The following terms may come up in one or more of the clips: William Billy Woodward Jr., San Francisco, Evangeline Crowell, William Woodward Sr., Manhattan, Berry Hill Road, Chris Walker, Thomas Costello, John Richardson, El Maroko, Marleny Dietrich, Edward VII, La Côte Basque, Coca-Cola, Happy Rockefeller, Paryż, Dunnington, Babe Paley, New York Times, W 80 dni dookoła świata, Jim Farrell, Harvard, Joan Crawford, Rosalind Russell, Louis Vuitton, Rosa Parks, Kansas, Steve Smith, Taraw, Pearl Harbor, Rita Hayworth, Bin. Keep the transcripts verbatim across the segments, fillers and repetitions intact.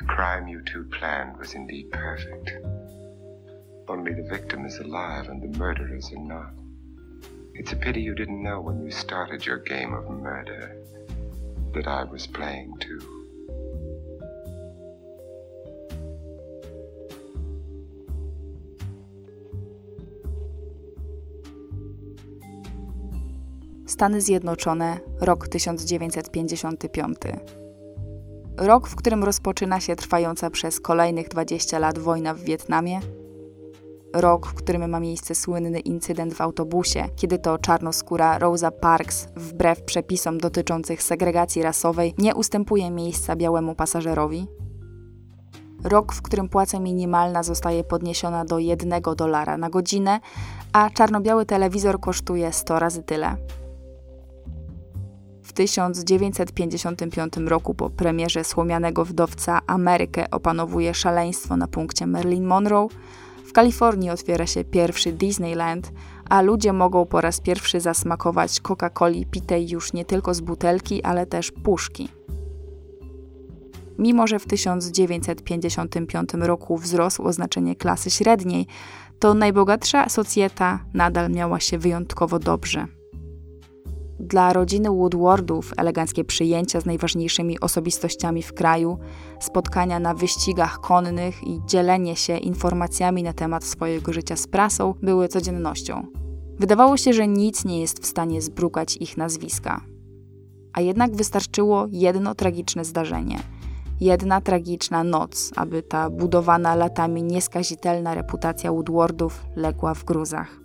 The crime you two planned was indeed perfect. Only the victim is alive and the murderers are not. It's a pity you didn't know when you started your game of murder that I was playing too. Stany Zjednoczone, rok tysiąc dziewięćset pięćdziesiąty piąty. Rok, w którym rozpoczyna się trwająca przez kolejnych dwadzieścia lat wojna w Wietnamie. Rok, w którym ma miejsce słynny incydent w autobusie, kiedy to czarnoskóra Rosa Parks, wbrew przepisom dotyczących segregacji rasowej, nie ustępuje miejsca białemu pasażerowi. Rok, w którym płaca minimalna zostaje podniesiona do jednego dolara na godzinę, a czarno-biały telewizor kosztuje sto razy tyle. W tysiąc dziewięćset pięćdziesiątym piątym roku po premierze Słomianego Wdowca Amerykę opanowuje szaleństwo na punkcie Marilyn Monroe, w Kalifornii otwiera się pierwszy Disneyland, a ludzie mogą po raz pierwszy zasmakować Coca-Coli pitej już nie tylko z butelki, ale też puszki. Mimo że w tysiąc dziewięćset pięćdziesiątym piątym roku wzrosło znaczenie klasy średniej, to najbogatsza socjeta nadal miała się wyjątkowo dobrze. Dla rodziny Woodwardów eleganckie przyjęcia z najważniejszymi osobistościami w kraju, spotkania na wyścigach konnych i dzielenie się informacjami na temat swojego życia z prasą były codziennością. Wydawało się, że nic nie jest w stanie zbrukać ich nazwiska. A jednak wystarczyło jedno tragiczne zdarzenie, jedna tragiczna noc, aby ta budowana latami nieskazitelna reputacja Woodwardów legła w gruzach.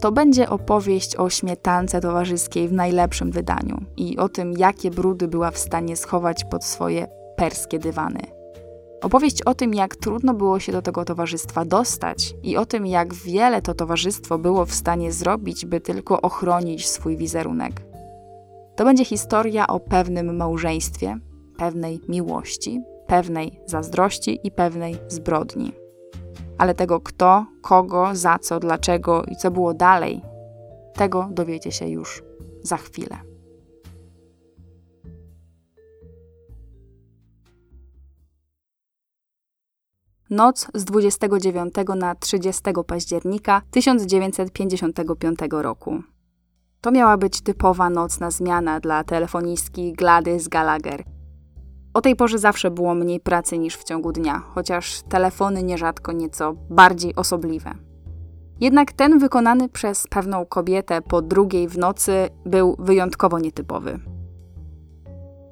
To będzie opowieść o śmietance towarzyskiej w najlepszym wydaniu i o tym, jakie brudy była w stanie schować pod swoje perskie dywany. Opowieść o tym, jak trudno było się do tego towarzystwa dostać i o tym, jak wiele to towarzystwo było w stanie zrobić, by tylko ochronić swój wizerunek. To będzie historia o pewnym małżeństwie, pewnej miłości, pewnej zazdrości i pewnej zbrodni. Ale tego kto, kogo, za co, dlaczego i co było dalej, tego dowiecie się już za chwilę. Noc z dwudziestego dziewiątego na trzydziestego października tysiąc dziewięćset pięćdziesiątego piątego roku. To miała być typowa nocna zmiana dla telefonistki Gladys Gallagher. O tej porze zawsze było mniej pracy niż w ciągu dnia, chociaż telefony nierzadko nieco bardziej osobliwe. Jednak ten wykonany przez pewną kobietę po drugiej w nocy był wyjątkowo nietypowy.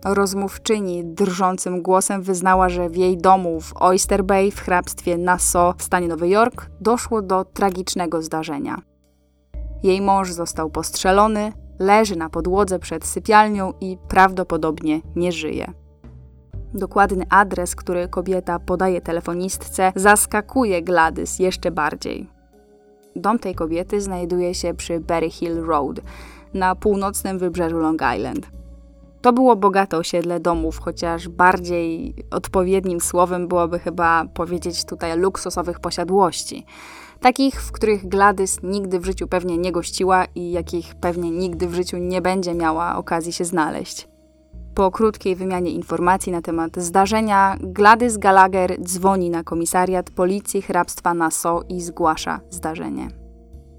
Rozmówczyni drżącym głosem wyznała, że w jej domu w Oyster Bay w hrabstwie Nassau w stanie Nowy Jork doszło do tragicznego zdarzenia. Jej mąż został postrzelony, leży na podłodze przed sypialnią i prawdopodobnie nie żyje. Dokładny adres, który kobieta podaje telefonistce, zaskakuje Gladys jeszcze bardziej. Dom tej kobiety znajduje się przy Berry Hill Road, na północnym wybrzeżu Long Island. To było bogate osiedle domów, chociaż bardziej odpowiednim słowem byłoby chyba powiedzieć tutaj luksusowych posiadłości. Takich, w których Gladys nigdy w życiu pewnie nie gościła i jakich pewnie nigdy w życiu nie będzie miała okazji się znaleźć. Po krótkiej wymianie informacji na temat zdarzenia, Gladys Gallagher dzwoni na komisariat policji hrabstwa Nassau i zgłasza zdarzenie.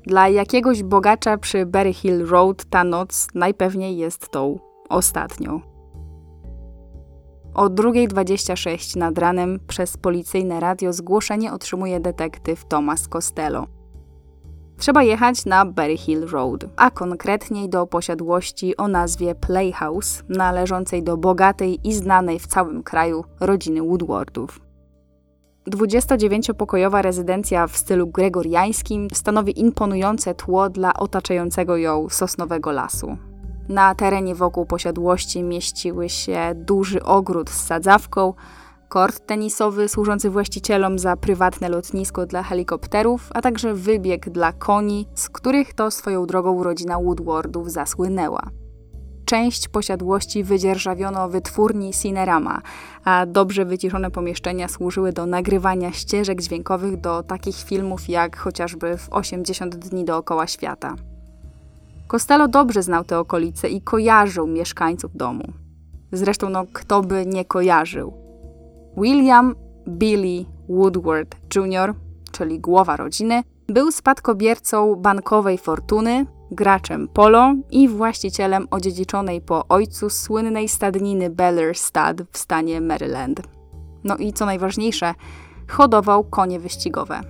Dla jakiegoś bogacza przy Berry Hill Road ta noc najpewniej jest tą ostatnią. O druga dwadzieścia sześć nad ranem przez policyjne radio zgłoszenie otrzymuje detektyw Thomas Costello. Trzeba jechać na Berry Hill Road, a konkretniej do posiadłości o nazwie Playhouse, należącej do bogatej i znanej w całym kraju rodziny Woodwardów. dwudziestodziewięciopokojowa rezydencja w stylu gregoriańskim stanowi imponujące tło dla otaczającego ją sosnowego lasu. Na terenie wokół posiadłości mieściły się duży ogród z sadzawką, kort tenisowy służący właścicielom za prywatne lotnisko dla helikopterów, a także wybieg dla koni, z których to swoją drogą rodzina Woodwardów zasłynęła. Część posiadłości wydzierżawiono wytwórni Cinerama, a dobrze wyciszone pomieszczenia służyły do nagrywania ścieżek dźwiękowych do takich filmów jak chociażby w osiemdziesiąt dni dookoła świata. Costello dobrze znał te okolice i kojarzył mieszkańców domu. Zresztą no, kto by nie kojarzył. William Billy Woodward junior, czyli głowa rodziny, był spadkobiercą bankowej fortuny, graczem polo i właścicielem odziedziczonej po ojcu słynnej stadniny Belair Stud w stanie Maryland. No i co najważniejsze, hodował konie wyścigowe.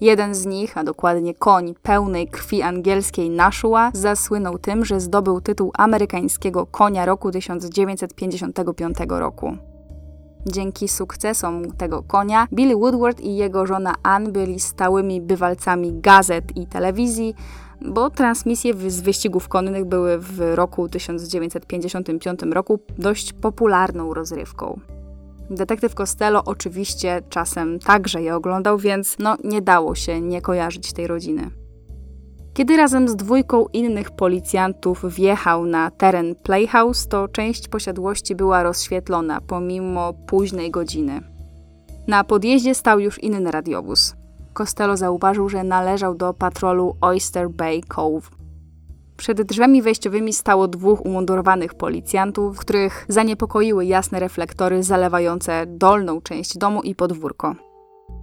Jeden z nich, a dokładnie koń pełnej krwi angielskiej Nashua, zasłynął tym, że zdobył tytuł amerykańskiego konia roku tysiąc dziewięćset pięćdziesiątego piątego roku. Dzięki sukcesom tego konia, Billy Woodward i jego żona Ann byli stałymi bywalcami gazet i telewizji, bo transmisje z wyścigów konnych były w roku tysiąc dziewięćset pięćdziesiątym piątym roku dość popularną rozrywką. Detektyw Costello oczywiście czasem także je oglądał, więc no nie dało się nie kojarzyć tej rodziny. Kiedy razem z dwójką innych policjantów wjechał na teren Playhouse, to część posiadłości była rozświetlona pomimo późnej godziny. Na podjeździe stał już inny radiowóz. Costello zauważył, że należał do patrolu Oyster Bay Cove. Przed drzwiami wejściowymi stało dwóch umundurowanych policjantów, których zaniepokoiły jasne reflektory zalewające dolną część domu i podwórko.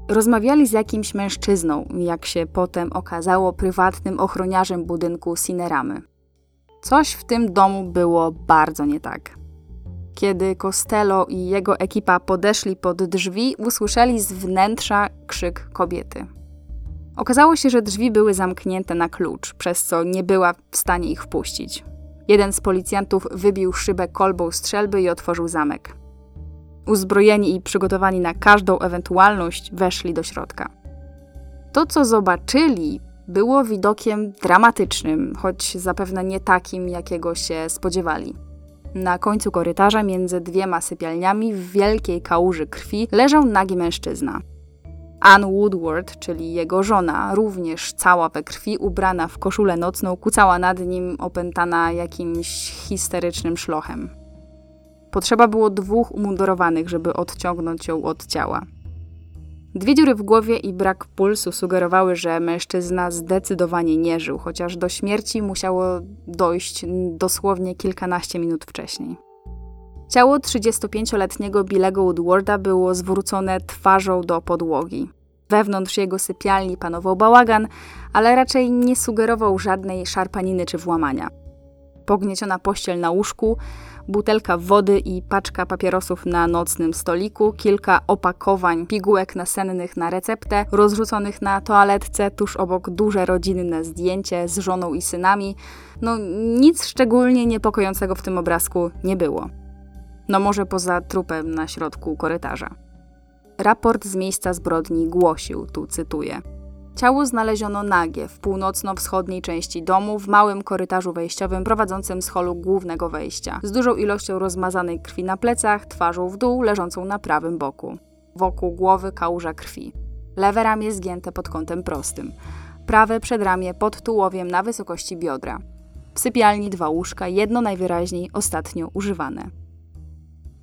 Rozmawiali z jakimś mężczyzną, jak się potem okazało, prywatnym ochroniarzem budynku Cineramy. Coś w tym domu było bardzo nie tak. Kiedy Costello i jego ekipa podeszli pod drzwi, usłyszeli z wnętrza krzyk kobiety. Okazało się, że drzwi były zamknięte na klucz, przez co nie była w stanie ich wpuścić. Jeden z policjantów wybił szybę kolbą strzelby i otworzył zamek. Uzbrojeni i przygotowani na każdą ewentualność, weszli do środka. To, co zobaczyli, było widokiem dramatycznym, choć zapewne nie takim, jakiego się spodziewali. Na końcu korytarza między dwiema sypialniami w wielkiej kałuży krwi leżał nagi mężczyzna. Ann Woodward, czyli jego żona, również cała we krwi, ubrana w koszulę nocną, kucała nad nim, opętana jakimś histerycznym szlochem. Potrzeba było dwóch umundurowanych, żeby odciągnąć ją od ciała. Dwie dziury w głowie i brak pulsu sugerowały, że mężczyzna zdecydowanie nie żył, chociaż do śmierci musiało dojść dosłownie kilkanaście minut wcześniej. Ciało trzydziestopięcioletniego Billego Woodwarda było zwrócone twarzą do podłogi. Wewnątrz jego sypialni panował bałagan, ale raczej nie sugerował żadnej szarpaniny czy włamania. Pognieciona pościel na łóżku, butelka wody i paczka papierosów na nocnym stoliku, kilka opakowań pigułek nasennych na receptę, rozrzuconych na toaletce, tuż obok duże rodzinne zdjęcie z żoną i synami. No nic szczególnie niepokojącego w tym obrazku nie było. No może poza trupem na środku korytarza. Raport z miejsca zbrodni głosił, tu cytuję: ciało znaleziono nagie w północno-wschodniej części domu, w małym korytarzu wejściowym prowadzącym z holu głównego wejścia, z dużą ilością rozmazanej krwi na plecach, twarzą w dół, leżącą na prawym boku. Wokół głowy kałuża krwi. Lewe ramię zgięte pod kątem prostym. Prawe przedramię pod tułowiem na wysokości biodra. W sypialni dwa łóżka, jedno najwyraźniej ostatnio używane.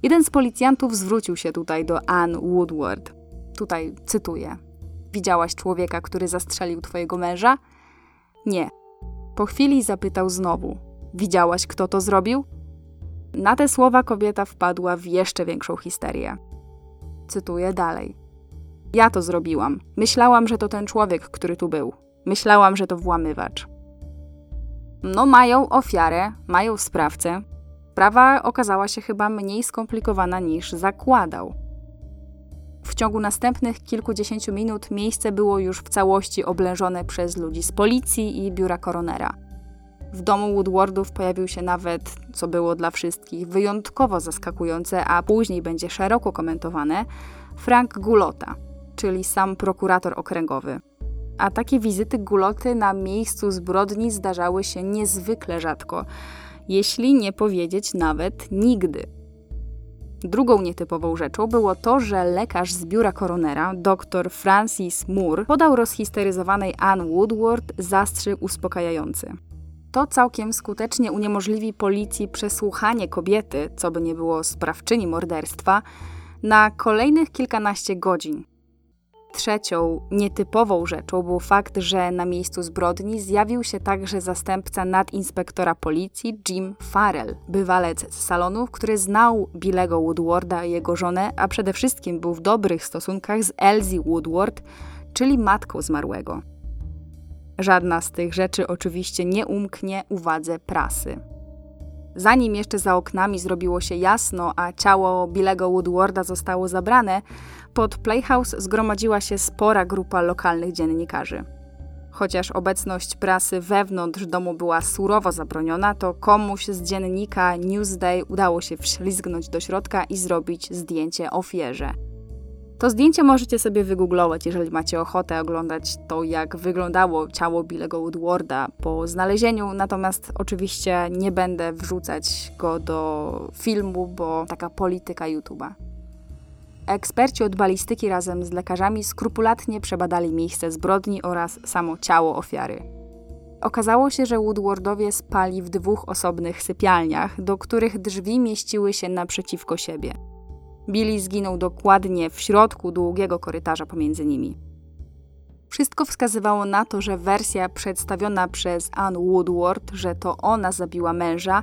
Jeden z policjantów zwrócił się tutaj do Ann Woodward. Tutaj cytuję: widziałaś człowieka, który zastrzelił twojego męża? Nie. Po chwili zapytał znowu: widziałaś, kto to zrobił? Na te słowa kobieta wpadła w jeszcze większą histerię. Cytuję dalej: ja to zrobiłam. Myślałam, że to ten człowiek, który tu był. Myślałam, że to włamywacz. No mają ofiarę, mają sprawcę. Sprawa okazała się chyba mniej skomplikowana niż zakładał. W ciągu następnych kilkudziesięciu minut miejsce było już w całości oblężone przez ludzi z policji i biura koronera. W domu Woodwardów pojawił się nawet, co było dla wszystkich wyjątkowo zaskakujące, a później będzie szeroko komentowane, Frank Gulota, czyli sam prokurator okręgowy. A takie wizyty Guloty na miejscu zbrodni zdarzały się niezwykle rzadko, jeśli nie powiedzieć nawet nigdy. Drugą nietypową rzeczą było to, że lekarz z biura koronera, dr Francis Moore, podał rozhisteryzowanej Ann Woodward zastrzyk uspokajający. To całkiem skutecznie uniemożliwi policji przesłuchanie kobiety, co by nie było sprawczyni morderstwa, na kolejnych kilkanaście godzin. Trzecią, nietypową rzeczą był fakt, że na miejscu zbrodni zjawił się także zastępca nadinspektora policji Jim Farrell, bywalec z salonów, który znał Billego Woodwarda i jego żonę, a przede wszystkim był w dobrych stosunkach z Elsie Woodward, czyli matką zmarłego. Żadna z tych rzeczy oczywiście nie umknie uwadze prasy. Zanim jeszcze za oknami zrobiło się jasno, a ciało Billego Woodwarda zostało zabrane, pod Playhouse zgromadziła się spora grupa lokalnych dziennikarzy. Chociaż obecność prasy wewnątrz domu była surowo zabroniona, to komuś z dziennika Newsday udało się wślizgnąć do środka i zrobić zdjęcie ofierze. To zdjęcie możecie sobie wygooglować, jeżeli macie ochotę oglądać to, jak wyglądało ciało Billego Woodwarda po znalezieniu, natomiast oczywiście nie będę wrzucać go do filmu, bo taka polityka YouTube'a. Eksperci od balistyki razem z lekarzami skrupulatnie przebadali miejsce zbrodni oraz samo ciało ofiary. Okazało się, że Woodwardowie spali w dwóch osobnych sypialniach, do których drzwi mieściły się naprzeciwko siebie. Billy zginął dokładnie w środku długiego korytarza pomiędzy nimi. Wszystko wskazywało na to, że wersja przedstawiona przez Ann Woodward, że to ona zabiła męża,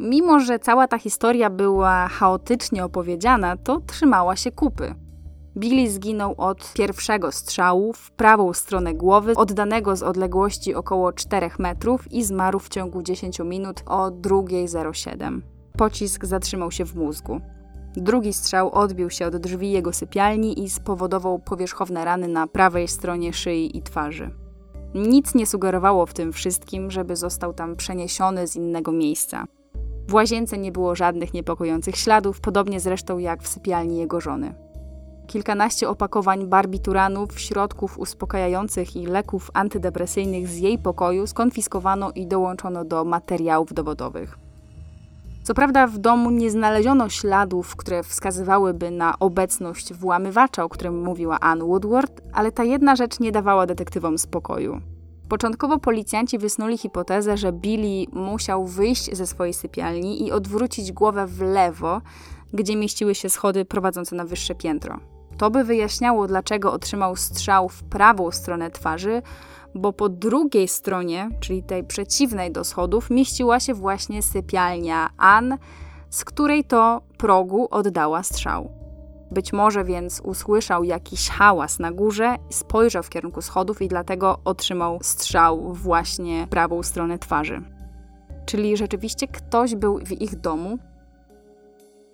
mimo że cała ta historia była chaotycznie opowiedziana, to trzymała się kupy. Billy zginął od pierwszego strzału w prawą stronę głowy, oddanego z odległości około czterech metrów i zmarł w ciągu dziesięciu minut o druga zero siedem. Pocisk zatrzymał się w mózgu. Drugi strzał odbił się od drzwi jego sypialni i spowodował powierzchowne rany na prawej stronie szyi i twarzy. Nic nie sugerowało w tym wszystkim, żeby został tam przeniesiony z innego miejsca. W łazience nie było żadnych niepokojących śladów, podobnie zresztą jak w sypialni jego żony. Kilkanaście opakowań barbituranów, środków uspokajających i leków antydepresyjnych z jej pokoju skonfiskowano i dołączono do materiałów dowodowych. Co prawda w domu nie znaleziono śladów, które wskazywałyby na obecność włamywacza, o którym mówiła Ann Woodward, ale ta jedna rzecz nie dawała detektywom spokoju. Początkowo policjanci wysnuli hipotezę, że Billy musiał wyjść ze swojej sypialni i odwrócić głowę w lewo, gdzie mieściły się schody prowadzące na wyższe piętro. To by wyjaśniało, dlaczego otrzymał strzał w prawą stronę twarzy, bo po drugiej stronie, czyli tej przeciwnej do schodów, mieściła się właśnie sypialnia Ann, z której to progu oddała strzał. Być może więc usłyszał jakiś hałas na górze, spojrzał w kierunku schodów i dlatego otrzymał strzał właśnie w prawą stronę twarzy. Czyli rzeczywiście ktoś był w ich domu?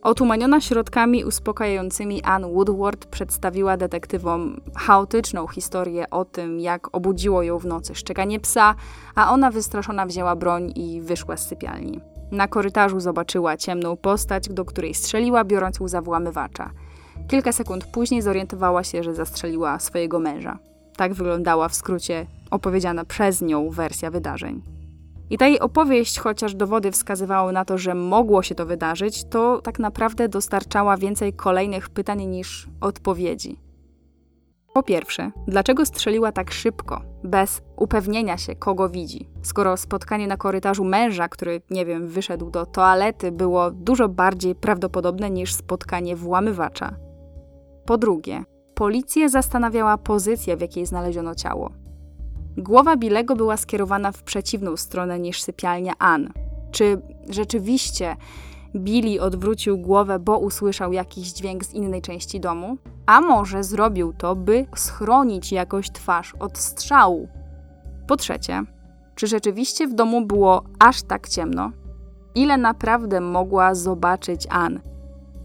Otumaniona środkami uspokajającymi Ann Woodward przedstawiła detektywom chaotyczną historię o tym, jak obudziło ją w nocy szczekanie psa, a ona wystraszona wzięła broń i wyszła z sypialni. Na korytarzu zobaczyła ciemną postać, do której strzeliła, biorąc ją za włamywacza. Kilka sekund później zorientowała się, że zastrzeliła swojego męża. Tak wyglądała w skrócie opowiedziana przez nią wersja wydarzeń. I ta jej opowieść, chociaż dowody wskazywały na to, że mogło się to wydarzyć, to tak naprawdę dostarczała więcej kolejnych pytań niż odpowiedzi. Po pierwsze, dlaczego strzeliła tak szybko, bez upewnienia się, kogo widzi, skoro spotkanie na korytarzu męża, który, nie wiem, wyszedł do toalety, było dużo bardziej prawdopodobne niż spotkanie włamywacza. Po drugie, policję zastanawiała pozycja, w jakiej znaleziono ciało. Głowa Billego była skierowana w przeciwną stronę niż sypialnia Ann. Czy rzeczywiście Billy odwrócił głowę, bo usłyszał jakiś dźwięk z innej części domu? A może zrobił to, by schronić jakoś twarz od strzału? Po trzecie, czy rzeczywiście w domu było aż tak ciemno? Ile naprawdę mogła zobaczyć Ann?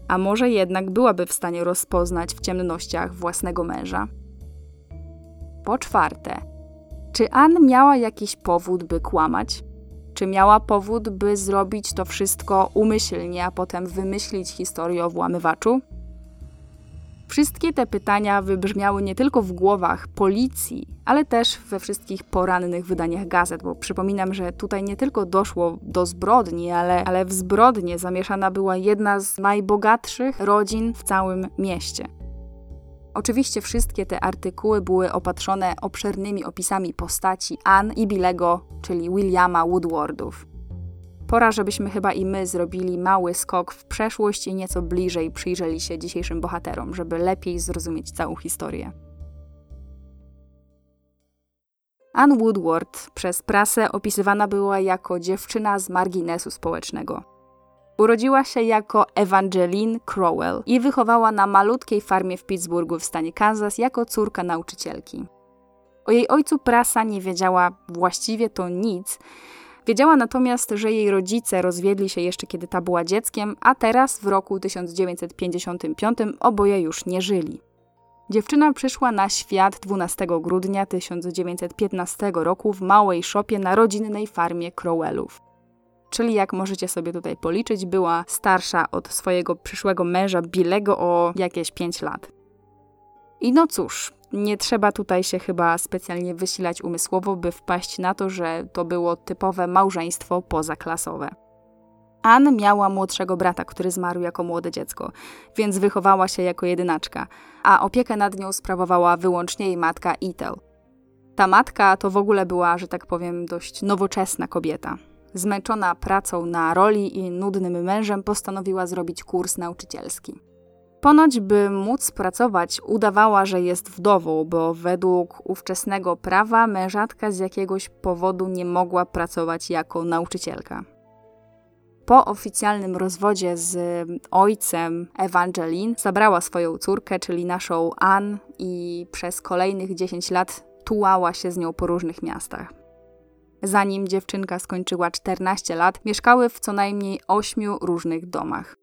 A może jednak byłaby w stanie rozpoznać w ciemnościach własnego męża? Po czwarte, czy Ann miała jakiś powód, by kłamać? Czy miała powód, by zrobić to wszystko umyślnie, a potem wymyślić historię o włamywaczu? Wszystkie te pytania wybrzmiały nie tylko w głowach policji, ale też we wszystkich porannych wydaniach gazet, bo przypominam, że tutaj nie tylko doszło do zbrodni, ale, ale w zbrodnię zamieszana była jedna z najbogatszych rodzin w całym mieście. Oczywiście wszystkie te artykuły były opatrzone obszernymi opisami postaci Ann i Billego, czyli Williama Woodwardów. Pora, żebyśmy chyba i my zrobili mały skok w przeszłość i nieco bliżej przyjrzeli się dzisiejszym bohaterom, żeby lepiej zrozumieć całą historię. Ann Woodward przez prasę opisywana była jako dziewczyna z marginesu społecznego. Urodziła się jako Evangeline Crowell i wychowała na malutkiej farmie w Pittsburghu w stanie Kansas jako córka nauczycielki. O jej ojcu prasa nie wiedziała właściwie to nic. Wiedziała natomiast, że jej rodzice rozwiedli się jeszcze kiedy ta była dzieckiem, a teraz w roku tysiąc dziewięćset pięćdziesiątym piątym oboje już nie żyli. Dziewczyna przyszła na świat dwunastego grudnia tysiąc dziewięćset piętnastego roku w małej szopie na rodzinnej farmie Crowellów. Czyli jak możecie sobie tutaj policzyć, była starsza od swojego przyszłego męża Billego o jakieś pięć lat. I no cóż, nie trzeba tutaj się chyba specjalnie wysilać umysłowo, by wpaść na to, że to było typowe małżeństwo pozaklasowe. Ann miała młodszego brata, który zmarł jako młode dziecko, więc wychowała się jako jedynaczka, a opiekę nad nią sprawowała wyłącznie jej matka Ethel. Ta matka to w ogóle była, że tak powiem, dość nowoczesna kobieta. Zmęczona pracą na roli i nudnym mężem postanowiła zrobić kurs nauczycielski. Ponoć, by móc pracować, udawała, że jest wdową, bo według ówczesnego prawa mężatka z jakiegoś powodu nie mogła pracować jako nauczycielka. Po oficjalnym rozwodzie z ojcem Evangeline zabrała swoją córkę, czyli naszą Ann, i przez kolejnych dziesięć lat tułała się z nią po różnych miastach. Zanim dziewczynka skończyła czternaście lat, mieszkały w co najmniej ośmiu różnych domach.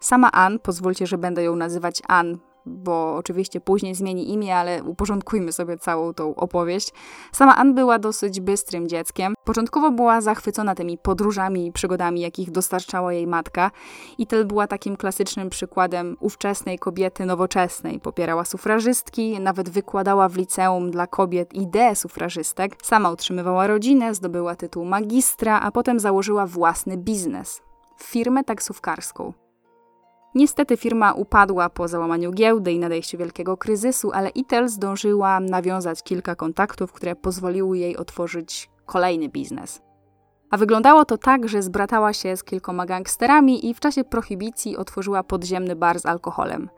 Sama Ann, pozwólcie, że będę ją nazywać Ann, bo oczywiście później zmieni imię, ale uporządkujmy sobie całą tą opowieść. Sama Ann była dosyć bystrym dzieckiem. Początkowo była zachwycona tymi podróżami i przygodami, jakich dostarczała jej matka. Ethel była takim klasycznym przykładem ówczesnej kobiety nowoczesnej. Popierała sufrażystki, nawet wykładała w liceum dla kobiet ideę sufrażystek. Sama utrzymywała rodzinę, zdobyła tytuł magistra, a potem założyła własny biznes. Firmę taksówkarską. Niestety firma upadła po załamaniu giełdy i nadejściu wielkiego kryzysu, ale Ethel zdążyła nawiązać kilka kontaktów, które pozwoliły jej otworzyć kolejny biznes. A wyglądało to tak, że zbratała się z kilkoma gangsterami i w czasie prohibicji otworzyła podziemny bar z alkoholem.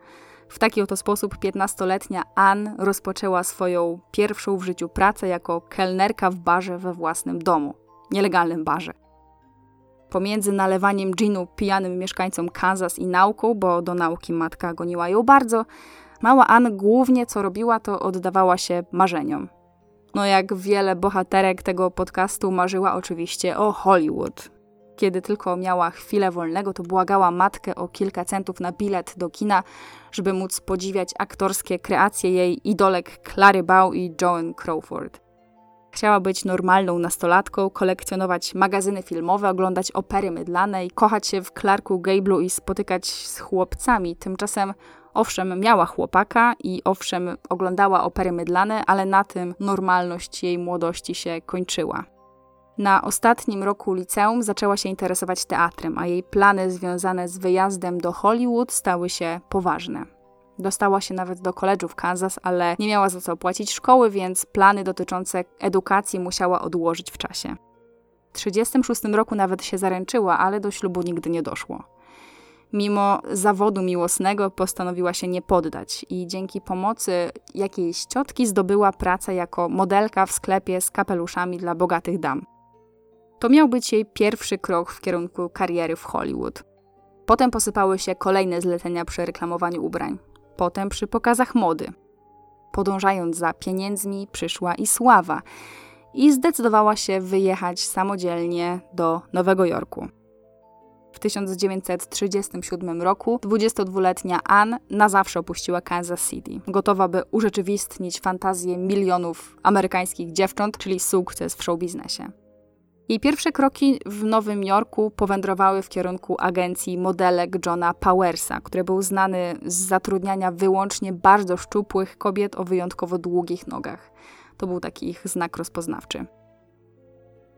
W taki oto sposób piętnastoletnia Ann rozpoczęła swoją pierwszą w życiu pracę jako kelnerka w barze we własnym domu, nielegalnym barze. Pomiędzy nalewaniem ginu pijanym mieszkańcom Kansas i nauką, bo do nauki matka goniła ją bardzo, mała Ann głównie co robiła, to oddawała się marzeniom. No jak wiele bohaterek tego podcastu marzyła oczywiście o Hollywood. Kiedy tylko miała chwilę wolnego, to błagała matkę o kilka centów na bilet do kina, żeby móc podziwiać aktorskie kreacje jej idolek Clary Bow i Joan Crawford. Chciała być normalną nastolatką, kolekcjonować magazyny filmowe, oglądać opery mydlane i kochać się w Clarku Gable'u i spotykać z chłopcami. Tymczasem owszem miała chłopaka i owszem oglądała opery mydlane, ale na tym normalność jej młodości się kończyła. Na ostatnim roku liceum zaczęła się interesować teatrem, a jej plany związane z wyjazdem do Hollywood stały się poważne. Dostała się nawet do koledżu w Kansas, ale nie miała za co opłacić szkoły, więc plany dotyczące edukacji musiała odłożyć w czasie. W tysiąc dziewięćset trzydziestym szóstym roku nawet się zaręczyła, ale do ślubu nigdy nie doszło. Mimo zawodu miłosnego postanowiła się nie poddać i dzięki pomocy jakiejś ciotki zdobyła pracę jako modelka w sklepie z kapeluszami dla bogatych dam. To miał być jej pierwszy krok w kierunku kariery w Hollywood. Potem posypały się kolejne zlecenia przy reklamowaniu ubrań. Potem przy pokazach mody. Podążając za pieniędzmi przyszła i sława i zdecydowała się wyjechać samodzielnie do Nowego Jorku. W tysiąc dziewięćset trzydziestym siódmym roku dwudziestodwuletnia Ann na zawsze opuściła Kansas City, gotowa by urzeczywistnić fantazję milionów amerykańskich dziewcząt, czyli sukces w showbiznesie. Jej pierwsze kroki w Nowym Jorku powędrowały w kierunku agencji modelek Johna Powersa, który był znany z zatrudniania wyłącznie bardzo szczupłych kobiet o wyjątkowo długich nogach. To był taki ich znak rozpoznawczy.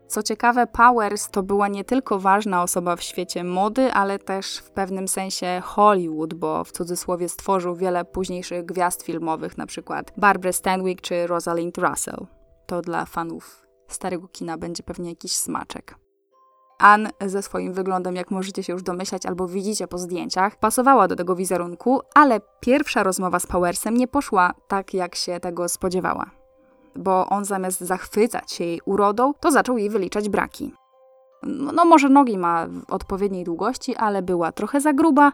Co ciekawe, Powers to była nie tylko ważna osoba w świecie mody, ale też w pewnym sensie Hollywood, bo w cudzysłowie stworzył wiele późniejszych gwiazd filmowych, np. Barbra Stanwyck czy Rosalind Russell. To dla fanów starego kina będzie pewnie jakiś smaczek. Ann ze swoim wyglądem, jak możecie się już domyślać albo widzicie po zdjęciach, pasowała do tego wizerunku, ale pierwsza rozmowa z Powersem nie poszła tak, jak się tego spodziewała. bo on zamiast zachwycać się jej urodą, to zaczął jej wyliczać braki. No może nogi ma odpowiedniej długości, ale była trochę za gruba,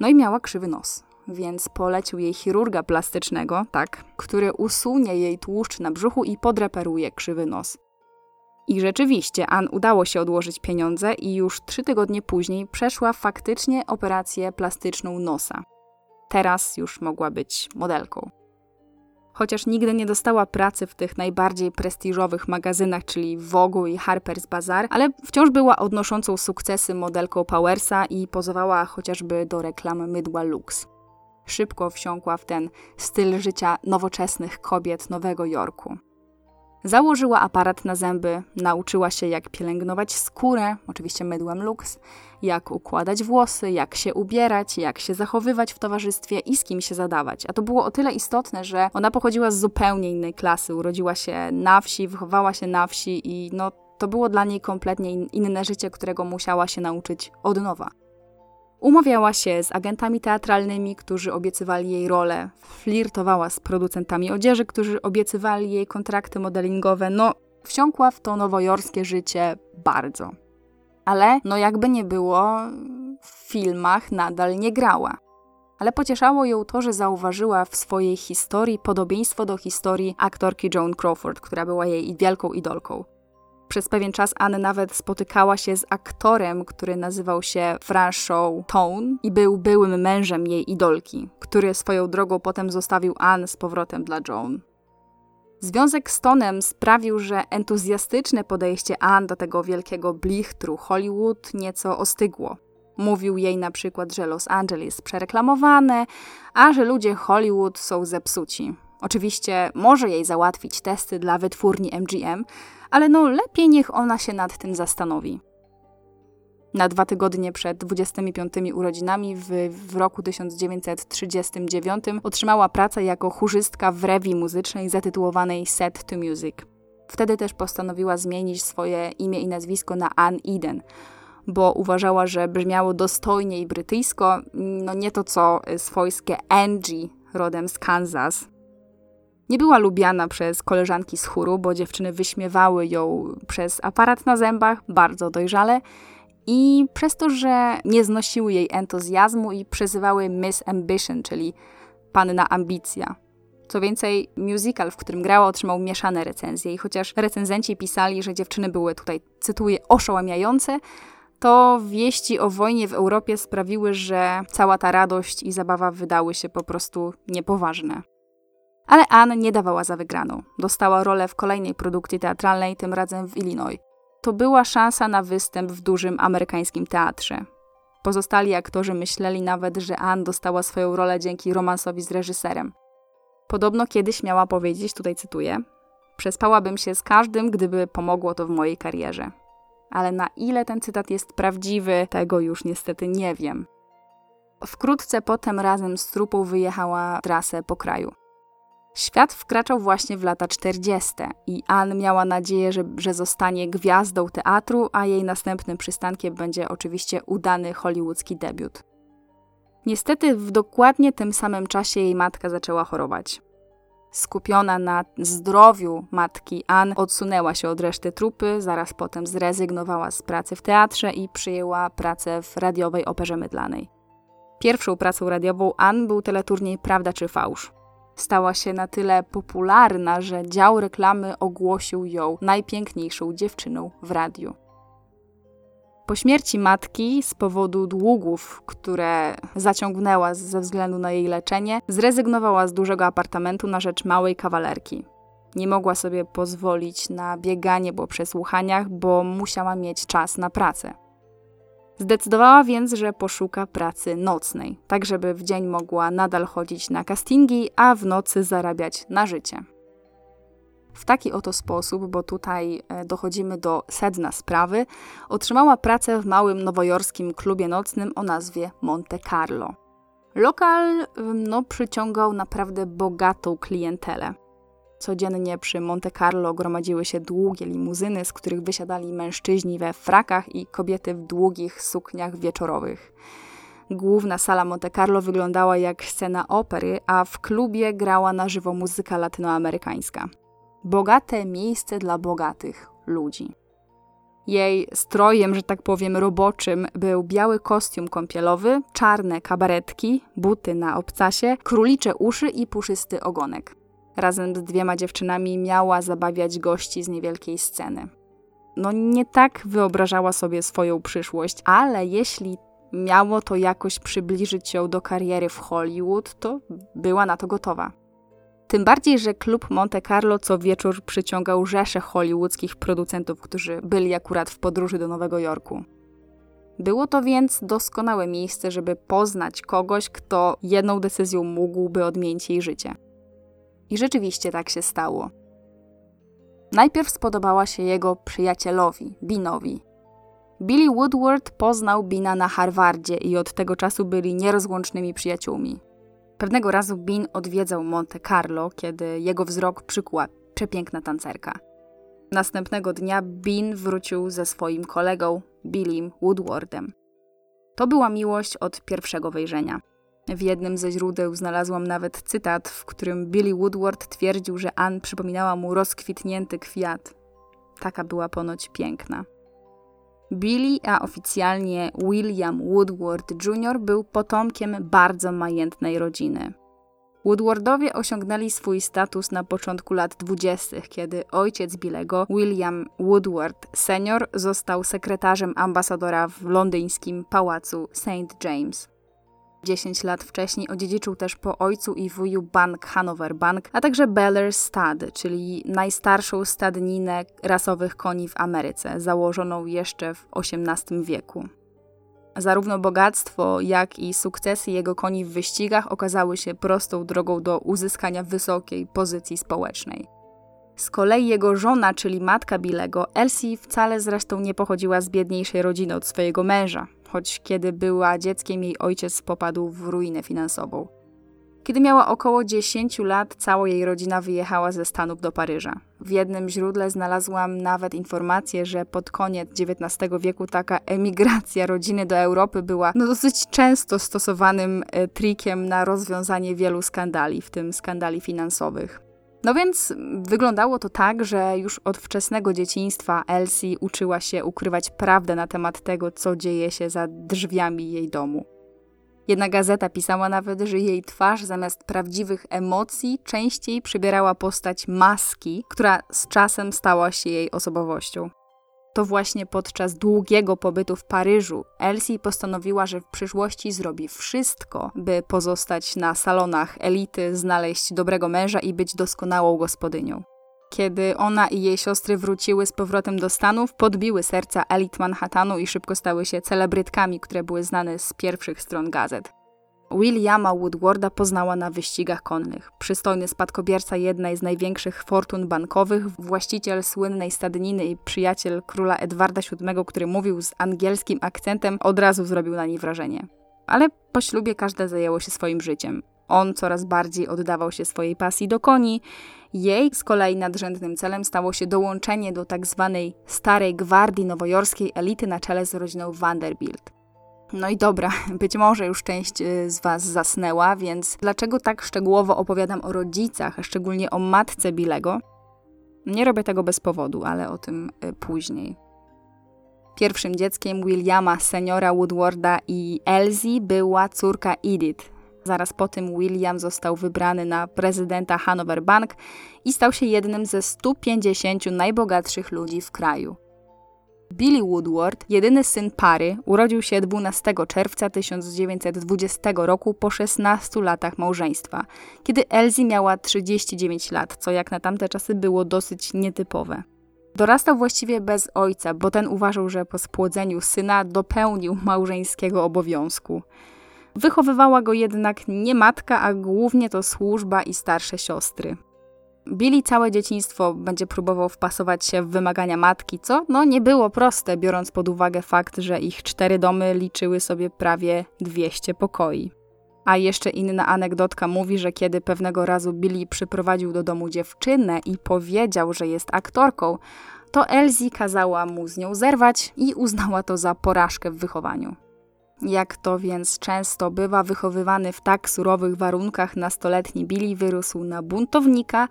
no i miała krzywy nos. Więc polecił jej chirurga plastycznego, tak, który usunie jej tłuszcz na brzuchu i podreperuje krzywy nos. I rzeczywiście, Ann udało się odłożyć pieniądze i już trzy tygodnie później przeszła faktycznie operację plastyczną nosa. Teraz już mogła być modelką. Chociaż nigdy nie dostała pracy w tych najbardziej prestiżowych magazynach, czyli Vogue i Harper's Bazaar, ale wciąż była odnoszącą sukcesy modelką Powersa i pozowała chociażby do reklam mydła Lux. Szybko wsiąkła w ten styl życia nowoczesnych kobiet Nowego Jorku. Założyła aparat na zęby, nauczyła się jak pielęgnować skórę, oczywiście mydłem Lux, jak układać włosy, jak się ubierać, jak się zachowywać w towarzystwie i z kim się zadawać. A to było o tyle istotne, że ona pochodziła z zupełnie innej klasy, urodziła się na wsi, wychowała się na wsi i no, to było dla niej kompletnie inne życie, którego musiała się nauczyć od nowa. Umawiała się z agentami teatralnymi, którzy obiecywali jej rolę. Flirtowała z producentami odzieży, którzy obiecywali jej kontrakty modelingowe. No, wsiąkła w to nowojorskie życie bardzo. Ale, no jakby nie było, w filmach nadal nie grała. Ale pocieszało ją to, że zauważyła w swojej historii podobieństwo do historii aktorki Joan Crawford, która była jej wielką idolką. Przez pewien czas Ann nawet spotykała się z aktorem, który nazywał się Franchot Tone i był byłym mężem jej idolki, który swoją drogą potem zostawił Ann z powrotem dla Joan. Związek z Tonem sprawił, że entuzjastyczne podejście Ann do tego wielkiego blichtru Hollywood nieco ostygło. Mówił jej na przykład, że Los Angeles przereklamowane, a że ludzie Hollywood są zepsuci. Oczywiście może jej załatwić testy dla wytwórni M G M, ale no lepiej niech ona się nad tym zastanowi. Na dwa tygodnie przed dwudziestymi pięcioma urodzinami w, w roku tysiąc dziewięćset trzydziestym dziewiątym otrzymała pracę jako chórzystka w rewii muzycznej zatytułowanej Set to Music. Wtedy też postanowiła zmienić swoje imię i nazwisko na Ann Eden, bo uważała, że brzmiało dostojnie i brytyjsko, no nie to co swojskie Angie rodem z Kansas. Nie była lubiana przez koleżanki z chóru, bo dziewczyny wyśmiewały ją przez aparat na zębach, bardzo dojrzale, i przez to, że nie znosiły jej entuzjazmu i przezywały Miss Ambition, czyli Panna Ambicja. Co więcej, musical, w którym grała, otrzymał mieszane recenzje i chociaż recenzenci pisali, że dziewczyny były tutaj, cytuję, oszałamiające, to wieści o wojnie w Europie sprawiły, że cała ta radość i zabawa wydały się po prostu niepoważne. Ale Ann nie dawała za wygraną. Dostała rolę w kolejnej produkcji teatralnej, tym razem w Illinois. To była szansa na występ w dużym amerykańskim teatrze. Pozostali aktorzy myśleli nawet, że Ann dostała swoją rolę dzięki romansowi z reżyserem. Podobno kiedyś miała powiedzieć, tutaj cytuję, przespałabym się z każdym, gdyby pomogło to w mojej karierze. Ale na ile ten cytat jest prawdziwy, tego już niestety nie wiem. Wkrótce potem razem z trupą wyjechała trasę po kraju. Świat wkraczał właśnie w lata czterdzieste i Ann miała nadzieję, że, że zostanie gwiazdą teatru, a jej następnym przystankiem będzie oczywiście udany hollywoodzki debiut. Niestety w dokładnie tym samym czasie jej matka zaczęła chorować. Skupiona na zdrowiu matki, Ann odsunęła się od reszty trupy, zaraz potem zrezygnowała z pracy w teatrze i przyjęła pracę w radiowej operze mydlanej. Pierwszą pracą radiową Ann był teleturniej Prawda czy Fałsz. Stała się na tyle popularna, że dział reklamy ogłosił ją najpiękniejszą dziewczyną w radiu. Po śmierci matki z powodu długów, które zaciągnęła ze względu na jej leczenie, zrezygnowała z dużego apartamentu na rzecz małej kawalerki. Nie mogła sobie pozwolić na bieganie po przesłuchaniach, bo musiała mieć czas na pracę. Zdecydowała więc, że poszuka pracy nocnej, tak żeby w dzień mogła nadal chodzić na castingi, a w nocy zarabiać na życie. W taki oto sposób, bo tutaj dochodzimy do sedna sprawy, otrzymała pracę w małym nowojorskim klubie nocnym o nazwie Monte Carlo. Lokal no, przyciągał naprawdę bogatą klientelę. Codziennie przy Monte Carlo gromadziły się długie limuzyny, z których wysiadali mężczyźni we frakach i kobiety w długich sukniach wieczorowych. Główna sala Monte Carlo wyglądała jak scena opery, a w klubie grała na żywo muzyka latynoamerykańska. bogate miejsce dla bogatych ludzi. Jej strojem, że tak powiem, roboczym był biały kostium kąpielowy, czarne kabaretki, buty na obcasie, królicze uszy i puszysty ogonek. Razem z dwiema dziewczynami miała zabawiać gości z niewielkiej sceny. No nie tak wyobrażała sobie swoją przyszłość, ale jeśli miało to jakoś przybliżyć ją do kariery w Hollywood, to była na to gotowa. Tym bardziej, że klub Monte Carlo co wieczór przyciągał rzesze hollywoodzkich producentów, którzy byli akurat w podróży do Nowego Jorku. Było to więc doskonałe miejsce, żeby poznać kogoś, kto jedną decyzją mógłby odmienić jej życie. I rzeczywiście tak się stało. Najpierw spodobała się jego przyjacielowi, Binowi. Billy Woodward poznał Bina na Harvardzie i od tego czasu byli nierozłącznymi przyjaciółmi. Pewnego razu Bin odwiedzał Monte Carlo, kiedy jego wzrok przykuła przepiękna tancerka. Następnego dnia Bin wrócił ze swoim kolegą, Billym Woodwardem. To była miłość od pierwszego wejrzenia. W jednym ze źródeł znalazłam nawet cytat, w którym Billy Woodward twierdził, że Ann przypominała mu rozkwitnięty kwiat. Taka była ponoć piękna. Billy, a oficjalnie William Woodward junior był potomkiem bardzo majętnej rodziny. Woodwardowie osiągnęli swój status na początku lat dwudziestych, kiedy ojciec Billego, William Woodward senior, został sekretarzem ambasadora w londyńskim pałacu Saint James. dziesięć lat wcześniej odziedziczył też po ojcu i wuju bank Hanover Bank, a także Belair Stud, czyli najstarszą stadninę rasowych koni w Ameryce, założoną jeszcze w osiemnastym wieku. Zarówno bogactwo, jak i sukcesy jego koni w wyścigach okazały się prostą drogą do uzyskania wysokiej pozycji społecznej. Z kolei jego żona, czyli matka Billego, Elsie, wcale zresztą nie pochodziła z biedniejszej rodziny od swojego męża, choć kiedy była dzieckiem, jej ojciec popadł w ruinę finansową. Kiedy miała około dziesięciu lat, cała jej rodzina wyjechała ze Stanów do Paryża. W jednym źródle znalazłam nawet informację, że pod koniec dziewiętnastego wieku taka emigracja rodziny do Europy była no dosyć często stosowanym trikiem na rozwiązanie wielu skandali, w tym skandali finansowych. No więc wyglądało to tak, że już od wczesnego dzieciństwa Elsie uczyła się ukrywać prawdę na temat tego, co dzieje się za drzwiami jej domu. Jedna gazeta pisała nawet, że jej twarz zamiast prawdziwych emocji częściej przybierała postać maski, która z czasem stała się jej osobowością. To właśnie podczas długiego pobytu w Paryżu Elsie postanowiła, że w przyszłości zrobi wszystko, by pozostać na salonach elity, znaleźć dobrego męża i być doskonałą gospodynią. Kiedy ona i jej siostry wróciły z powrotem do Stanów, podbiły serca elit Manhattanu i szybko stały się celebrytkami, które były znane z pierwszych stron gazet. Williama Woodwarda poznała na wyścigach konnych. Przystojny spadkobierca jednej z największych fortun bankowych, właściciel słynnej stadniny i przyjaciel króla Edwarda siódmego, który mówił z angielskim akcentem, od razu zrobił na niej wrażenie. Ale po ślubie każde zajęło się swoim życiem. On coraz bardziej oddawał się swojej pasji do koni. Jej z kolei nadrzędnym celem stało się dołączenie do tak zwanej starej gwardii nowojorskiej elity na czele z rodziną Vanderbilt. No i dobra, być może już część z Was zasnęła, więc dlaczego tak szczegółowo opowiadam o rodzicach, a szczególnie o matce Billego? Nie robię tego bez powodu, ale o tym później. Pierwszym dzieckiem Williama seniora Woodwarda i Elsie była córka Edith. Zaraz po tym William został wybrany na prezydenta Hanover Bank i stał się jednym ze stu pięćdziesięciu najbogatszych ludzi w kraju. Billy Woodward, jedyny syn pary, urodził się dwunastego czerwca tysiąc dziewięćset dwudziestego roku po szesnastu latach małżeństwa, kiedy Elsie miała trzydzieści dziewięć lat, co jak na tamte czasy było dosyć nietypowe. Dorastał właściwie bez ojca, bo ten uważał, że po spłodzeniu syna dopełnił małżeńskiego obowiązku. Wychowywała go jednak nie matka, a głównie to służba i starsze siostry. Billy całe dzieciństwo będzie próbował wpasować się w wymagania matki, co no nie było proste, biorąc pod uwagę fakt, że ich cztery domy liczyły sobie prawie dwieście pokoi. A jeszcze inna anegdotka mówi, że kiedy pewnego razu Billy przyprowadził do domu dziewczynę i powiedział, że jest aktorką, to Elsie kazała mu z nią zerwać i uznała to za porażkę w wychowaniu. Jak to więc często bywa, wychowywany w tak surowych warunkach nastoletni Billy wyrósł na buntownika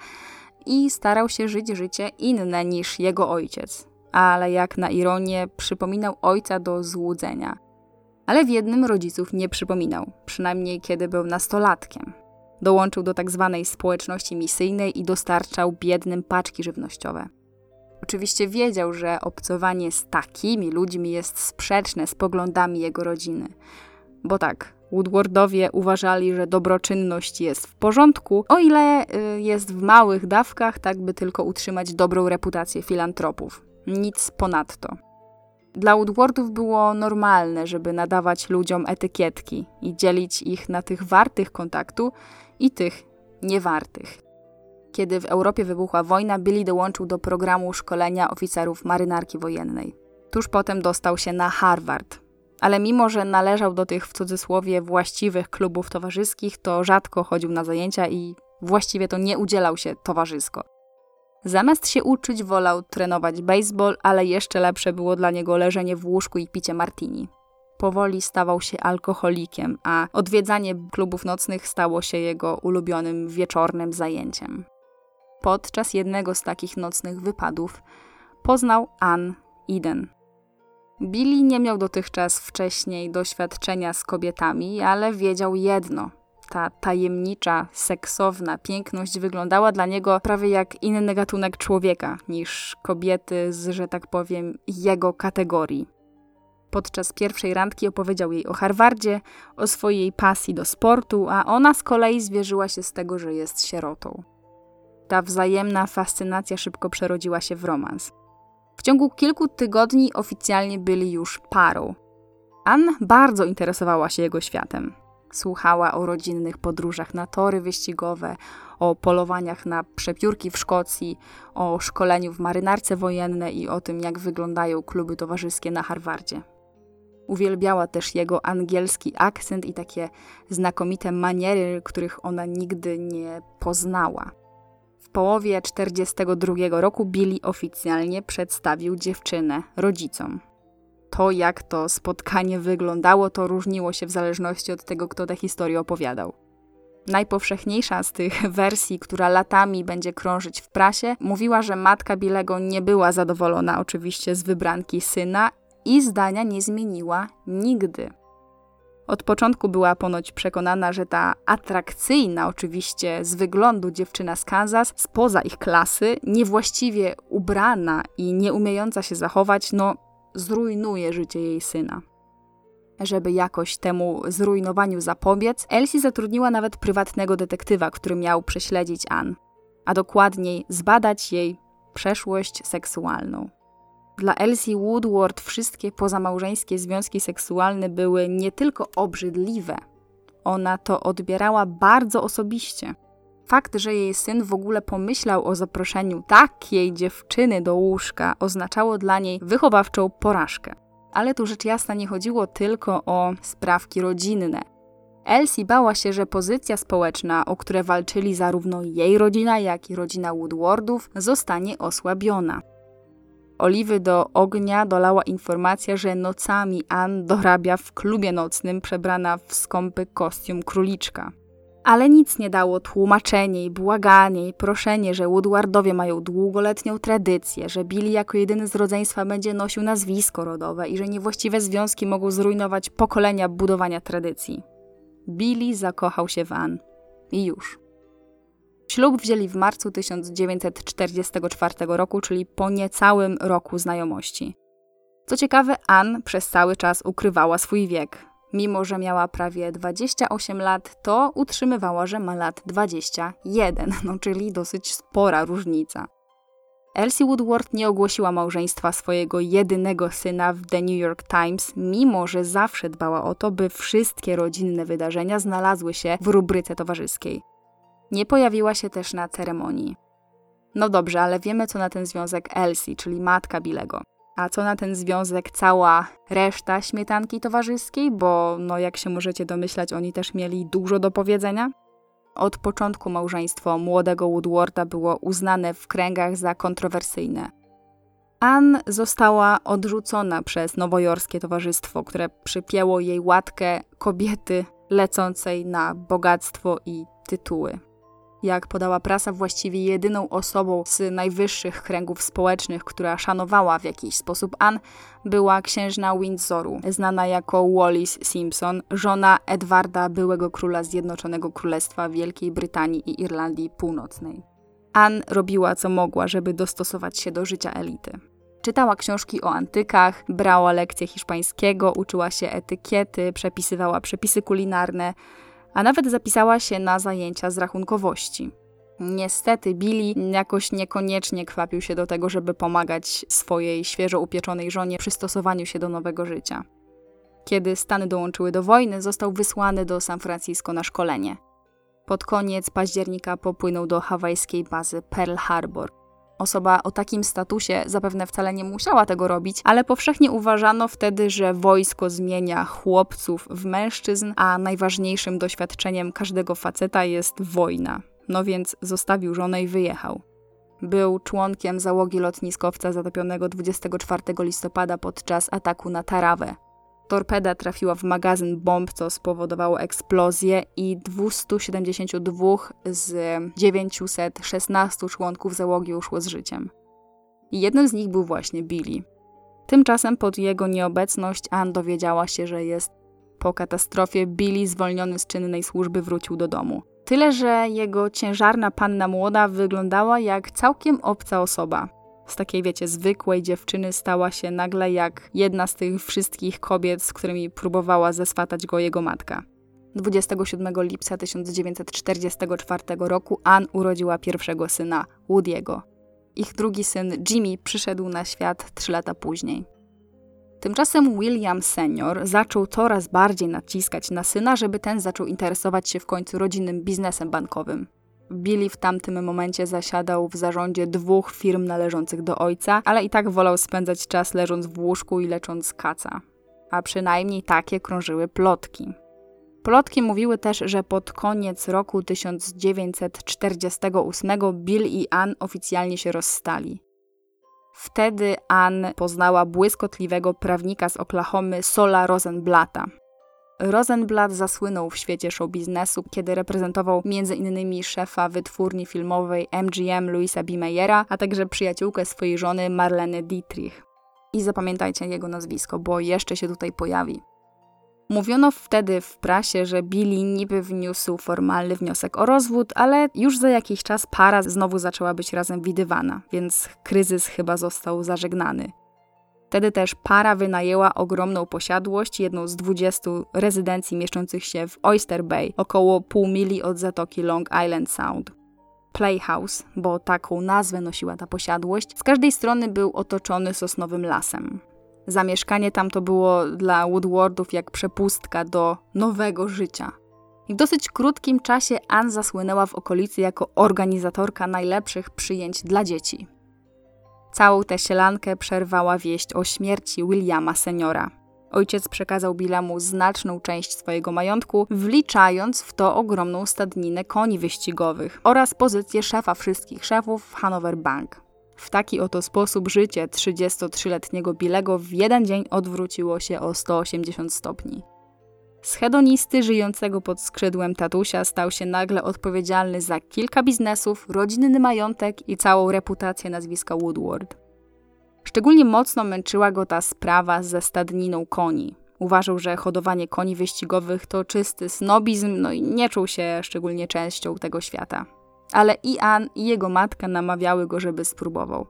i starał się żyć życie inne niż jego ojciec, ale jak na ironię przypominał ojca do złudzenia. Ale w jednym rodziców nie przypominał, przynajmniej kiedy był nastolatkiem. Dołączył do tak zwanej społeczności misyjnej i dostarczał biednym paczki żywnościowe. Oczywiście wiedział, że obcowanie z takimi ludźmi jest sprzeczne z poglądami jego rodziny. Bo tak, Woodwardowie uważali, że dobroczynność jest w porządku, o ile y, jest w małych dawkach, tak by tylko utrzymać dobrą reputację filantropów. Nic ponadto. Dla Woodwardów było normalne, żeby nadawać ludziom etykietki i dzielić ich na tych wartych kontaktu i tych niewartych. Kiedy w Europie wybuchła wojna, Billy dołączył do programu szkolenia oficerów marynarki wojennej. Tuż potem dostał się na Harvard. Ale mimo, że należał do tych w cudzysłowie właściwych klubów towarzyskich, to rzadko chodził na zajęcia i właściwie to nie udzielał się towarzysko. Zamiast się uczyć, wolał trenować baseball, ale jeszcze lepsze było dla niego leżenie w łóżku i picie martini. Powoli stawał się alkoholikiem, a odwiedzanie klubów nocnych stało się jego ulubionym wieczornym zajęciem. Podczas jednego z takich nocnych wypadów poznał Ann Eden. Billy nie miał dotychczas wcześniej doświadczenia z kobietami, ale wiedział jedno. Ta tajemnicza, seksowna piękność wyglądała dla niego prawie jak inny gatunek człowieka niż kobiety z, że tak powiem, jego kategorii. Podczas pierwszej randki opowiedział jej o Harvardzie, o swojej pasji do sportu, a ona z kolei zwierzyła się z tego, że jest sierotą. Ta wzajemna fascynacja szybko przerodziła się w romans. W ciągu kilku tygodni oficjalnie byli już parą. Ann bardzo interesowała się jego światem. Słuchała o rodzinnych podróżach na tory wyścigowe, o polowaniach na przepiórki w Szkocji, o szkoleniu w marynarce wojennej i o tym, jak wyglądają kluby towarzyskie na Harvardzie. Uwielbiała też jego angielski akcent i takie znakomite maniery, których ona nigdy nie poznała. W połowie czterdziestego drugiego roku Billy oficjalnie przedstawił dziewczynę rodzicom. To, jak to spotkanie wyglądało, to różniło się w zależności od tego, kto tę historię opowiadał. Najpowszechniejsza z tych wersji, która latami będzie krążyć w prasie, mówiła, że matka Billego nie była zadowolona oczywiście z wybranki syna i zdania nie zmieniła nigdy. Od początku była ponoć przekonana, że ta atrakcyjna, oczywiście z wyglądu dziewczyna z Kansas, spoza ich klasy, niewłaściwie ubrana i nieumiejąca się zachować, no zrujnuje życie jej syna. Żeby jakoś temu zrujnowaniu zapobiec, Elsie zatrudniła nawet prywatnego detektywa, który miał prześledzić Ann, a dokładniej zbadać jej przeszłość seksualną. Dla Elsie Woodward wszystkie pozamałżeńskie związki seksualne były nie tylko obrzydliwe, ona to odbierała bardzo osobiście. Fakt, że jej syn w ogóle pomyślał o zaproszeniu takiej dziewczyny do łóżka, oznaczało dla niej wychowawczą porażkę. Ale tu rzecz jasna nie chodziło tylko o sprawki rodzinne. Elsie bała się, że pozycja społeczna, o które walczyli zarówno jej rodzina, jak i rodzina Woodwardów, zostanie osłabiona. Oliwy do ognia dolała informacja, że nocami Ann dorabia w klubie nocnym przebrana w skąpy kostium króliczka. Ale nic nie dało tłumaczenie i błaganie i proszenie, że Woodwardowie mają długoletnią tradycję, że Billy jako jedyny z rodzeństwa będzie nosił nazwisko rodowe i że niewłaściwe związki mogą zrujnować pokolenia budowania tradycji. Billy zakochał się w Ann. I już. Ślub wzięli w marcu tysiąc dziewięćset czterdziestego czwartego roku, czyli po niecałym roku znajomości. Co ciekawe, Ann przez cały czas ukrywała swój wiek. Mimo, że miała prawie dwadzieścia osiem lat, to utrzymywała, że ma lat dwadzieścia jeden, no czyli dosyć spora różnica. Elsie Woodward nie ogłosiła małżeństwa swojego jedynego syna w The New York Times, mimo, że zawsze dbała o to, by wszystkie rodzinne wydarzenia znalazły się w rubryce towarzyskiej. Nie pojawiła się też na ceremonii. No dobrze, ale wiemy, co na ten związek Elsie, czyli matka Billego. A co na ten związek cała reszta śmietanki towarzyskiej, bo no jak się możecie domyślać, oni też mieli dużo do powiedzenia. Od początku małżeństwo młodego Woodwarda było uznane w kręgach za kontrowersyjne. Ann została odrzucona przez nowojorskie towarzystwo, które przypięło jej łatkę kobiety lecącej na bogactwo i tytuły. Jak podała prasa, właściwie jedyną osobą z najwyższych kręgów społecznych, która szanowała w jakiś sposób Ann, była księżna Windsoru, znana jako Wallis Simpson, żona Edwarda, byłego króla Zjednoczonego Królestwa Wielkiej Brytanii i Irlandii Północnej. Ann robiła co mogła, żeby dostosować się do życia elity. Czytała książki o antykach, brała lekcje hiszpańskiego, uczyła się etykiety, przepisywała przepisy kulinarne, a nawet zapisała się na zajęcia z rachunkowości. Niestety Billy jakoś niekoniecznie kwapił się do tego, żeby pomagać swojej świeżo upieczonej żonie przystosowaniu się do nowego życia. Kiedy Stany dołączyły do wojny, został wysłany do San Francisco na szkolenie. Pod koniec października popłynął do hawajskiej bazy Pearl Harbor. Osoba o takim statusie zapewne wcale nie musiała tego robić, ale powszechnie uważano wtedy, że wojsko zmienia chłopców w mężczyzn, a najważniejszym doświadczeniem każdego faceta jest wojna. No więc zostawił żonę i wyjechał. Był członkiem załogi lotniskowca zatopionego dwudziestego czwartego listopada podczas ataku na Tarawę. Torpeda trafiła w magazyn bomb, co spowodowało eksplozję i dwieście siedemdziesiąt dwa z dziewięćset szesnaście członków załogi uszło z życiem. I jednym z nich był właśnie Billy. Tymczasem pod jego nieobecność Ann dowiedziała się, że jest po katastrofie. Billy, zwolniony z czynnej służby, wrócił do domu. Tyle, że jego ciężarna panna młoda wyglądała jak całkiem obca osoba. Z takiej, wiecie, zwykłej dziewczyny stała się nagle jak jedna z tych wszystkich kobiet, z którymi próbowała zeswatać go jego matka. dwudziestego siódmego lipca tysiąc dziewięćset czterdziestego czwartego roku Ann urodziła pierwszego syna, Woody'ego. Ich drugi syn, Jimmy, przyszedł na świat trzy lata później. Tymczasem William senior zaczął coraz bardziej naciskać na syna, żeby ten zaczął interesować się w końcu rodzinnym biznesem bankowym. Billy w tamtym momencie zasiadał w zarządzie dwóch firm należących do ojca, ale i tak wolał spędzać czas leżąc w łóżku i lecząc kaca. A przynajmniej takie krążyły plotki. Plotki mówiły też, że pod koniec roku tysiąc dziewięćset czterdziestego ósmego Bill i Ann oficjalnie się rozstali. Wtedy Ann poznała błyskotliwego prawnika z Oklahomy, Sola Rosenblata. Rosenblatt zasłynął w świecie show biznesu, kiedy reprezentował między innymi szefa wytwórni filmowej M G M Louisa B. Mayera, a także przyjaciółkę swojej żony Marleny Dietrich. I zapamiętajcie jego nazwisko, bo jeszcze się tutaj pojawi. Mówiono wtedy w prasie, że Billy niby wniósł formalny wniosek o rozwód, ale już za jakiś czas para znowu zaczęła być razem widywana, więc kryzys chyba został zażegnany. Wtedy też para wynajęła ogromną posiadłość, jedną z dwudziestu rezydencji mieszczących się w Oyster Bay, około pół mili od zatoki Long Island Sound. Playhouse, bo taką nazwę nosiła ta posiadłość, z każdej strony był otoczony sosnowym lasem. Zamieszkanie tam to było dla Woodwardów jak przepustka do nowego życia. I w dosyć krótkim czasie Ann zasłynęła w okolicy jako organizatorka najlepszych przyjęć dla dzieci. Całą tę sielankę przerwała wieść o śmierci Williama seniora. Ojciec przekazał Billemu znaczną część swojego majątku, wliczając w to ogromną stadninę koni wyścigowych oraz pozycję szefa wszystkich szefów w Hanover Bank. W taki oto sposób życie trzydziestotrzyletniego Billego w jeden dzień odwróciło się o sto osiemdziesiąt stopni. Z hedonisty żyjącego pod skrzydłem tatusia stał się nagle odpowiedzialny za kilka biznesów, rodzinny majątek i całą reputację nazwiska Woodward. Szczególnie mocno męczyła go ta sprawa ze stadniną koni. Uważał, że hodowanie koni wyścigowych to czysty snobizm, no i nie czuł się szczególnie częścią tego świata. Ale i Ann, i jego matka namawiały go, żeby spróbował.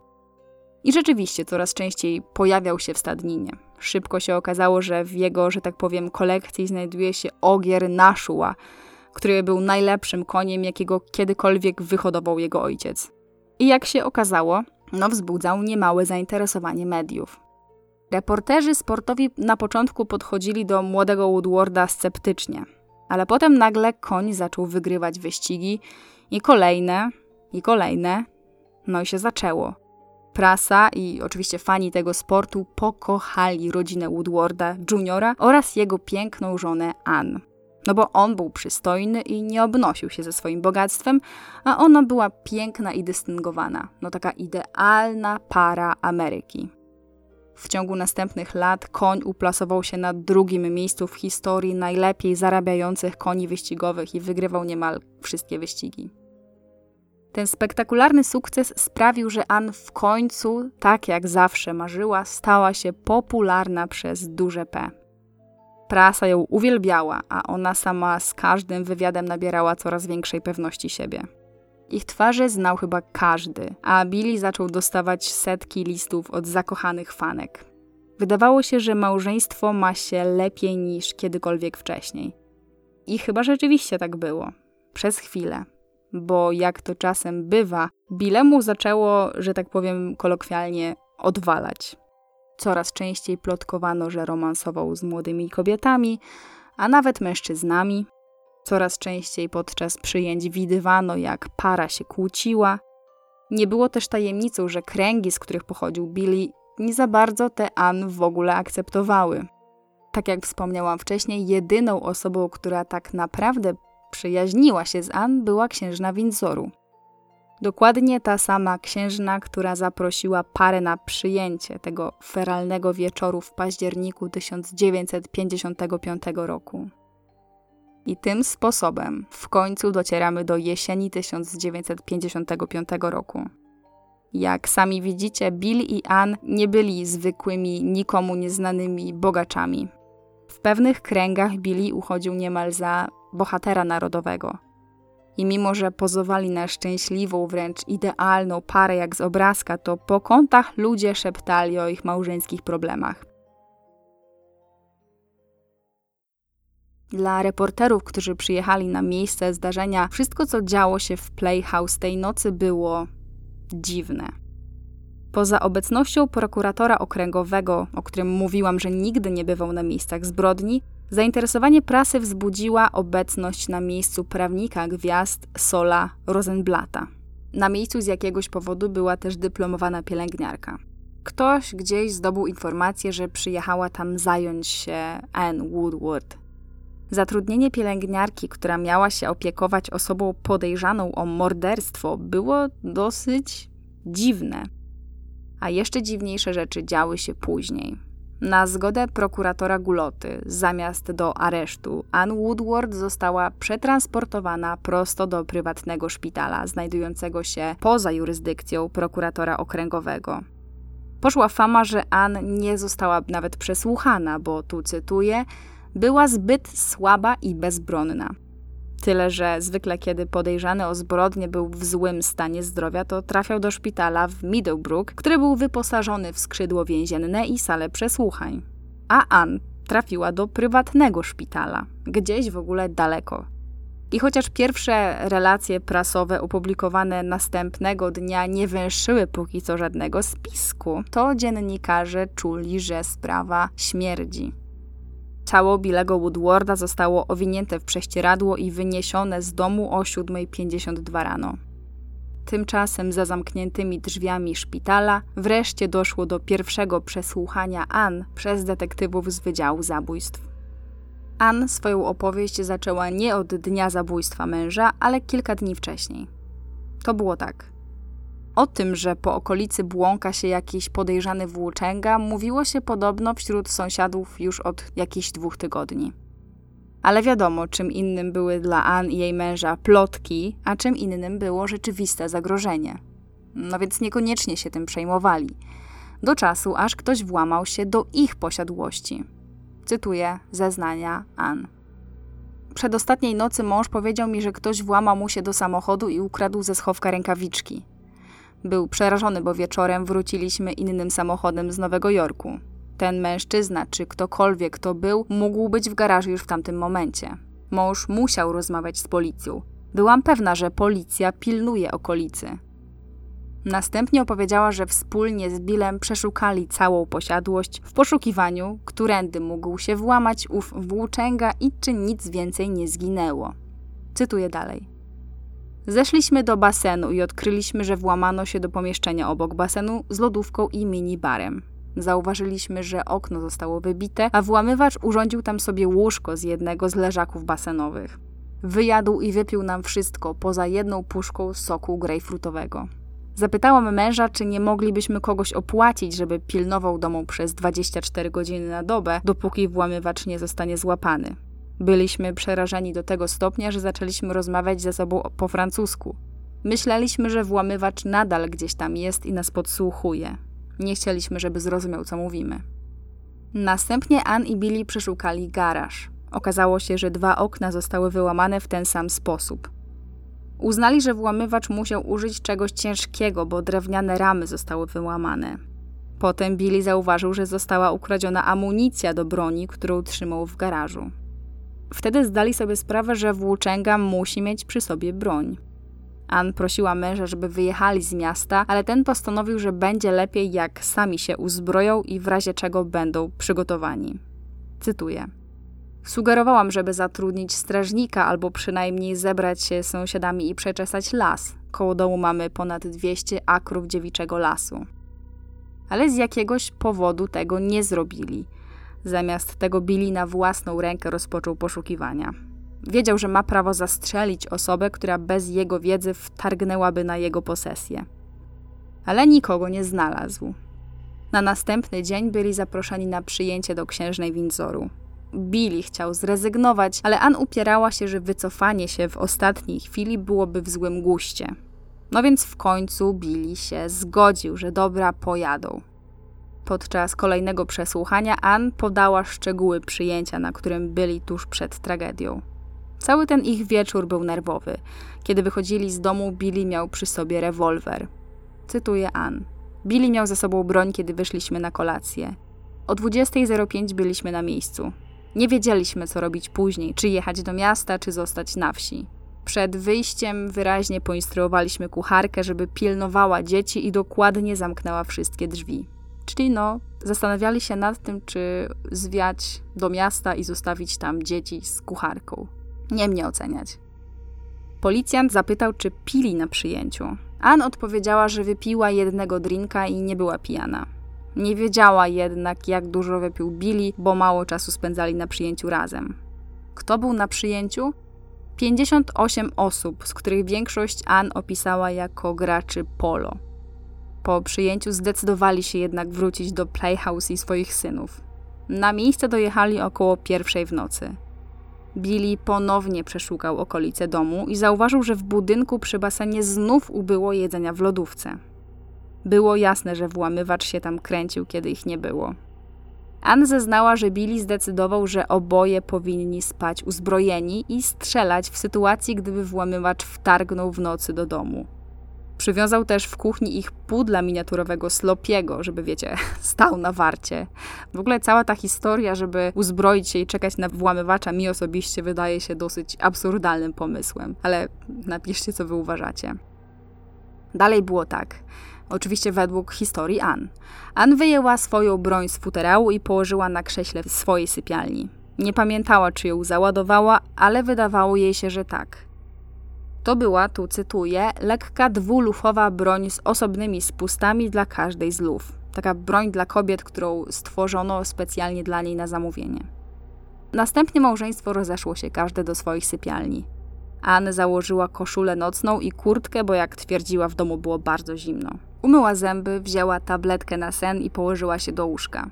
I rzeczywiście coraz częściej pojawiał się w stadninie. Szybko się okazało, że w jego, że tak powiem, kolekcji znajduje się ogier Nashua, który był najlepszym koniem, jakiego kiedykolwiek wyhodował jego ojciec. I jak się okazało, no wzbudzał niemałe zainteresowanie mediów. Reporterzy sportowi na początku podchodzili do młodego Woodwarda sceptycznie, ale potem nagle koń zaczął wygrywać wyścigi i kolejne, i kolejne, no i się zaczęło. Prasa i oczywiście fani tego sportu pokochali rodzinę Woodwarda juniora oraz jego piękną żonę Ann. No bo on był przystojny i nie obnosił się ze swoim bogactwem, a ona była piękna i dystyngowana. No taka idealna para Ameryki. W ciągu następnych lat koń uplasował się na drugim miejscu w historii najlepiej zarabiających koni wyścigowych i wygrywał niemal wszystkie wyścigi. Ten spektakularny sukces sprawił, że Ann w końcu, tak jak zawsze marzyła, stała się popularna przez duże P. Prasa ją uwielbiała, a ona sama z każdym wywiadem nabierała coraz większej pewności siebie. Ich twarze znał chyba każdy, a Billy zaczął dostawać setki listów od zakochanych fanek. Wydawało się, że małżeństwo ma się lepiej niż kiedykolwiek wcześniej. I chyba rzeczywiście tak było. Przez chwilę. Bo jak to czasem bywa, Billemu zaczęło, że tak powiem kolokwialnie, odwalać. Coraz częściej plotkowano, że romansował z młodymi kobietami, a nawet mężczyznami. Coraz częściej podczas przyjęć widywano, jak para się kłóciła. Nie było też tajemnicą, że kręgi, z których pochodził Billy, nie za bardzo te Ann w ogóle akceptowały. Tak jak wspomniałam wcześniej, jedyną osobą, która tak naprawdę przyjaźniła się z Ann, była księżna Windsoru. Dokładnie ta sama księżna, która zaprosiła parę na przyjęcie tego feralnego wieczoru w październiku tysiąc dziewięćset pięćdziesiątego piątego roku. I tym sposobem w końcu docieramy do jesieni tysiąc dziewięćset pięćdziesiątego piątego roku. Jak sami widzicie, Bill i Ann nie byli zwykłymi, nikomu nieznanymi bogaczami. W pewnych kręgach Billy uchodził niemal za bohatera narodowego. I mimo, że pozowali na szczęśliwą, wręcz idealną parę jak z obrazka, to po kątach ludzie szeptali o ich małżeńskich problemach. Dla reporterów, którzy przyjechali na miejsce zdarzenia, wszystko co działo się w Playhouse tej nocy było dziwne. Poza obecnością prokuratora okręgowego, o którym mówiłam, że nigdy nie bywał na miejscach zbrodni, zainteresowanie prasy wzbudziła obecność na miejscu prawnika gwiazd Sola Rosenblata. Na miejscu z jakiegoś powodu była też dyplomowana pielęgniarka. Ktoś gdzieś zdobył informację, że przyjechała tam zająć się Ann Woodward. Zatrudnienie pielęgniarki, która miała się opiekować osobą podejrzaną o morderstwo, było dosyć dziwne. A jeszcze dziwniejsze rzeczy działy się później. Na zgodę prokuratora Guloty, zamiast do aresztu, Ann Woodward została przetransportowana prosto do prywatnego szpitala, znajdującego się poza jurysdykcją prokuratora okręgowego. Poszła fama, że Ann nie została nawet przesłuchana, bo tu cytuję, była zbyt słaba i bezbronna. Tyle, że zwykle kiedy podejrzany o zbrodnię był w złym stanie zdrowia, to trafiał do szpitala w Middlebrook, który był wyposażony w skrzydło więzienne i salę przesłuchań. A Ann trafiła do prywatnego szpitala, gdzieś w ogóle daleko. I chociaż pierwsze relacje prasowe opublikowane następnego dnia nie węszyły póki co żadnego spisku, to dziennikarze czuli, że sprawa śmierdzi. Ciało Billego Woodwarda zostało owinięte w prześcieradło i wyniesione z domu o siódma pięćdziesiąt dwa rano. Tymczasem za zamkniętymi drzwiami szpitala wreszcie doszło do pierwszego przesłuchania Ann przez detektywów z Wydziału Zabójstw. Ann swoją opowieść zaczęła nie od dnia zabójstwa męża, ale kilka dni wcześniej. To było tak. O tym, że po okolicy błąka się jakiś podejrzany włóczęga, mówiło się podobno wśród sąsiadów już od jakichś dwóch tygodni. Ale wiadomo, czym innym były dla Ann i jej męża plotki, a czym innym było rzeczywiste zagrożenie. No więc niekoniecznie się tym przejmowali. Do czasu, aż ktoś włamał się do ich posiadłości. Cytuję zeznania Ann. Przedostatniej nocy mąż powiedział mi, że ktoś włamał mu się do samochodu i ukradł ze schowka rękawiczki. Był przerażony, bo wieczorem wróciliśmy innym samochodem z Nowego Jorku. Ten mężczyzna, czy ktokolwiek to był, mógł być w garażu już w tamtym momencie. Mąż musiał rozmawiać z policją. Byłam pewna, że policja pilnuje okolicy. Następnie opowiedziała, że wspólnie z Billem przeszukali całą posiadłość w poszukiwaniu, którędy mógł się włamać ów włóczęga i czy nic więcej nie zginęło. Cytuję dalej. Zeszliśmy do basenu i odkryliśmy, że włamano się do pomieszczenia obok basenu z lodówką i minibarem. Zauważyliśmy, że okno zostało wybite, a włamywacz urządził tam sobie łóżko z jednego z leżaków basenowych. Wyjadł i wypił nam wszystko, poza jedną puszką soku grejpfrutowego. Zapytałam męża, czy nie moglibyśmy kogoś opłacić, żeby pilnował domu przez dwadzieścia cztery godziny na dobę, dopóki włamywacz nie zostanie złapany. Byliśmy przerażeni do tego stopnia, że zaczęliśmy rozmawiać ze sobą po francusku. Myśleliśmy, że włamywacz nadal gdzieś tam jest i nas podsłuchuje. Nie chcieliśmy, żeby zrozumiał, co mówimy. Następnie Ann i Billy przeszukali garaż. Okazało się, że dwa okna zostały wyłamane w ten sam sposób. Uznali, że włamywacz musiał użyć czegoś ciężkiego, bo drewniane ramy zostały wyłamane. Potem Billy zauważył, że została ukradziona amunicja do broni, którą trzymał w garażu. Wtedy zdali sobie sprawę, że włóczęga musi mieć przy sobie broń. Ann prosiła męża, żeby wyjechali z miasta, ale ten postanowił, że będzie lepiej, jak sami się uzbroją i w razie czego będą przygotowani. Cytuję. Sugerowałam, żeby zatrudnić strażnika albo przynajmniej zebrać się z sąsiadami i przeczesać las. Koło domu mamy ponad dwieście akrów dziewiczego lasu. Ale z jakiegoś powodu tego nie zrobili. Zamiast tego Billy na własną rękę rozpoczął poszukiwania. Wiedział, że ma prawo zastrzelić osobę, która bez jego wiedzy wtargnęłaby na jego posesję. Ale nikogo nie znalazł. Na następny dzień byli zaproszeni na przyjęcie do księżnej Windsoru. Billy chciał zrezygnować, ale Ann upierała się, że wycofanie się w ostatniej chwili byłoby w złym guście. No więc w końcu Billy się zgodził, że dobra, pojadą. Podczas kolejnego przesłuchania Ann podała szczegóły przyjęcia, na którym byli tuż przed tragedią. Cały ten ich wieczór był nerwowy. Kiedy wychodzili z domu, Billy miał przy sobie rewolwer. Cytuję Ann. Billy miał ze sobą broń, kiedy wyszliśmy na kolację. O dwudziesta zero pięć byliśmy na miejscu. Nie wiedzieliśmy, co robić później, czy jechać do miasta, czy zostać na wsi. Przed wyjściem wyraźnie poinstruowaliśmy kucharkę, żeby pilnowała dzieci i dokładnie zamknęła wszystkie drzwi. Czyli no, zastanawiali się nad tym, czy zwiać do miasta i zostawić tam dzieci z kucharką. Nie mnie oceniać. Policjant zapytał, czy pili na przyjęciu. Ann odpowiedziała, że wypiła jednego drinka i nie była pijana. Nie wiedziała jednak, jak dużo wypił Billy, bo mało czasu spędzali na przyjęciu razem. Kto był na przyjęciu? pięćdziesiąt osiem osób, z których większość Ann opisała jako graczy polo. Po przyjęciu zdecydowali się jednak wrócić do Playhouse i swoich synów. Na miejsce dojechali około pierwszej w nocy. Billy ponownie przeszukał okolice domu i zauważył, że w budynku przy basenie znów ubyło jedzenia w lodówce. Było jasne, że włamywacz się tam kręcił, kiedy ich nie było. Ann zeznała, że Billy zdecydował, że oboje powinni spać uzbrojeni i strzelać w sytuacji, gdyby włamywacz wtargnął w nocy do domu. Przywiązał też w kuchni ich pudla miniaturowego Slopiego, żeby, wiecie, stał na warcie. W ogóle cała ta historia, żeby uzbroić się i czekać na włamywacza, mi osobiście wydaje się dosyć absurdalnym pomysłem. Ale napiszcie, co wy uważacie. Dalej było tak. Oczywiście według historii Ann. Ann wyjęła swoją broń z futerału i położyła na krześle w swojej sypialni. Nie pamiętała, czy ją załadowała, ale wydawało jej się, że tak. To była, tu cytuję, lekka dwulufowa broń z osobnymi spustami dla każdej z luf. Taka broń dla kobiet, którą stworzono specjalnie dla niej na zamówienie. Następnie małżeństwo rozeszło się każde do swoich sypialni. Ann założyła koszulę nocną i kurtkę, bo jak twierdziła, w domu było bardzo zimno. Umyła zęby, wzięła tabletkę na sen i położyła się do łóżka.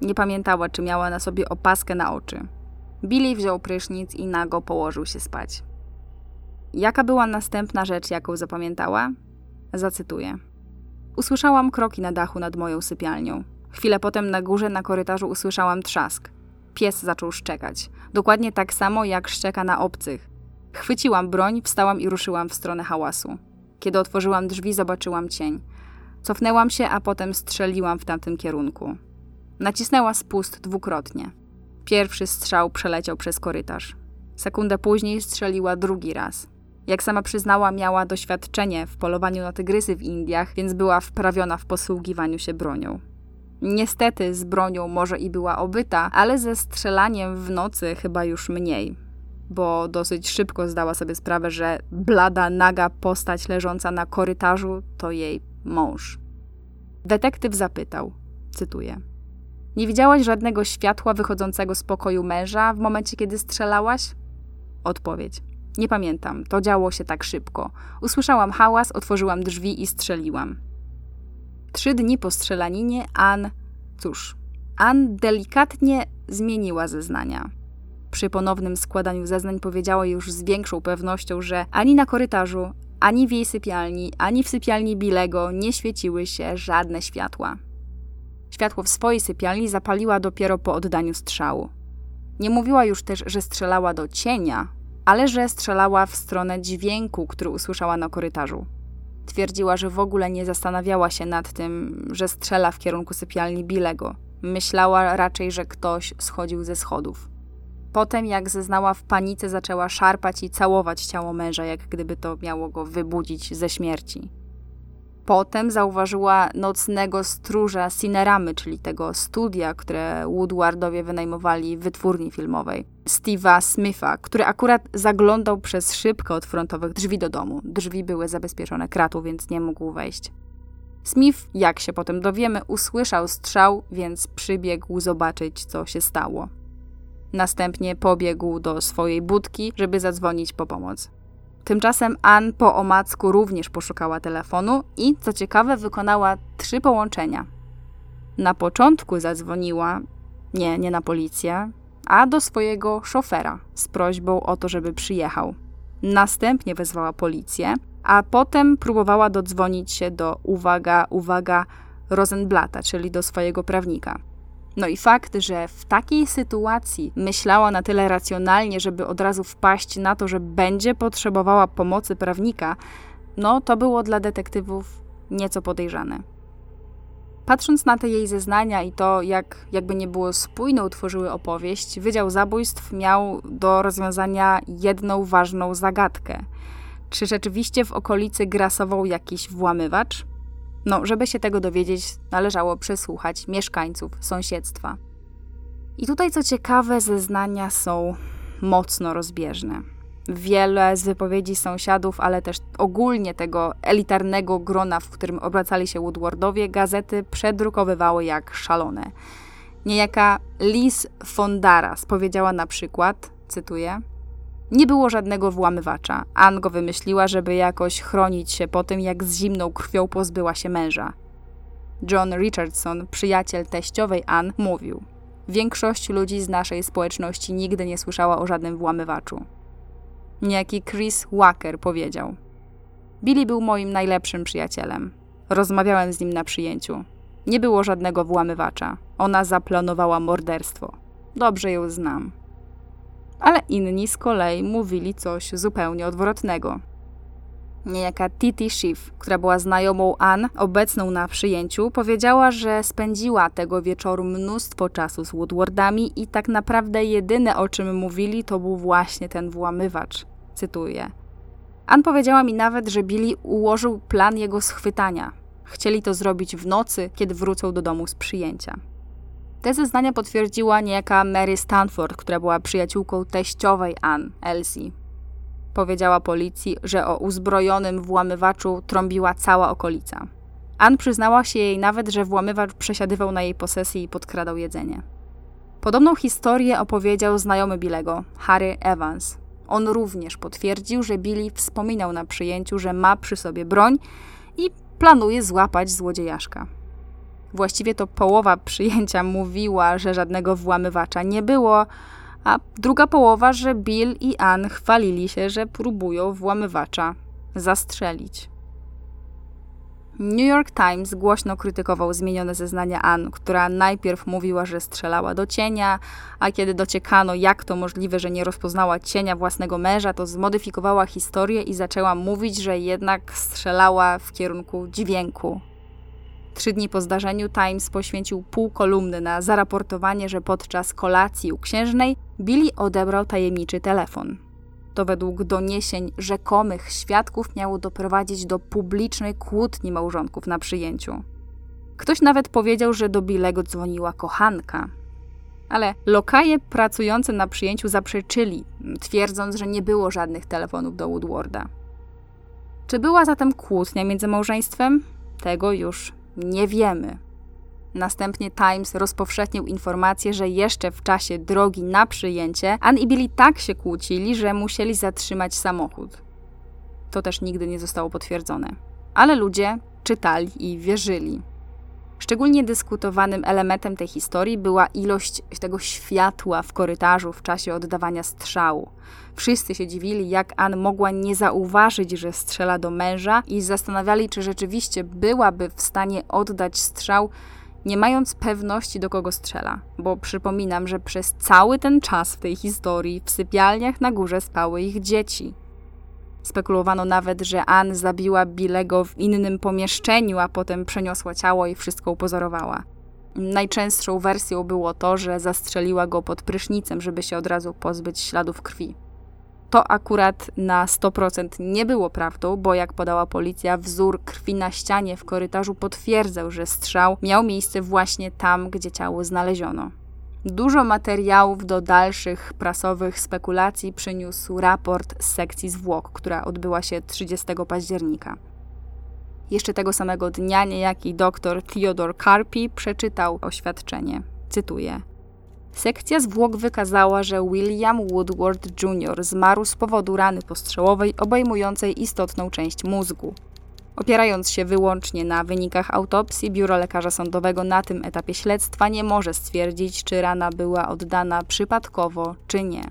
Nie pamiętała, czy miała na sobie opaskę na oczy. Billy wziął prysznic i nago położył się spać. Jaka była następna rzecz, jaką zapamiętała? Zacytuję. Usłyszałam kroki na dachu nad moją sypialnią. Chwilę potem na górze na korytarzu usłyszałam trzask. Pies zaczął szczekać. Dokładnie tak samo, jak szczeka na obcych. Chwyciłam broń, wstałam i ruszyłam w stronę hałasu. Kiedy otworzyłam drzwi, zobaczyłam cień. Cofnęłam się, a potem strzeliłam w tamtym kierunku. Nacisnęła spust dwukrotnie. Pierwszy strzał przeleciał przez korytarz. Sekundę później strzeliła drugi raz. Jak sama przyznała, miała doświadczenie w polowaniu na tygrysy w Indiach, więc była wprawiona w posługiwaniu się bronią. Niestety z bronią może i była obyta, ale ze strzelaniem w nocy chyba już mniej, bo dosyć szybko zdała sobie sprawę, że blada, naga postać leżąca na korytarzu to jej mąż. Detektyw zapytał, cytuję, nie widziałaś żadnego światła wychodzącego z pokoju męża w momencie, kiedy strzelałaś? Odpowiedź. Nie pamiętam, to działo się tak szybko. Usłyszałam hałas, otworzyłam drzwi i strzeliłam. Trzy dni po strzelaninie Ann, cóż, Ann delikatnie zmieniła zeznania. Przy ponownym składaniu zeznań powiedziała już z większą pewnością, że ani na korytarzu, Ani w jej sypialni, ani w sypialni Bilego nie świeciły się żadne światła. Światło w swojej sypialni zapaliła dopiero po oddaniu strzału. Nie mówiła już też, że strzelała do cienia, ale że strzelała w stronę dźwięku, który usłyszała na korytarzu. Twierdziła, że w ogóle nie zastanawiała się nad tym, że strzela w kierunku sypialni Bilego. Myślała raczej, że ktoś schodził ze schodów. Potem, jak zeznała, w panice zaczęła szarpać i całować ciało męża, jak gdyby to miało go wybudzić ze śmierci. Potem zauważyła nocnego stróża Cineramy, czyli tego studia, które Woodwardowie wynajmowali w wytwórni filmowej, Steve'a Smitha, który akurat zaglądał przez szybkę od frontowych drzwi do domu. Drzwi były zabezpieczone kratą, więc nie mógł wejść. Smith, jak się potem dowiemy, usłyszał strzał, więc przybiegł zobaczyć, co się stało. Następnie pobiegł do swojej budki, żeby zadzwonić po pomoc. Tymczasem Ann po omacku również poszukała telefonu i, co ciekawe, wykonała trzy połączenia. Na początku zadzwoniła, nie, nie na policję, a do swojego szofera z prośbą o to, żeby przyjechał. Następnie wezwała policję, a potem próbowała dodzwonić się do, uwaga, uwaga, Rosenblata, czyli do swojego prawnika. No i fakt, że w takiej sytuacji myślała na tyle racjonalnie, żeby od razu wpaść na to, że będzie potrzebowała pomocy prawnika, no to było dla detektywów nieco podejrzane. Patrząc na te jej zeznania i to, jak jakby nie było spójne utworzyły opowieść, Wydział Zabójstw miał do rozwiązania jedną ważną zagadkę. Czy rzeczywiście w okolicy grasował jakiś włamywacz? No, żeby się tego dowiedzieć, należało przesłuchać mieszkańców sąsiedztwa. I tutaj, co ciekawe, zeznania są mocno rozbieżne. Wiele z wypowiedzi sąsiadów, ale też ogólnie tego elitarnego grona, w którym obracali się Woodwardowie, gazety przedrukowywały jak szalone. Niejaka Liz Fondaras powiedziała na przykład, cytuję: nie było żadnego włamywacza. Ann go wymyśliła, żeby jakoś chronić się po tym, jak z zimną krwią pozbyła się męża. John Richardson, przyjaciel teściowej Ann, mówił: większość ludzi z naszej społeczności nigdy nie słyszała o żadnym włamywaczu. Niejaki Chris Walker powiedział: Billy był moim najlepszym przyjacielem. Rozmawiałem z nim na przyjęciu. Nie było żadnego włamywacza. Ona zaplanowała morderstwo. Dobrze ją znam. Ale inni z kolei mówili coś zupełnie odwrotnego. Niejaka Titi Schiff, która była znajomą Ann, obecną na przyjęciu, powiedziała, że spędziła tego wieczoru mnóstwo czasu z Woodwardami i tak naprawdę jedyne, o czym mówili, to był właśnie ten włamywacz. Cytuję. Ann powiedziała mi nawet, że Billy ułożył plan jego schwytania. Chcieli to zrobić w nocy, kiedy wrócą do domu z przyjęcia. Te zeznania potwierdziła niejaka Mary Stanford, która była przyjaciółką teściowej Ann, Elsie. Powiedziała policji, że o uzbrojonym włamywaczu trąbiła cała okolica. Ann przyznała się jej nawet, że włamywacz przesiadywał na jej posesji i podkradał jedzenie. Podobną historię opowiedział znajomy Bilego, Harry Evans. On również potwierdził, że Billy wspominał na przyjęciu, że ma przy sobie broń i planuje złapać złodziejaszka. Właściwie to połowa przyjęcia mówiła, że żadnego włamywacza nie było, a druga połowa, że Bill i Ann chwalili się, że próbują włamywacza zastrzelić. New York Times głośno krytykował zmienione zeznania Ann, która najpierw mówiła, że strzelała do cienia, a kiedy dociekano, jak to możliwe, że nie rozpoznała cienia własnego męża, to zmodyfikowała historię i zaczęła mówić, że jednak strzelała w kierunku dźwięku. Trzy dni po zdarzeniu Times poświęcił pół kolumny na zaraportowanie, że podczas kolacji u księżnej Billy odebrał tajemniczy telefon. To według doniesień rzekomych świadków miało doprowadzić do publicznej kłótni małżonków na przyjęciu. Ktoś nawet powiedział, że do Billego dzwoniła kochanka. Ale lokaje pracujący na przyjęciu zaprzeczyli, twierdząc, że nie było żadnych telefonów do Woodwarda. Czy była zatem kłótnia między małżeństwem? Tego już nie wiemy. Następnie Times rozpowszechnił informację, że jeszcze w czasie drogi na przyjęcie Ann i Billy tak się kłócili, że musieli zatrzymać samochód. To też nigdy nie zostało potwierdzone. Ale ludzie czytali i wierzyli. Szczególnie dyskutowanym elementem tej historii była ilość tego światła w korytarzu w czasie oddawania strzału. Wszyscy się dziwili, jak Ann mogła nie zauważyć, że strzela do męża i zastanawiali, czy rzeczywiście byłaby w stanie oddać strzał, nie mając pewności, do kogo strzela. Bo przypominam, że przez cały ten czas w tej historii w sypialniach na górze spały ich dzieci. Spekulowano nawet, że Ann zabiła Billego w innym pomieszczeniu, a potem przeniosła ciało i wszystko upozorowała. Najczęstszą wersją było to, że zastrzeliła go pod prysznicem, żeby się od razu pozbyć śladów krwi. To akurat na sto procent nie było prawdą, bo jak podała policja, wzór krwi na ścianie w korytarzu potwierdzał, że strzał miał miejsce właśnie tam, gdzie ciało znaleziono. Dużo materiałów do dalszych prasowych spekulacji przyniósł raport z sekcji zwłok, która odbyła się trzydziestego października. Jeszcze tego samego dnia niejaki dr Theodore Carpi przeczytał oświadczenie. Cytuję. Sekcja zwłok wykazała, że William Woodward junior zmarł z powodu rany postrzałowej obejmującej istotną część mózgu. Opierając się wyłącznie na wynikach autopsji, biuro lekarza sądowego na tym etapie śledztwa nie może stwierdzić, czy rana była oddana przypadkowo, czy nie.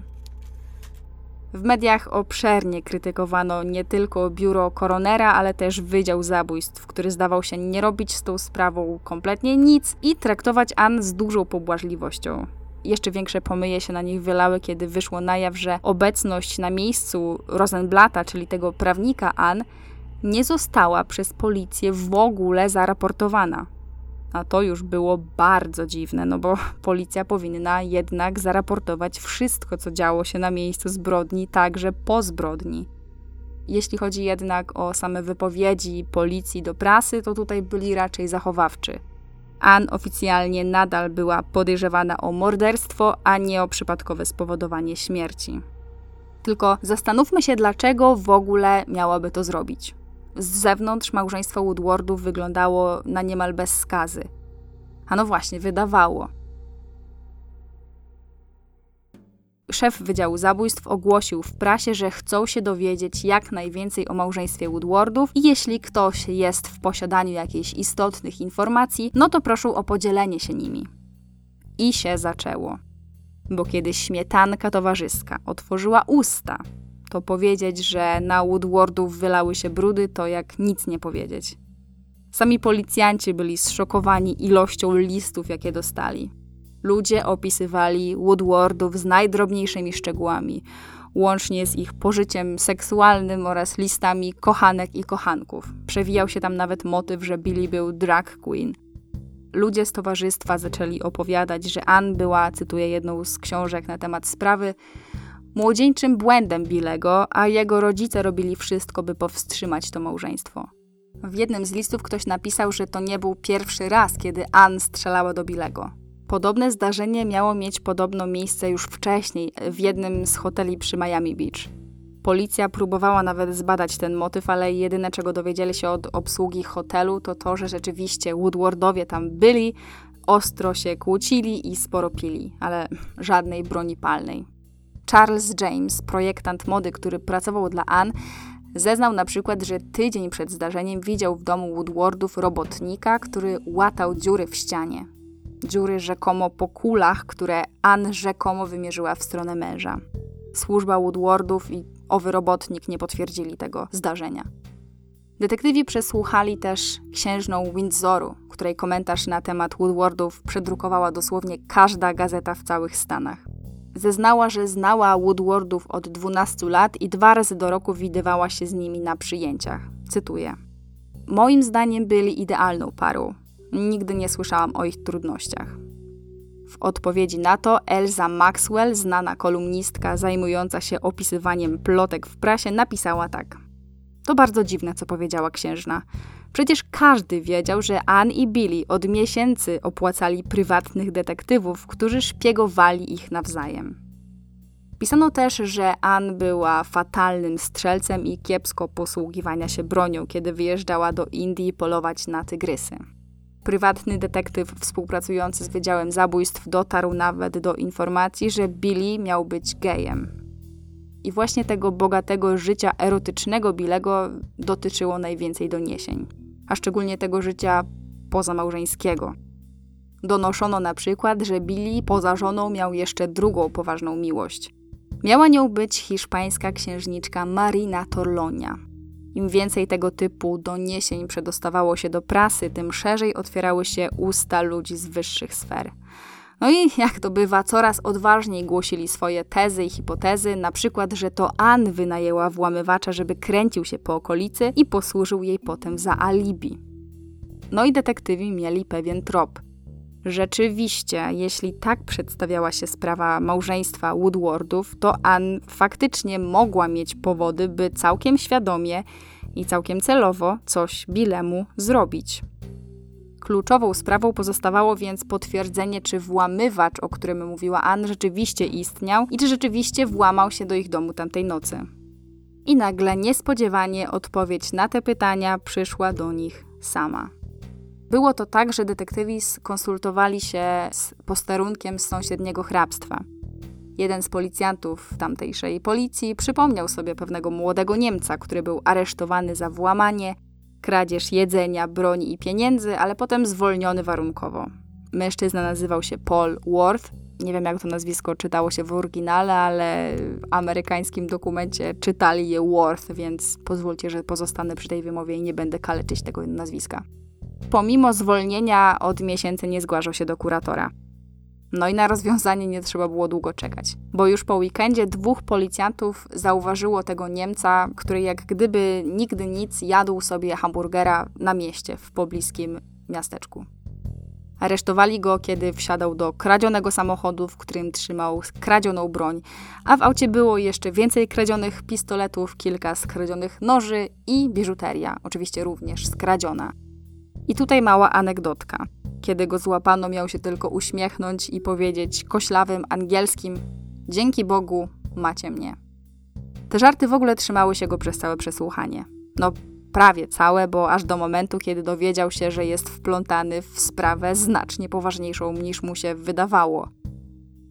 W mediach obszernie krytykowano nie tylko biuro koronera, ale też Wydział Zabójstw, który zdawał się nie robić z tą sprawą kompletnie nic i traktować Ann z dużą pobłażliwością. Jeszcze większe pomyje się na nich wylały, kiedy wyszło na jaw, że obecność na miejscu Rosenblata, czyli tego prawnika Ann, nie została przez policję w ogóle zaraportowana. A to już było bardzo dziwne, no bo policja powinna jednak zaraportować wszystko, co działo się na miejscu zbrodni, także po zbrodni. Jeśli chodzi jednak o same wypowiedzi policji do prasy, to tutaj byli raczej zachowawczy. Ann oficjalnie nadal była podejrzewana o morderstwo, a nie o przypadkowe spowodowanie śmierci. Tylko zastanówmy się, dlaczego w ogóle miałaby to zrobić. Z zewnątrz małżeństwo Woodwardów wyglądało na niemal bez skazy. A no właśnie, wydawało. Szef Wydziału Zabójstw ogłosił w prasie, że chcą się dowiedzieć jak najwięcej o małżeństwie Woodwardów i jeśli ktoś jest w posiadaniu jakichś istotnych informacji, no to proszą o podzielenie się nimi. I się zaczęło. Bo kiedy śmietanka towarzyska otworzyła usta, to powiedzieć, że na Woodwardów wylały się brudy, to jak nic nie powiedzieć. Sami policjanci byli zszokowani ilością listów, jakie dostali. Ludzie opisywali Woodwardów z najdrobniejszymi szczegółami, łącznie z ich pożyciem seksualnym oraz listami kochanek i kochanków. Przewijał się tam nawet motyw, że Billy był drag queen. Ludzie z towarzystwa zaczęli opowiadać, że Ann była, cytuję jedną z książek na temat sprawy, młodzieńczym błędem Billego, a jego rodzice robili wszystko, by powstrzymać to małżeństwo. W jednym z listów ktoś napisał, że to nie był pierwszy raz, kiedy Ann strzelała do Billego. Podobne zdarzenie miało mieć podobno miejsce już wcześniej w jednym z hoteli przy Miami Beach. Policja próbowała nawet zbadać ten motyw, ale jedyne, czego dowiedzieli się od obsługi hotelu, to to, że rzeczywiście Woodwardowie tam byli, ostro się kłócili i sporo pili, ale żadnej broni palnej. Charles James, projektant mody, który pracował dla Ann, zeznał na przykład, że tydzień przed zdarzeniem widział w domu Woodwardów robotnika, który łatał dziury w ścianie. Dziury rzekomo po kulach, które Ann rzekomo wymierzyła w stronę męża. Służba Woodwardów i owy robotnik nie potwierdzili tego zdarzenia. Detektywi przesłuchali też księżną Windsoru, której komentarz na temat Woodwardów przedrukowała dosłownie każda gazeta w całych Stanach. Zeznała, że znała Woodwardów od dwunastu lat i dwa razy do roku widywała się z nimi na przyjęciach. Cytuję. Moim zdaniem byli idealną parą. Nigdy nie słyszałam o ich trudnościach. W odpowiedzi na to Elza Maxwell, znana kolumnistka zajmująca się opisywaniem plotek w prasie, napisała tak. To bardzo dziwne, co powiedziała księżna. Przecież każdy wiedział, że Ann i Billy od miesięcy opłacali prywatnych detektywów, którzy szpiegowali ich nawzajem. Pisano też, że Ann była fatalnym strzelcem i kiepsko posługiwania się bronią, kiedy wyjeżdżała do Indii polować na tygrysy. Prywatny detektyw współpracujący z Wydziałem Zabójstw dotarł nawet do informacji, że Billy miał być gejem. I właśnie tego bogatego życia erotycznego Billego dotyczyło najwięcej doniesień, a szczególnie tego życia pozamałżeńskiego. Donoszono na przykład, że Billy poza żoną miał jeszcze drugą poważną miłość. Miała nią być hiszpańska księżniczka Marina Torlonia. Im więcej tego typu doniesień przedostawało się do prasy, tym szerzej otwierały się usta ludzi z wyższych sfer. No i jak to bywa, coraz odważniej głosili swoje tezy i hipotezy, na przykład, że to Ann wynajęła włamywacza, żeby kręcił się po okolicy i posłużył jej potem za alibi. No i detektywi mieli pewien trop. Rzeczywiście, jeśli tak przedstawiała się sprawa małżeństwa Woodwardów, to Ann faktycznie mogła mieć powody, by całkiem świadomie i całkiem celowo coś Billemu zrobić. Kluczową sprawą pozostawało więc potwierdzenie, czy włamywacz, o którym mówiła Ann, rzeczywiście istniał i czy rzeczywiście włamał się do ich domu tamtej nocy. I nagle niespodziewanie odpowiedź na te pytania przyszła do nich sama. Było to tak, że detektywi skonsultowali się z posterunkiem z sąsiedniego hrabstwa. Jeden z policjantów tamtejszej policji przypomniał sobie pewnego młodego Niemca, który był aresztowany za włamanie, kradzież jedzenia, broni i pieniędzy, ale potem zwolniony warunkowo. Mężczyzna nazywał się Paul Worth. Nie wiem, jak to nazwisko czytało się w oryginale, ale w amerykańskim dokumencie czytali je Worth, więc pozwólcie, że pozostanę przy tej wymowie i nie będę kaleczyć tego nazwiska. Pomimo zwolnienia od miesięcy nie zgłaszał się do kuratora. No i na rozwiązanie nie trzeba było długo czekać, bo już po weekendzie dwóch policjantów zauważyło tego Niemca, który jak gdyby nigdy nic jadł sobie hamburgera na mieście w pobliskim miasteczku. Aresztowali go, kiedy wsiadał do kradzionego samochodu, w którym trzymał kradzioną broń, a w aucie było jeszcze więcej kradzionych pistoletów, kilka skradzionych noży i biżuteria, oczywiście również skradziona. I tutaj mała anegdotka. Kiedy go złapano, miał się tylko uśmiechnąć i powiedzieć koślawym angielskim: dzięki Bogu, macie mnie. Te żarty w ogóle trzymały się go przez całe przesłuchanie. No prawie całe, bo aż do momentu, kiedy dowiedział się, że jest wplątany w sprawę znacznie poważniejszą niż mu się wydawało.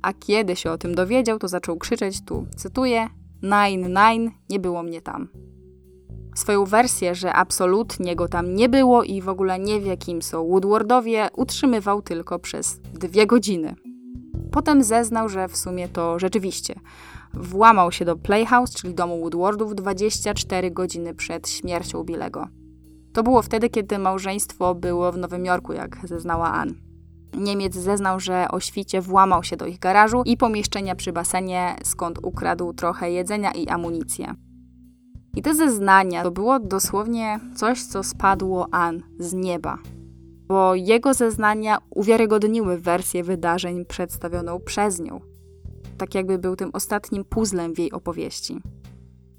A kiedy się o tym dowiedział, to zaczął krzyczeć tu, cytuję, nine, nine, nie było mnie tam. Swoją wersję, że absolutnie go tam nie było i w ogóle nie wie, kim są Woodwardowie, utrzymywał tylko przez dwie godziny. Potem zeznał, że w sumie to rzeczywiście włamał się do Playhouse, czyli domu Woodwardów, dwadzieścia cztery godziny przed śmiercią Billego. To było wtedy, kiedy małżeństwo było w Nowym Jorku, jak zeznała Ann. Niemiec zeznał, że o świcie włamał się do ich garażu i pomieszczenia przy basenie, skąd ukradł trochę jedzenia i amunicję. I te zeznania to było dosłownie coś, co spadło Ann z nieba. Bo jego zeznania uwiarygodniły wersję wydarzeń przedstawioną przez nią. Tak jakby był tym ostatnim puzzlem w jej opowieści.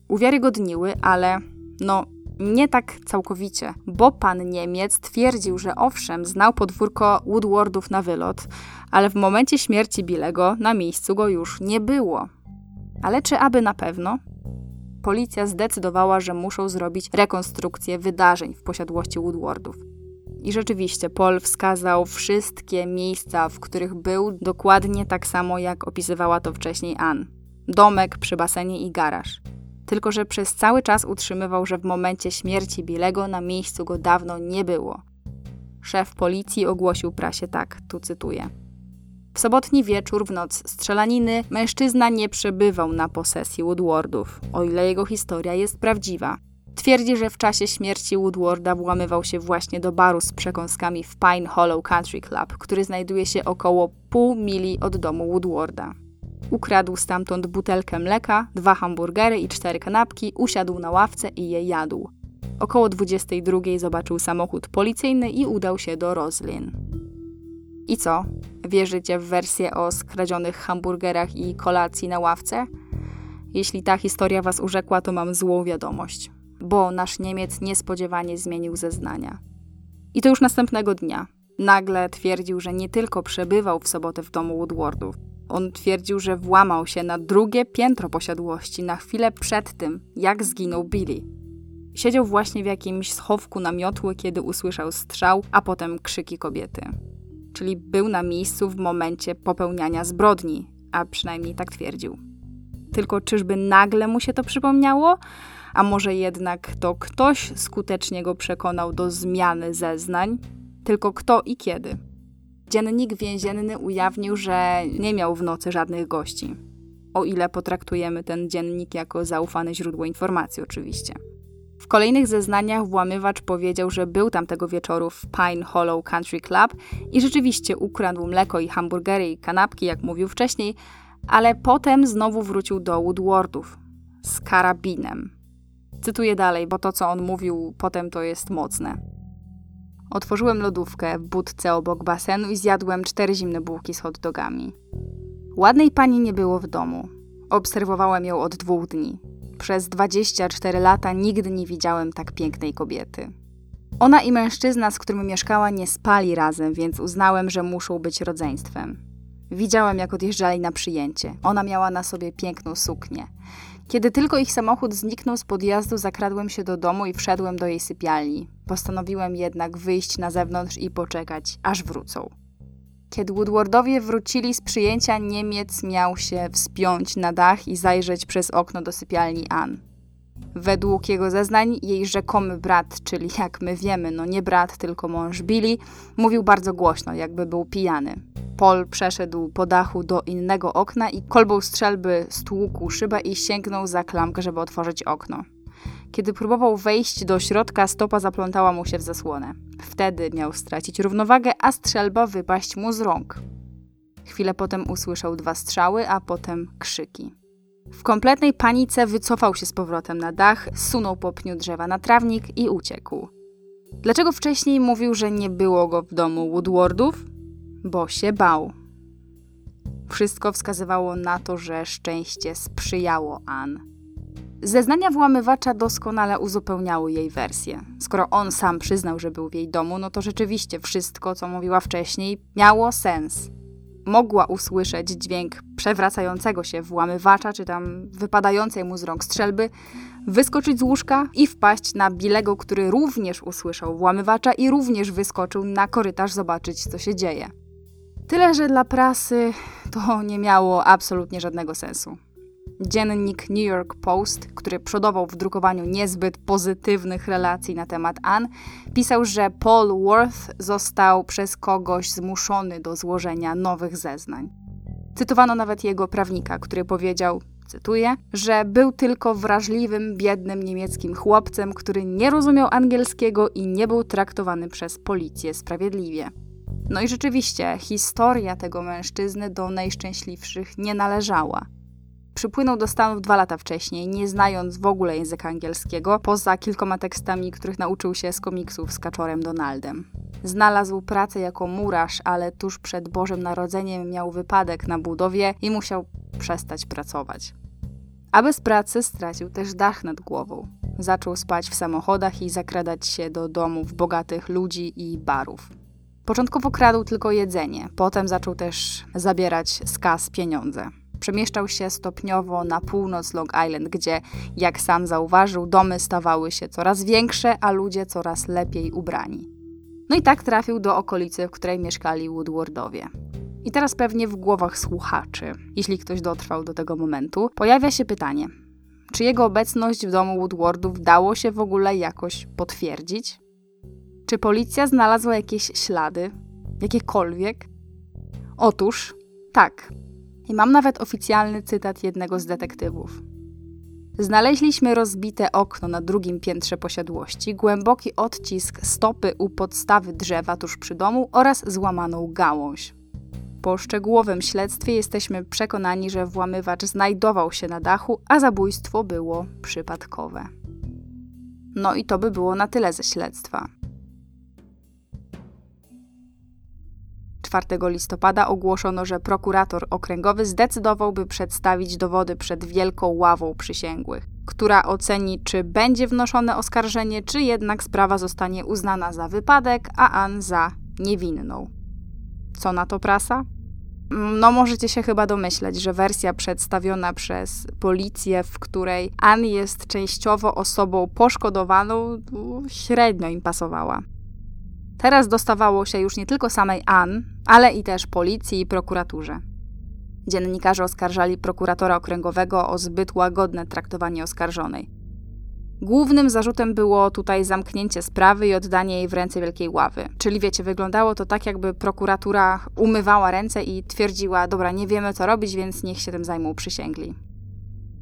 Uwiarygodniły, ale no nie tak całkowicie. Bo pan Niemiec twierdził, że owszem, znał podwórko Woodwardów na wylot, ale w momencie śmierci Billego na miejscu go już nie było. Ale czy aby na pewno? Policja zdecydowała, że muszą zrobić rekonstrukcję wydarzeń w posiadłości Woodwardów. I rzeczywiście Paul wskazał wszystkie miejsca, w których był, dokładnie tak samo, jak opisywała to wcześniej Ann. Domek przy basenie i garaż. Tylko że przez cały czas utrzymywał, że w momencie śmierci Billego na miejscu go dawno nie było. Szef policji ogłosił prasie tak, tu cytuję. W sobotni wieczór, w noc strzelaniny, mężczyzna nie przebywał na posesji Woodwardów, o ile jego historia jest prawdziwa. Twierdzi, że w czasie śmierci Woodwarda włamywał się właśnie do baru z przekąskami w Pine Hollow Country Club, który znajduje się około pół mili od domu Woodwarda. Ukradł stamtąd butelkę mleka, dwa hamburgery i cztery kanapki, usiadł na ławce i je jadł. Około dwudziestej drugiej zobaczył samochód policyjny i udał się do Roslyn. I co? Wierzycie w wersję o skradzionych hamburgerach i kolacji na ławce? Jeśli ta historia was urzekła, to mam złą wiadomość, bo nasz Niemiec niespodziewanie zmienił zeznania. I to już następnego dnia. Nagle twierdził, że nie tylko przebywał w sobotę w domu Woodwardów. On twierdził, że włamał się na drugie piętro posiadłości na chwilę przed tym, jak zginął Billy. Siedział właśnie w jakimś schowku na miotły, kiedy usłyszał strzał, a potem krzyki kobiety. Czyli był na miejscu w momencie popełniania zbrodni, a przynajmniej tak twierdził. Tylko czyżby nagle mu się to przypomniało? A może jednak to ktoś skutecznie go przekonał do zmiany zeznań? tylko kto i kiedy. Dziennik więzienny ujawnił, że nie miał w nocy żadnych gości. O ile potraktujemy ten dziennik jako zaufane źródło informacji oczywiście. W kolejnych zeznaniach włamywacz powiedział, że był tam tego wieczoru w Pine Hollow Country Club i rzeczywiście ukradł mleko i hamburgery i kanapki, jak mówił wcześniej, ale potem znowu wrócił do Woodwardów z karabinem. Cytuję dalej, bo to, co on mówił potem, to jest mocne. Otworzyłem lodówkę w budce obok basenu i zjadłem cztery zimne bułki z hot dogami. Ładnej pani nie było w domu. Obserwowałem ją od dwóch dni. Przez dwadzieścia cztery lata nigdy nie widziałem tak pięknej kobiety. Ona i mężczyzna, z którym mieszkała, nie spali razem, więc uznałem, że muszą być rodzeństwem. Widziałem, jak odjeżdżali na przyjęcie. Ona miała na sobie piękną suknię. Kiedy tylko ich samochód zniknął z podjazdu, zakradłem się do domu i wszedłem do jej sypialni. Postanowiłem jednak wyjść na zewnątrz i poczekać, aż wrócą. Kiedy Woodwardowie wrócili z przyjęcia, Niemiec miał się wspiąć na dach i zajrzeć przez okno do sypialni Ann. Według jego zeznań jej rzekomy brat, czyli jak my wiemy, no nie brat, tylko mąż Billy, mówił bardzo głośno, jakby był pijany. Paul przeszedł po dachu do innego okna i kolbą strzelby stłukł szybę i sięgnął za klamkę, żeby otworzyć okno. Kiedy próbował wejść do środka, stopa zaplątała mu się w zasłonę. Wtedy miał stracić równowagę, a strzelba wypaść mu z rąk. Chwilę potem usłyszał dwa strzały, a potem krzyki. W kompletnej panice wycofał się z powrotem na dach, sunął po pniu drzewa na trawnik i uciekł. Dlaczego wcześniej mówił, że nie było go w domu Woodwardów? Bo się bał. Wszystko wskazywało na to, że szczęście sprzyjało Ann. Zeznania włamywacza doskonale uzupełniały jej wersję. Skoro on sam przyznał, że był w jej domu, no to rzeczywiście wszystko, co mówiła wcześniej, miało sens. Mogła usłyszeć dźwięk przewracającego się włamywacza, czy tam wypadającej mu z rąk strzelby, wyskoczyć z łóżka i wpaść na Bilego, który również usłyszał włamywacza i również wyskoczył na korytarz zobaczyć, co się dzieje. Tyle, że dla prasy to nie miało absolutnie żadnego sensu. Dziennik New York Post, który przodował w drukowaniu niezbyt pozytywnych relacji na temat Ann, pisał, że Paul Worth został przez kogoś zmuszony do złożenia nowych zeznań. Cytowano nawet jego prawnika, który powiedział, cytuję, że był tylko wrażliwym, biednym niemieckim chłopcem, który nie rozumiał angielskiego i nie był traktowany przez policję sprawiedliwie. No i rzeczywiście, historia tego mężczyzny do najszczęśliwszych nie należała. Przypłynął do Stanów dwa lata wcześniej, nie znając w ogóle języka angielskiego, poza kilkoma tekstami, których nauczył się z komiksów z Kaczorem Donaldem. Znalazł pracę jako murarz, ale tuż przed Bożym Narodzeniem miał wypadek na budowie i musiał przestać pracować. A bez pracy stracił też dach nad głową. Zaczął spać w samochodach i zakradać się do domów bogatych ludzi i barów. Początkowo kradł tylko jedzenie, potem zaczął też zabierać z kas pieniądze. Przemieszczał się stopniowo na północ Long Island, gdzie, jak sam zauważył, domy stawały się coraz większe, a ludzie coraz lepiej ubrani. No i tak trafił do okolicy, w której mieszkali Woodwardowie. I teraz pewnie w głowach słuchaczy, jeśli ktoś dotrwał do tego momentu, pojawia się pytanie, czy jego obecność w domu Woodwardów dało się w ogóle jakoś potwierdzić? Czy policja znalazła jakieś ślady? Jakiekolwiek? Otóż tak. I mam nawet oficjalny cytat jednego z detektywów. Znaleźliśmy rozbite okno na drugim piętrze posiadłości, głęboki odcisk stopy u podstawy drzewa tuż przy domu oraz złamaną gałąź. Po szczegółowym śledztwie jesteśmy przekonani, że włamywacz znajdował się na dachu, a zabójstwo było przypadkowe. No i to by było na tyle ze śledztwa. czwartego listopada ogłoszono, że prokurator okręgowy zdecydował, by przedstawić dowody przed Wielką Ławą Przysięgłych, która oceni, czy będzie wnoszone oskarżenie, czy jednak sprawa zostanie uznana za wypadek, a Ann za niewinną. Co na to prasa? No możecie się chyba domyśleć, że wersja przedstawiona przez policję, w której Ann jest częściowo osobą poszkodowaną, średnio im pasowała. Teraz dostawało się już nie tylko samej Ann, ale i też policji i prokuraturze. Dziennikarze oskarżali prokuratora okręgowego o zbyt łagodne traktowanie oskarżonej. Głównym zarzutem było tutaj zamknięcie sprawy i oddanie jej w ręce wielkiej ławy. Czyli wiecie, wyglądało to tak, jakby prokuratura umywała ręce i twierdziła, dobra, nie wiemy co robić, więc niech się tym zajmą przysięgli.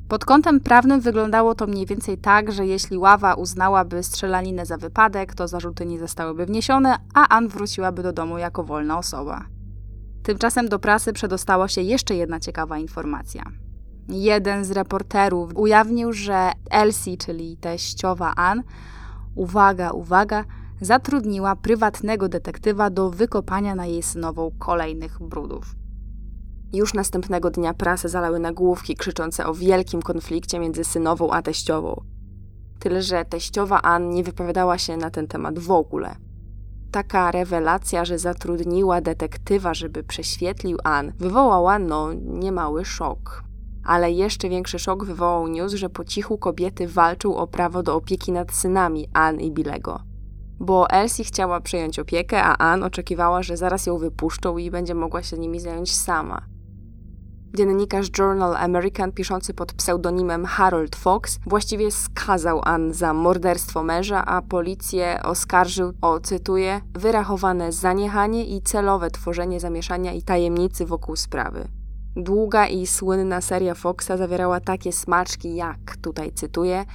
Pod kątem prawnym wyglądało to mniej więcej tak, że jeśli ława uznałaby strzelaninę za wypadek, to zarzuty nie zostałyby wniesione, a Ann wróciłaby do domu jako wolna osoba. Tymczasem do prasy przedostała się jeszcze jedna ciekawa informacja. Jeden z reporterów ujawnił, że Elsie, czyli teściowa Ann, uwaga, uwaga, zatrudniła prywatnego detektywa do wykopania na jej synową kolejnych brudów. Już następnego dnia prasę zalały nagłówki krzyczące o wielkim konflikcie między synową a teściową. Tyle, że teściowa Ann nie wypowiadała się na ten temat w ogóle. Taka rewelacja, że zatrudniła detektywa, żeby prześwietlił Ann, wywołała, no, niemały szok. Ale jeszcze większy szok wywołał news, że po cichu kobiety walczą o prawo do opieki nad synami Ann i Billego. Bo Elsie chciała przejąć opiekę, a Ann oczekiwała, że zaraz ją wypuszczą i będzie mogła się nimi zająć sama. Dziennikarz Journal American piszący pod pseudonimem Harold Fox właściwie skazał Ann za morderstwo męża, a policję oskarżył o, cytuję, wyrachowane zaniechanie i celowe tworzenie zamieszania i tajemnicy wokół sprawy. Długa i słynna seria Foxa zawierała takie smaczki jak, tutaj cytuję,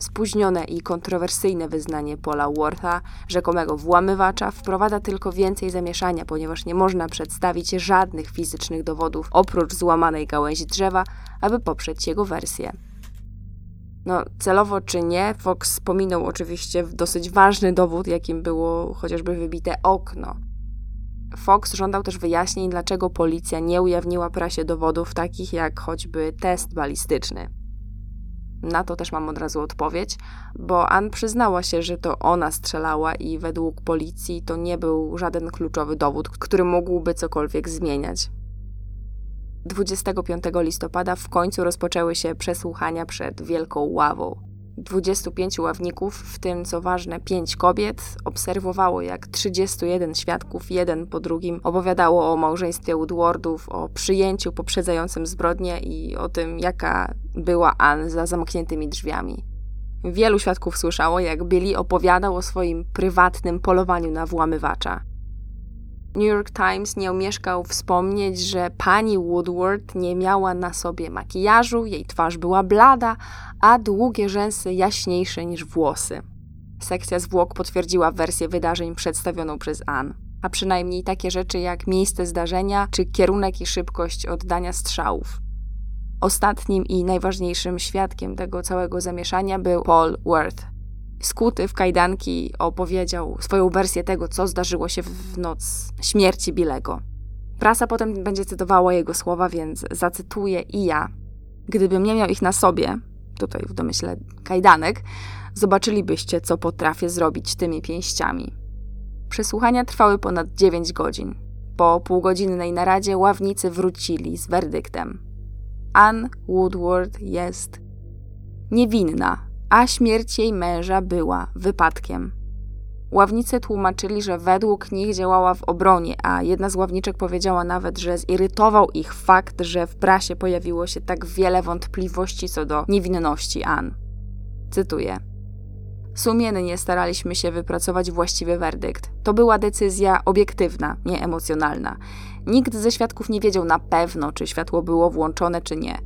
spóźnione i kontrowersyjne wyznanie Paula Wortha, rzekomego włamywacza, wprowadza tylko więcej zamieszania, ponieważ nie można przedstawić żadnych fizycznych dowodów oprócz złamanej gałęzi drzewa, aby poprzeć jego wersję. No, celowo czy nie, Fox pominął oczywiście dosyć ważny dowód, jakim było chociażby wybite okno. Fox żądał też wyjaśnień, dlaczego policja nie ujawniła prasie dowodów takich jak choćby test balistyczny. Na to też mam od razu odpowiedź, bo Ann przyznała się, że to ona strzelała i według policji to nie był żaden kluczowy dowód, który mógłby cokolwiek zmieniać. dwudziestego piątego listopada w końcu rozpoczęły się przesłuchania przed Wielką Ławą. dwudziestu pięciu ławników, w tym co ważne pięć kobiet, obserwowało jak trzydziestu jeden świadków jeden po drugim opowiadało o małżeństwie Woodwardów, o przyjęciu poprzedzającym zbrodnię i o tym, jaka była Ann za zamkniętymi drzwiami. Wielu świadków słyszało, jak Billy opowiadał o swoim prywatnym polowaniu na włamywacza. New York Times nie omieszkał wspomnieć, że pani Woodward nie miała na sobie makijażu, jej twarz była blada, a długie rzęsy jaśniejsze niż włosy. Sekcja zwłok potwierdziła wersję wydarzeń przedstawioną przez Ann, a przynajmniej takie rzeczy jak miejsce zdarzenia czy kierunek i szybkość oddania strzałów. Ostatnim i najważniejszym świadkiem tego całego zamieszania był Paul Worth. Skuty w kajdanki opowiedział swoją wersję tego, co zdarzyło się w noc śmierci Billego. Prasa potem będzie cytowała jego słowa, więc zacytuję i ja. Gdybym nie miał ich na sobie, tutaj w domyśle kajdanek, zobaczylibyście, co potrafię zrobić tymi pięściami. Przesłuchania trwały ponad dziewięć godzin. Po półgodzinnej naradzie ławnicy wrócili z werdyktem. Ann Woodward jest niewinna, a śmierć jej męża była wypadkiem. Ławnicy tłumaczyli, że według nich działała w obronie, a jedna z ławniczek powiedziała nawet, że zirytował ich fakt, że w prasie pojawiło się tak wiele wątpliwości co do niewinności Ann. Cytuję. Sumiennie staraliśmy się wypracować właściwy werdykt. To była decyzja obiektywna, nie emocjonalna. Nikt ze świadków nie wiedział na pewno, czy światło było włączone, czy nie.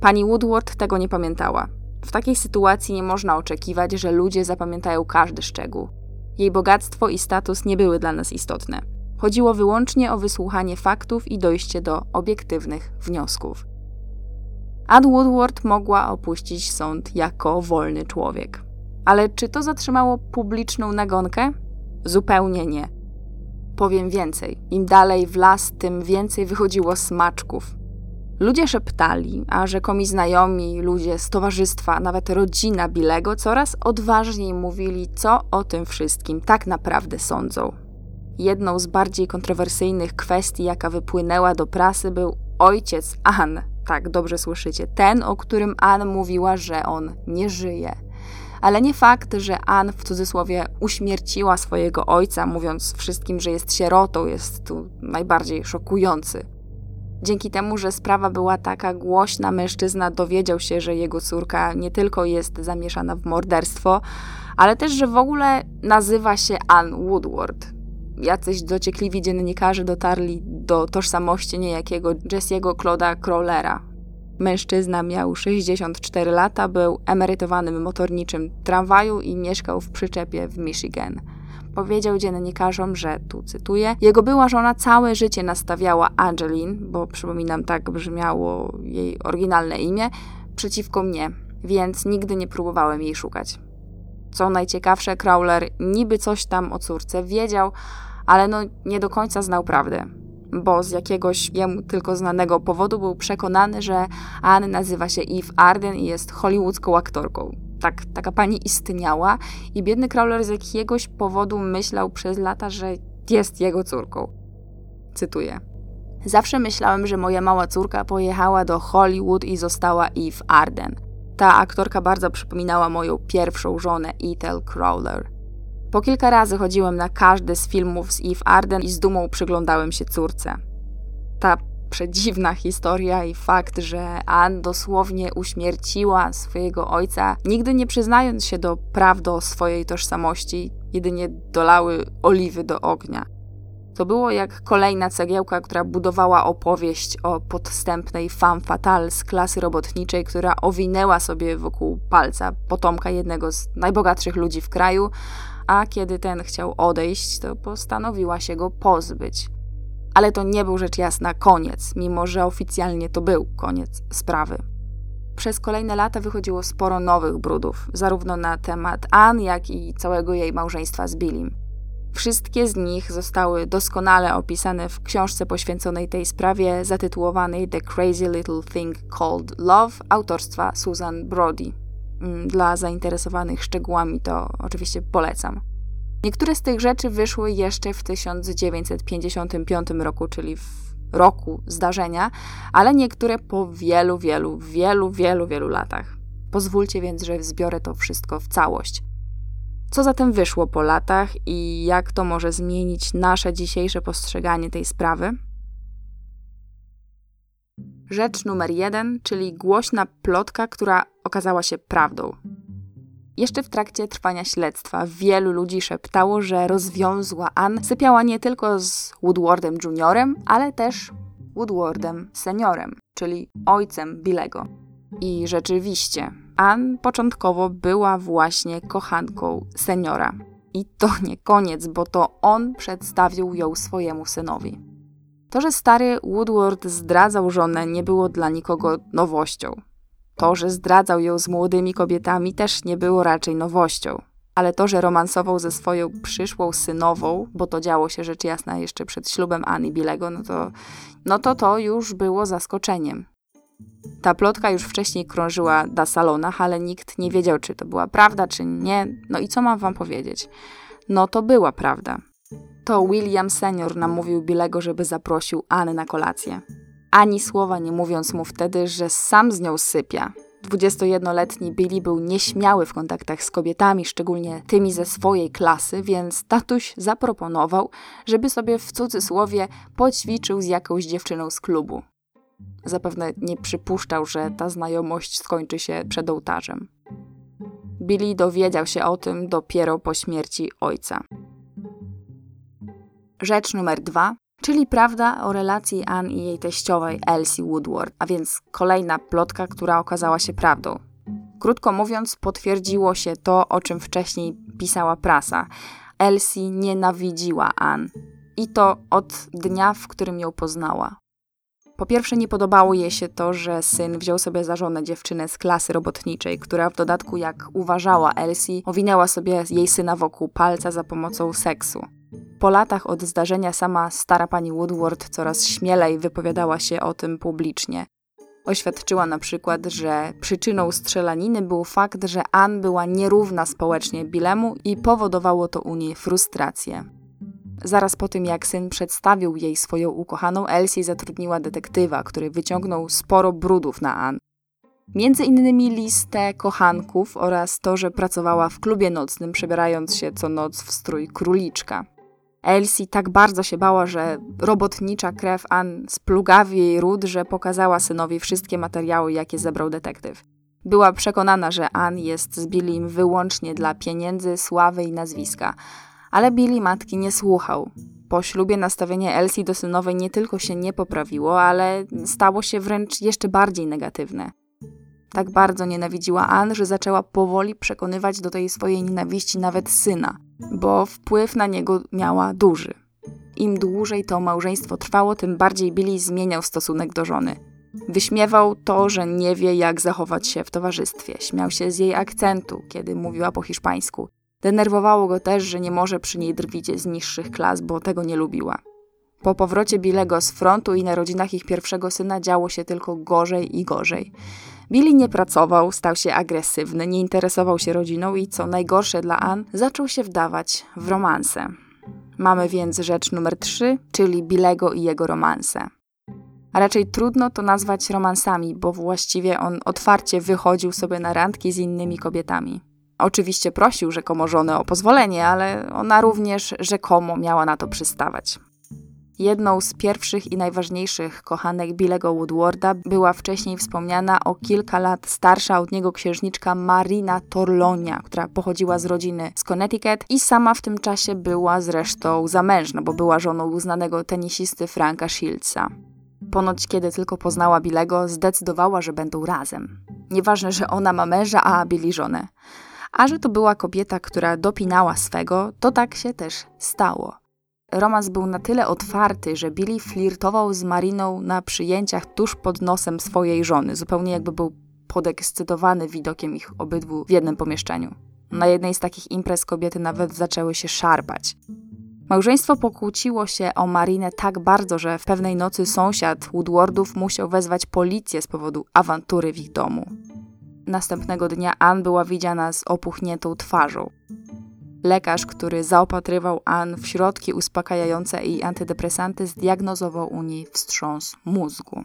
Pani Woodward tego nie pamiętała. W takiej sytuacji nie można oczekiwać, że ludzie zapamiętają każdy szczegół. Jej bogactwo i status nie były dla nas istotne. Chodziło wyłącznie o wysłuchanie faktów i dojście do obiektywnych wniosków. Ann Woodward mogła opuścić sąd jako wolny człowiek. Ale czy to zatrzymało publiczną nagonkę? Zupełnie nie. Powiem więcej. Im dalej w las, tym więcej wychodziło smaczków. Ludzie szeptali, a rzekomi znajomi, ludzie z towarzystwa, nawet rodzina Billego coraz odważniej mówili, co o tym wszystkim tak naprawdę sądzą. Jedną z bardziej kontrowersyjnych kwestii, jaka wypłynęła do prasy, był ojciec Ann. Tak, dobrze słyszycie. Ten, o którym Ann mówiła, że on nie żyje. Ale nie fakt, że Ann w cudzysłowie uśmierciła swojego ojca, mówiąc wszystkim, że jest sierotą, jest tu najbardziej szokujący. Dzięki temu, że sprawa była taka głośna, mężczyzna dowiedział się, że jego córka nie tylko jest zamieszana w morderstwo, ale też, że w ogóle nazywa się Ann Woodward. Jacyś dociekliwi dziennikarze dotarli do tożsamości niejakiego Jesse'ego Claude'a Crowlera. Mężczyzna miał sześćdziesiąt cztery lata, był emerytowanym motorniczym tramwaju i mieszkał w przyczepie w Michigan. Powiedział dziennikarzom, że, tu cytuję, jego była żona całe życie nastawiała Angeline, bo przypominam, tak brzmiało jej oryginalne imię, przeciwko mnie, więc nigdy nie próbowałem jej szukać. Co najciekawsze, Crowler niby coś tam o córce wiedział, ale no nie do końca znał prawdę, bo z jakiegoś jemu tylko znanego powodu był przekonany, że Ann nazywa się Eve Arden i jest hollywoodzką aktorką. Tak, taka pani istniała i biedny Crowler z jakiegoś powodu myślał przez lata, że jest jego córką. Cytuję. Zawsze myślałem, że moja mała córka pojechała do Hollywood i została Eve Arden. Ta aktorka bardzo przypominała moją pierwszą żonę, Ethel Crowler. Po kilka razy chodziłem na każdy z filmów z Eve Arden i z dumą przyglądałem się córce. Ta przedziwna historia i fakt, że Ann dosłownie uśmierciła swojego ojca, nigdy nie przyznając się do prawdy o swojej tożsamości, jedynie dolały oliwy do ognia. To było jak kolejna cegiełka, która budowała opowieść o podstępnej femme fatale z klasy robotniczej, która owinęła sobie wokół palca potomka jednego z najbogatszych ludzi w kraju, a kiedy ten chciał odejść, to postanowiła się go pozbyć. Ale to nie był rzecz jasna koniec, mimo że oficjalnie to był koniec sprawy. Przez kolejne lata wychodziło sporo nowych brudów, zarówno na temat Ann, jak i całego jej małżeństwa z Billim. Wszystkie z nich zostały doskonale opisane w książce poświęconej tej sprawie, zatytułowanej The Crazy Little Thing Called Love, autorstwa Susan Brody. Dla zainteresowanych szczegółami to oczywiście polecam. Niektóre z tych rzeczy wyszły jeszcze w tysiąc dziewięćset pięćdziesiątym piątym roku, czyli w roku zdarzenia, ale niektóre po wielu, wielu, wielu, wielu, wielu latach. Pozwólcie więc, że zbiorę to wszystko w całość. Co zatem wyszło po latach i jak to może zmienić nasze dzisiejsze postrzeganie tej sprawy? Rzecz numer jeden, czyli głośna plotka, która okazała się prawdą. Jeszcze w trakcie trwania śledztwa wielu ludzi szeptało, że rozwiązła Ann sypiała nie tylko z Woodwardem juniorem, ale też Woodwardem seniorem, czyli ojcem Billego. I rzeczywiście, Ann początkowo była właśnie kochanką seniora. I to nie koniec, bo to on przedstawił ją swojemu synowi. To, że stary Woodward zdradzał żonę, nie było dla nikogo nowością. To, że zdradzał ją z młodymi kobietami, też nie było raczej nowością. Ale to, że romansował ze swoją przyszłą synową, bo to działo się rzecz jasna jeszcze przed ślubem Ann i Billego, no to, no to to już było zaskoczeniem. Ta plotka już wcześniej krążyła na salonach, ale nikt nie wiedział, czy to była prawda, czy nie. No i co mam wam powiedzieć? No to była prawda. To William senior namówił Billego, żeby zaprosił Ann na kolację. Ani słowa nie mówiąc mu wtedy, że sam z nią sypia. dwudziestojednoletni Billy był nieśmiały w kontaktach z kobietami, szczególnie tymi ze swojej klasy, więc tatuś zaproponował, żeby sobie w cudzysłowie poćwiczył z jakąś dziewczyną z klubu. Zapewne nie przypuszczał, że ta znajomość skończy się przed ołtarzem. Billy dowiedział się o tym dopiero po śmierci ojca. Rzecz numer dwa. Czyli prawda o relacji Ann i jej teściowej Elsie Woodward, a więc kolejna plotka, która okazała się prawdą. Krótko mówiąc, potwierdziło się to, o czym wcześniej pisała prasa. Elsie nienawidziła Ann. I to od dnia, w którym ją poznała. Po pierwsze, nie podobało jej się to, że syn wziął sobie za żonę dziewczynę z klasy robotniczej, która w dodatku, jak uważała Elsie, owinęła sobie jej syna wokół palca za pomocą seksu. Po latach od zdarzenia sama stara pani Woodward coraz śmielej wypowiadała się o tym publicznie. Oświadczyła na przykład, że przyczyną strzelaniny był fakt, że Ann była nierówna społecznie Billemu i powodowało to u niej frustrację. Zaraz po tym, jak syn przedstawił jej swoją ukochaną, Elsie zatrudniła detektywa, który wyciągnął sporo brudów na Ann. Między innymi listę kochanków oraz to, że pracowała w klubie nocnym, przebierając się co noc w strój króliczka. Elsie tak bardzo się bała, że robotnicza krew Ann splugawi jej ród, że pokazała synowi wszystkie materiały, jakie zebrał detektyw. Była przekonana, że Ann jest z Billim wyłącznie dla pieniędzy, sławy i nazwiska. Ale Billy matki nie słuchał. Po ślubie nastawienie Elsie do synowej nie tylko się nie poprawiło, ale stało się wręcz jeszcze bardziej negatywne. Tak bardzo nienawidziła Ann, że zaczęła powoli przekonywać do tej swojej nienawiści nawet syna, bo wpływ na niego miała duży. Im dłużej to małżeństwo trwało, tym bardziej Billy zmieniał stosunek do żony. Wyśmiewał to, że nie wie, jak zachować się w towarzystwie. Śmiał się z jej akcentu, kiedy mówiła po hiszpańsku. Denerwowało go też, że nie może przy niej drwić z niższych klas, bo tego nie lubiła. Po powrocie Billego z frontu i narodzinach ich pierwszego syna działo się tylko gorzej i gorzej. Billy nie pracował, stał się agresywny, nie interesował się rodziną i, co najgorsze dla Ann, zaczął się wdawać w romanse. Mamy więc rzecz numer trzy, czyli Billego i jego romanse. A raczej trudno to nazwać romansami, bo właściwie on otwarcie wychodził sobie na randki z innymi kobietami. Oczywiście prosił rzekomo żonę o pozwolenie, ale ona również rzekomo miała na to przystawać. Jedną z pierwszych i najważniejszych kochanek Billego Woodwarda była wcześniej wspomniana o kilka lat starsza od niego księżniczka Marina Torlonia, która pochodziła z rodziny z Connecticut i sama w tym czasie była zresztą zamężna, bo była żoną uznanego tenisisty Franka Shieldsa. Ponoć kiedy tylko poznała Billego, zdecydowała, że będą razem. Nieważne, że ona ma męża, a Billy żonę. A że to była kobieta, która dopinała swego, to tak się też stało. Romans był na tyle otwarty, że Billy flirtował z Mariną na przyjęciach tuż pod nosem swojej żony, zupełnie jakby był podekscytowany widokiem ich obydwu w jednym pomieszczeniu. Na jednej z takich imprez kobiety nawet zaczęły się szarpać. Małżeństwo pokłóciło się o Marinę tak bardzo, że w pewnej nocy sąsiad Woodwardów musiał wezwać policję z powodu awantury w ich domu. Następnego dnia Ann była widziana z opuchniętą twarzą. Lekarz, który zaopatrywał Ann w środki uspokajające i antydepresanty, zdiagnozował u niej wstrząs mózgu.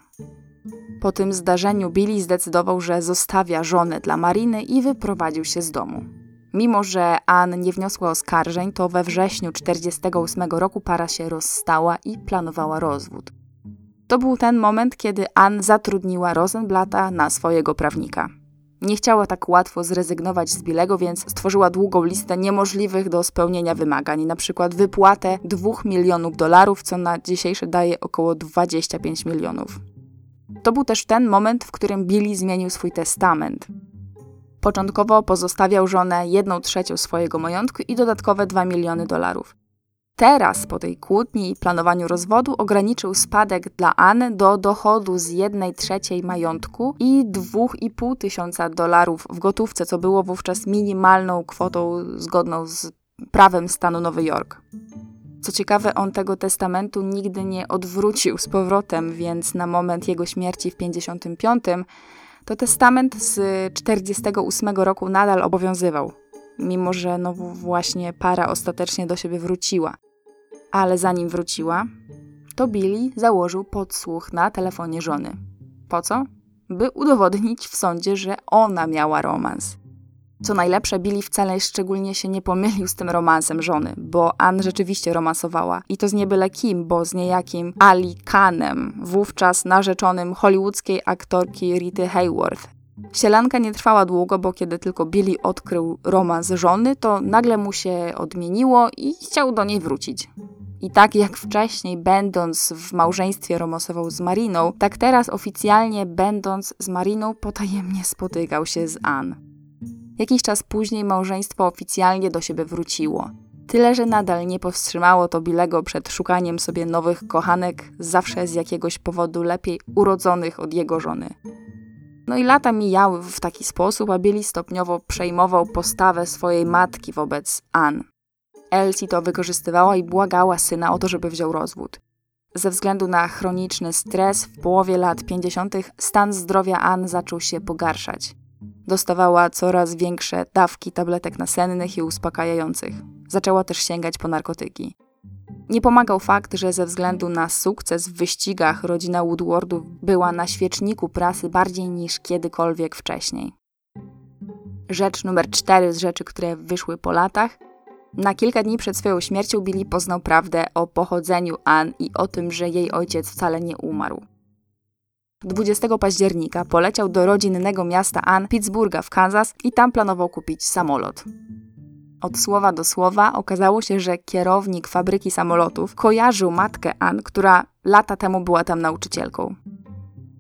Po tym zdarzeniu Billy zdecydował, że zostawia żonę dla Mariny i wyprowadził się z domu. Mimo że Ann nie wniosła oskarżeń, to we wrześniu tysiąc dziewięćset czterdziestego ósmego roku para się rozstała i planowała rozwód. To był ten moment, kiedy Ann zatrudniła Rosenblata na swojego prawnika. Nie chciała tak łatwo zrezygnować z Billego, więc stworzyła długą listę niemożliwych do spełnienia wymagań, na przykład wypłatę dwóch milionów dolarów, co na dzisiejsze daje około dwudziestu pięciu milionów. To był też ten moment, w którym Billy zmienił swój testament. Początkowo pozostawiał żonę jedną trzecią swojego majątku i dodatkowe dwa miliony dolarów. Teraz, po tej kłótni i planowaniu rozwodu, ograniczył spadek dla Ann do dochodu z jednej trzeciej majątku i dwa i pół tysiąca dolarów w gotówce, co było wówczas minimalną kwotą zgodną z prawem stanu Nowy Jork. Co ciekawe, on tego testamentu nigdy nie odwrócił z powrotem, więc na moment jego śmierci w pięćdziesiątym piątym to testament z czterdziestego ósmego roku nadal obowiązywał. Mimo że no właśnie para ostatecznie do siebie wróciła. Ale zanim wróciła, to Billy założył podsłuch na telefonie żony. Po co? By udowodnić w sądzie, że ona miała romans. Co najlepsze, Billy wcale szczególnie się nie pomylił z tym romansem żony, bo Ann rzeczywiście romansowała. I to z nie byle kim, bo z niejakim Ali Khanem, wówczas narzeczonym hollywoodzkiej aktorki Rity Hayworth. Sielanka nie trwała długo, bo kiedy tylko Billy odkrył romans żony, to nagle mu się odmieniło i chciał do niej wrócić. I tak jak wcześniej, będąc w małżeństwie, romansował z Mariną, tak teraz oficjalnie, będąc z Mariną, potajemnie spotykał się z Ann. Jakiś czas później małżeństwo oficjalnie do siebie wróciło. Tyle, że nadal nie powstrzymało to Billego przed szukaniem sobie nowych kochanek, zawsze z jakiegoś powodu lepiej urodzonych od jego żony. No i lata mijały w taki sposób, a Billy stopniowo przejmował postawę swojej matki wobec Ann. Elsie to wykorzystywała i błagała syna o to, żeby wziął rozwód. Ze względu na chroniczny stres w połowie lat pięćdziesiątych stan zdrowia Ann zaczął się pogarszać. Dostawała coraz większe dawki tabletek nasennych i uspokajających. Zaczęła też sięgać po narkotyki. Nie pomagał fakt, że ze względu na sukces w wyścigach rodzina Woodwardów była na świeczniku prasy bardziej niż kiedykolwiek wcześniej. Rzecz numer cztery z rzeczy, które wyszły po latach, Na kilka dni przed swoją śmiercią Billy poznał prawdę o pochodzeniu Ann i o tym, że jej ojciec wcale nie umarł. dwudziestego października poleciał do rodzinnego miasta Ann, Pittsburgha w Kansas i tam planował kupić samolot. Od słowa do słowa okazało się, że kierownik fabryki samolotów kojarzył matkę Ann, która lata temu była tam nauczycielką.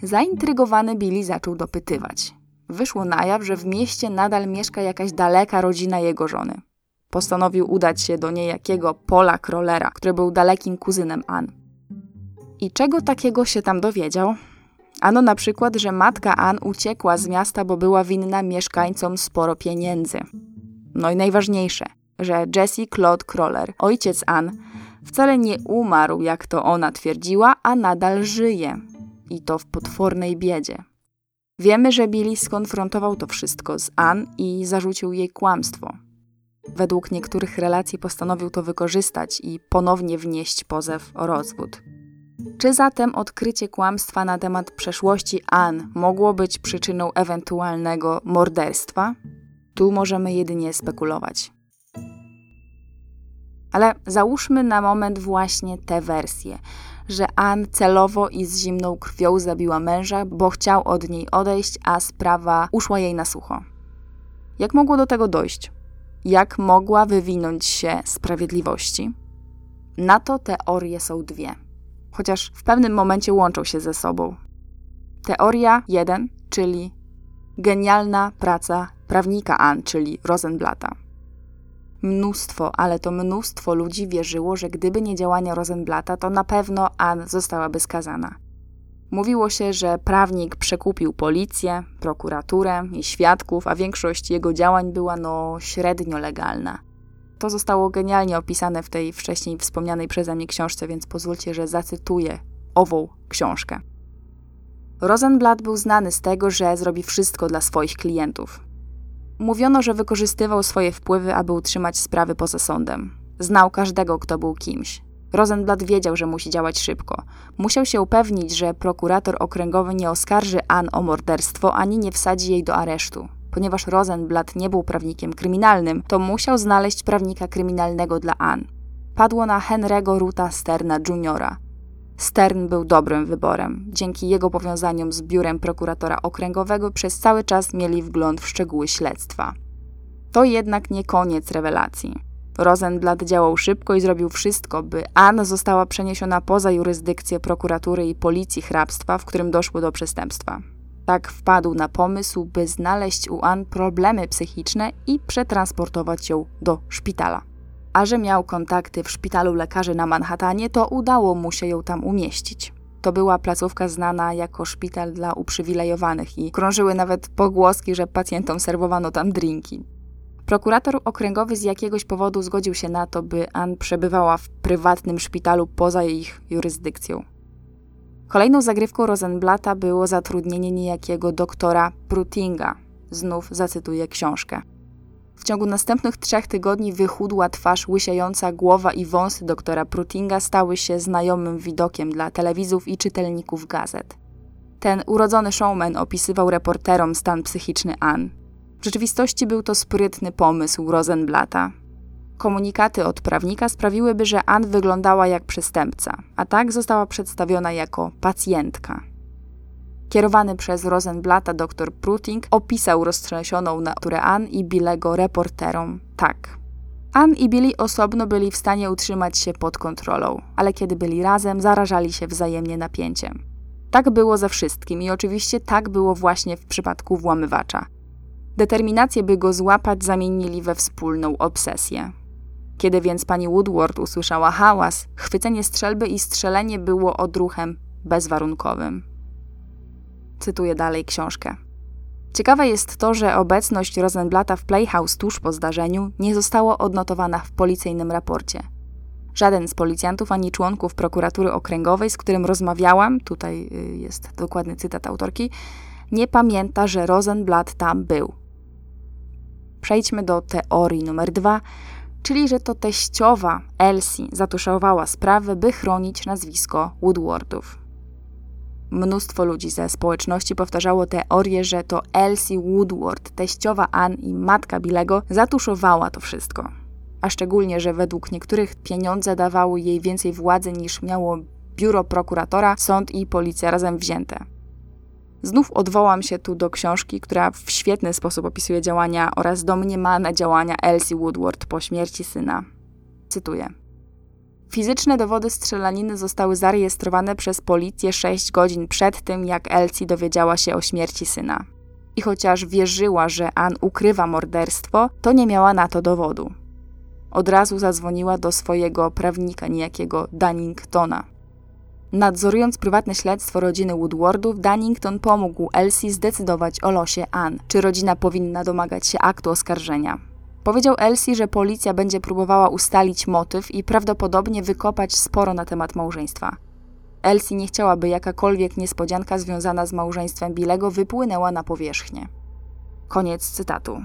Zaintrygowany Billy zaczął dopytywać. Wyszło na jaw, że w mieście nadal mieszka jakaś daleka rodzina jego żony. Postanowił udać się do niejakiego Paula Krollera, który był dalekim kuzynem Ann. I czego takiego się tam dowiedział? Ano na przykład, że matka Ann uciekła z miasta, bo była winna mieszkańcom sporo pieniędzy. No i najważniejsze, że Jesse Claude Kroller, ojciec Ann, wcale nie umarł, jak to ona twierdziła, a nadal żyje. I to w potwornej biedzie. Wiemy, że Billy skonfrontował to wszystko z Ann i zarzucił jej kłamstwo. Według niektórych relacji postanowił to wykorzystać i ponownie wnieść pozew o rozwód. Czy zatem odkrycie kłamstwa na temat przeszłości Ann mogło być przyczyną ewentualnego morderstwa? Tu możemy jedynie spekulować. Ale załóżmy na moment właśnie tę wersję, że Ann celowo i z zimną krwią zabiła męża, bo chciał od niej odejść, a sprawa uszła jej na sucho. Jak mogło do tego dojść? Jak mogła wywinąć się sprawiedliwości? Na to teorie są dwie, chociaż w pewnym momencie łączą się ze sobą. Teoria jeden, czyli genialna praca prawnika Ann, czyli Rosenblata. Mnóstwo, ale to mnóstwo ludzi wierzyło, że gdyby nie działania Rosenblata, to na pewno Ann zostałaby skazana. Mówiło się, że prawnik przekupił policję, prokuraturę i świadków, a większość jego działań była no średnio legalna. To zostało genialnie opisane w tej wcześniej wspomnianej przeze mnie książce, więc pozwólcie, że zacytuję ową książkę. Rosenblatt był znany z tego, że zrobi wszystko dla swoich klientów. Mówiono, że wykorzystywał swoje wpływy, aby utrzymać sprawy poza sądem. Znał każdego, kto był kimś. Rosenblatt wiedział, że musi działać szybko. Musiał się upewnić, że prokurator okręgowy nie oskarży Ann o morderstwo, ani nie wsadzi jej do aresztu. Ponieważ Rosenblatt nie był prawnikiem kryminalnym, to musiał znaleźć prawnika kryminalnego dla Ann. Padło na Henry'ego Rutha Sterna juniora. Stern był dobrym wyborem. Dzięki jego powiązaniom z biurem prokuratora okręgowego przez cały czas mieli wgląd w szczegóły śledztwa. To jednak nie koniec rewelacji. Rosenblatt działał szybko i zrobił wszystko, by Ann została przeniesiona poza jurysdykcję prokuratury i policji hrabstwa, w którym doszło do przestępstwa. Tak wpadł na pomysł, by znaleźć u Ann problemy psychiczne i przetransportować ją do szpitala. A że miał kontakty w szpitalu lekarzy na Manhattanie, to udało mu się ją tam umieścić. To była placówka znana jako szpital dla uprzywilejowanych i krążyły nawet pogłoski, że pacjentom serwowano tam drinki. Prokurator okręgowy z jakiegoś powodu zgodził się na to, by Ann przebywała w prywatnym szpitalu poza ich jurysdykcją. Kolejną zagrywką Rosenblata było zatrudnienie niejakiego doktora Prutinga. Znów zacytuję książkę. W ciągu następnych trzech tygodni wychudła twarz, łysiejąca głowa i wąsy doktora Prutinga stały się znajomym widokiem dla telewizów i czytelników gazet. Ten urodzony showman opisywał reporterom stan psychiczny Ann. W rzeczywistości był to sprytny pomysł Rosenblata. Komunikaty od prawnika sprawiłyby, że Ann wyglądała jak przestępca, a tak została przedstawiona jako pacjentka. Kierowany przez Rosenblata dr Pruting opisał roztrzęsioną naturę Ann i Billego reporterom tak. Ann i Billy osobno byli w stanie utrzymać się pod kontrolą, ale kiedy byli razem, zarażali się wzajemnie napięciem. Tak było ze wszystkim i oczywiście tak było właśnie w przypadku włamywacza. Determinację, by go złapać, zamienili we wspólną obsesję. Kiedy więc pani Woodward usłyszała hałas, chwycenie strzelby i strzelenie było odruchem bezwarunkowym. Cytuję dalej książkę. Ciekawe jest to, że obecność Rosenblata w Playhouse tuż po zdarzeniu nie została odnotowana w policyjnym raporcie. Żaden z policjantów ani członków prokuratury okręgowej, z którym rozmawiałam, tutaj jest dokładny cytat autorki, nie pamięta, że Rosenblatt tam był. Przejdźmy do teorii numer dwa, czyli że to teściowa Elsie zatuszowała sprawę, by chronić nazwisko Woodwardów. Mnóstwo ludzi ze społeczności powtarzało teorię, że to Elsie Woodward, teściowa Ann i matka Billego, zatuszowała to wszystko. a szczególnie, że według niektórych pieniądze dawały jej więcej władzy niż miało biuro prokuratora, sąd i policja razem wzięte. Znów odwołam się tu do książki, która w świetny sposób opisuje działania oraz domniemane działania Elsie Woodward po śmierci syna. Cytuję. Fizyczne dowody strzelaniny zostały zarejestrowane przez policję sześć godzin przed tym, jak Elsie dowiedziała się o śmierci syna. I chociaż wierzyła, że Ann ukrywa morderstwo, to nie miała na to dowodu. Od razu zadzwoniła do swojego prawnika, niejakiego Dunningtona. Nadzorując prywatne śledztwo rodziny Woodwardów, Dunnington pomógł Elsie zdecydować o losie Ann, czy rodzina powinna domagać się aktu oskarżenia. Powiedział Elsie, że policja będzie próbowała ustalić motyw i prawdopodobnie wykopać sporo na temat małżeństwa. Elsie nie chciała, by jakakolwiek niespodzianka związana z małżeństwem Billego wypłynęła na powierzchnię. Koniec cytatu.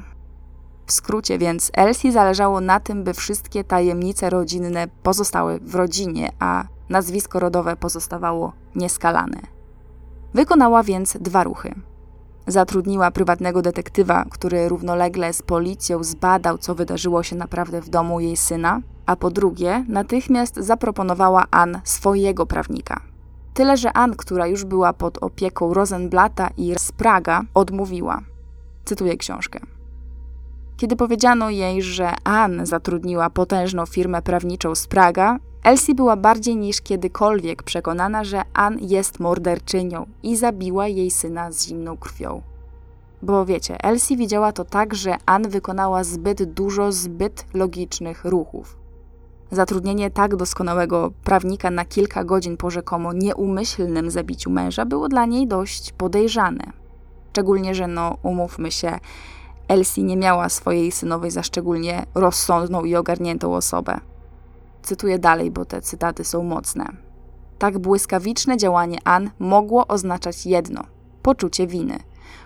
W skrócie więc Elsie zależało na tym, by wszystkie tajemnice rodzinne pozostały w rodzinie, a nazwisko rodowe pozostawało nieskalane. Wykonała więc dwa ruchy. Zatrudniła prywatnego detektywa, który równolegle z policją zbadał, co wydarzyło się naprawdę w domu jej syna, a po drugie natychmiast zaproponowała Ann swojego prawnika. Tyle, że Ann, która już była pod opieką Rosenblata i Spraga, odmówiła. Cytuję książkę. Kiedy powiedziano jej, że Ann zatrudniła potężną firmę prawniczą Spraga, Elsie była bardziej niż kiedykolwiek przekonana, że Ann jest morderczynią i zabiła jej syna z zimną krwią. Bo wiecie, Elsie widziała to tak, że Ann wykonała zbyt dużo, zbyt logicznych ruchów. Zatrudnienie tak doskonałego prawnika na kilka godzin po rzekomo nieumyślnym zabiciu męża było dla niej dość podejrzane. Szczególnie, że no, umówmy się, Elsie nie miała swojej synowej za szczególnie rozsądną i ogarniętą osobę. Cytuję dalej, bo te cytaty są mocne. Tak błyskawiczne działanie Ann mogło oznaczać jedno – poczucie winy.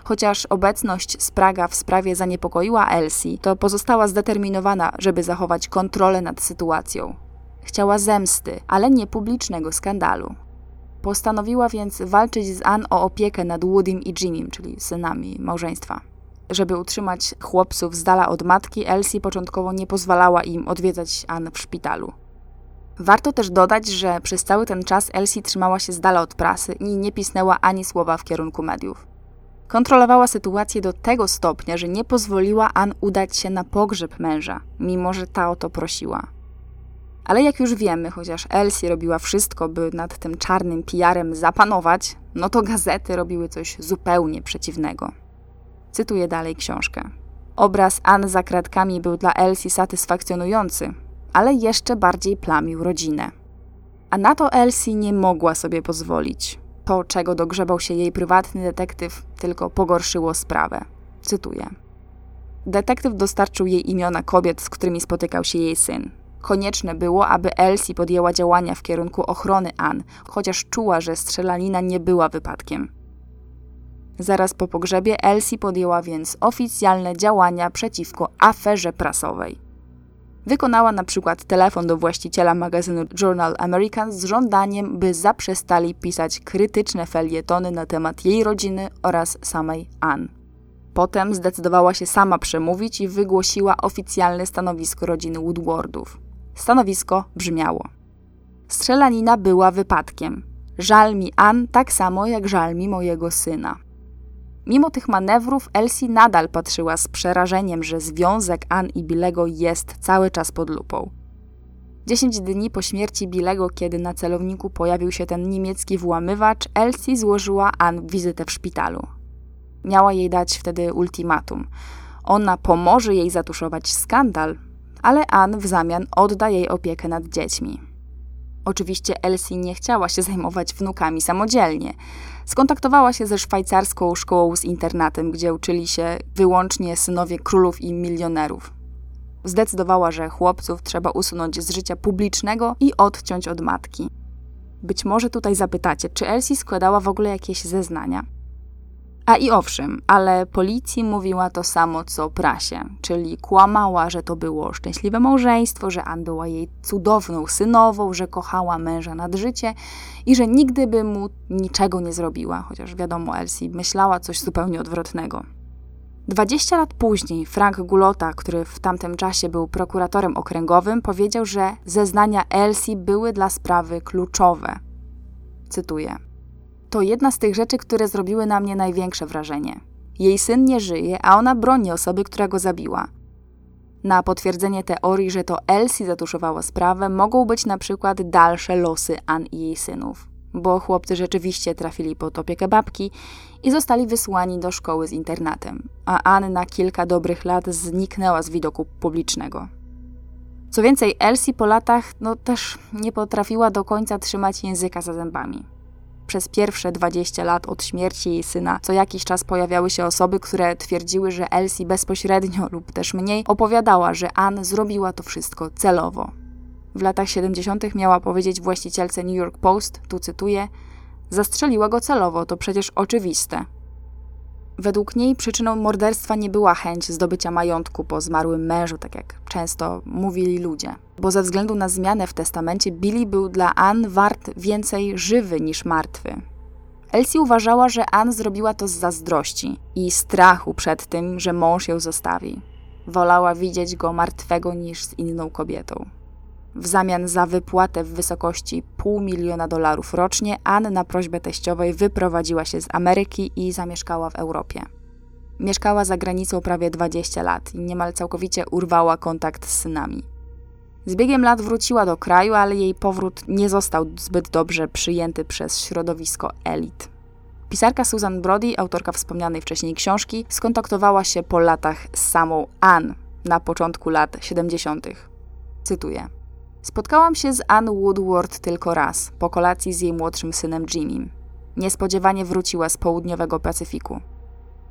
Chociaż obecność Spraga w sprawie zaniepokoiła Elsie, to pozostała zdeterminowana, żeby zachować kontrolę nad sytuacją. Chciała zemsty, ale nie publicznego skandalu. Postanowiła więc walczyć z Ann o opiekę nad Woodym i Jimmym, czyli synami małżeństwa. Żeby utrzymać chłopców z dala od matki, Elsie początkowo nie pozwalała im odwiedzać Ann w szpitalu. Warto też dodać, że przez cały ten czas Elsie trzymała się z dala od prasy i nie pisnęła ani słowa w kierunku mediów. Kontrolowała sytuację do tego stopnia, że nie pozwoliła Ann udać się na pogrzeb męża, mimo że ta o to prosiła. Ale jak już wiemy, chociaż Elsie robiła wszystko, by nad tym czarnym P R-em zapanować, no to gazety robiły coś zupełnie przeciwnego. Cytuję dalej książkę. Obraz Ann za kratkami był dla Elsie satysfakcjonujący, ale jeszcze bardziej plamił rodzinę. A na to Elsie nie mogła sobie pozwolić. To, czego dogrzebał się jej prywatny detektyw, tylko pogorszyło sprawę. Cytuję. Detektyw dostarczył jej imiona kobiet, z którymi spotykał się jej syn. Konieczne było, aby Elsie podjęła działania w kierunku ochrony Ann, chociaż czuła, że strzelanina nie była wypadkiem. Zaraz po pogrzebie Elsie podjęła więc oficjalne działania przeciwko aferze prasowej. Wykonała na przykład telefon do właściciela magazynu Journal American z żądaniem, by zaprzestali pisać krytyczne felietony na temat jej rodziny oraz samej Ann. Potem zdecydowała się sama przemówić i wygłosiła oficjalne stanowisko rodziny Woodwardów. Stanowisko brzmiało: Strzelanina była wypadkiem. Żal mi Ann tak samo jak żal mi mojego syna. Mimo tych manewrów Elsie nadal patrzyła z przerażeniem, że związek Ann i Billego jest cały czas pod lupą. Dziesięć dni po śmierci Billego, kiedy na celowniku pojawił się ten niemiecki włamywacz, Elsie złożyła Ann wizytę w szpitalu. Miała jej dać wtedy ultimatum. Ona pomoże jej zatuszować skandal, ale Ann w zamian odda jej opiekę nad dziećmi. Oczywiście Elsie nie chciała się zajmować wnukami samodzielnie. Skontaktowała się ze szwajcarską szkołą z internatem, gdzie uczyli się wyłącznie synowie królów i milionerów. Zdecydowała, że chłopców trzeba usunąć z życia publicznego i odciąć od matki. Być może tutaj zapytacie, czy Elsie składała w ogóle jakieś zeznania? A i owszem, ale policji mówiła to samo co prasie, czyli kłamała, że to było szczęśliwe małżeństwo, że Ann była jej cudowną synową, że kochała męża nad życie i że nigdy by mu niczego nie zrobiła, chociaż wiadomo, Elsie myślała coś zupełnie odwrotnego. dwadzieścia lat później Frank Gulota, który w tamtym czasie był prokuratorem okręgowym, powiedział, że zeznania Elsie były dla sprawy kluczowe. Cytuję. To jedna z tych rzeczy, które zrobiły na mnie największe wrażenie. Jej syn nie żyje, a ona broni osoby, która go zabiła. Na potwierdzenie teorii, że to Elsie zatuszowała sprawę, mogą być na przykład dalsze losy Ann i jej synów, bo chłopcy rzeczywiście trafili pod opiekę babki i zostali wysłani do szkoły z internatem, a Ann na kilka dobrych lat zniknęła z widoku publicznego. Co więcej, Elsie po latach no, też nie potrafiła do końca trzymać języka za zębami. Przez pierwsze dwadzieścia lat od śmierci jej syna co jakiś czas pojawiały się osoby, które twierdziły, że Elsie bezpośrednio lub też mniej opowiadała, że Ann zrobiła to wszystko celowo. W latach siedemdziesiątych miała powiedzieć właścicielce New York Post, tu cytuję, zastrzeliła go celowo, to przecież oczywiste. Według niej przyczyną morderstwa nie była chęć zdobycia majątku po zmarłym mężu, tak jak często mówili ludzie. Bo ze względu na zmianę w testamencie Billy był dla Ann wart więcej żywy niż martwy. Elsie uważała, że Ann zrobiła to z zazdrości i strachu przed tym, że mąż ją zostawi. Wolała widzieć go martwego niż z inną kobietą. W zamian za wypłatę w wysokości pół miliona dolarów rocznie Ann na prośbę teściowej wyprowadziła się z Ameryki i zamieszkała w Europie. Mieszkała za granicą prawie dwadzieścia lat i niemal całkowicie urwała kontakt z synami. Z biegiem lat wróciła do kraju, ale jej powrót nie został zbyt dobrze przyjęty przez środowisko elit. Pisarka Susan Brody, autorka wspomnianej wcześniej książki, skontaktowała się po latach z samą Ann na początku lat siedemdziesiątych. Cytuję. Spotkałam się z Ann Woodward tylko raz, po kolacji z jej młodszym synem Jimmy. Niespodziewanie wróciła z południowego Pacyfiku.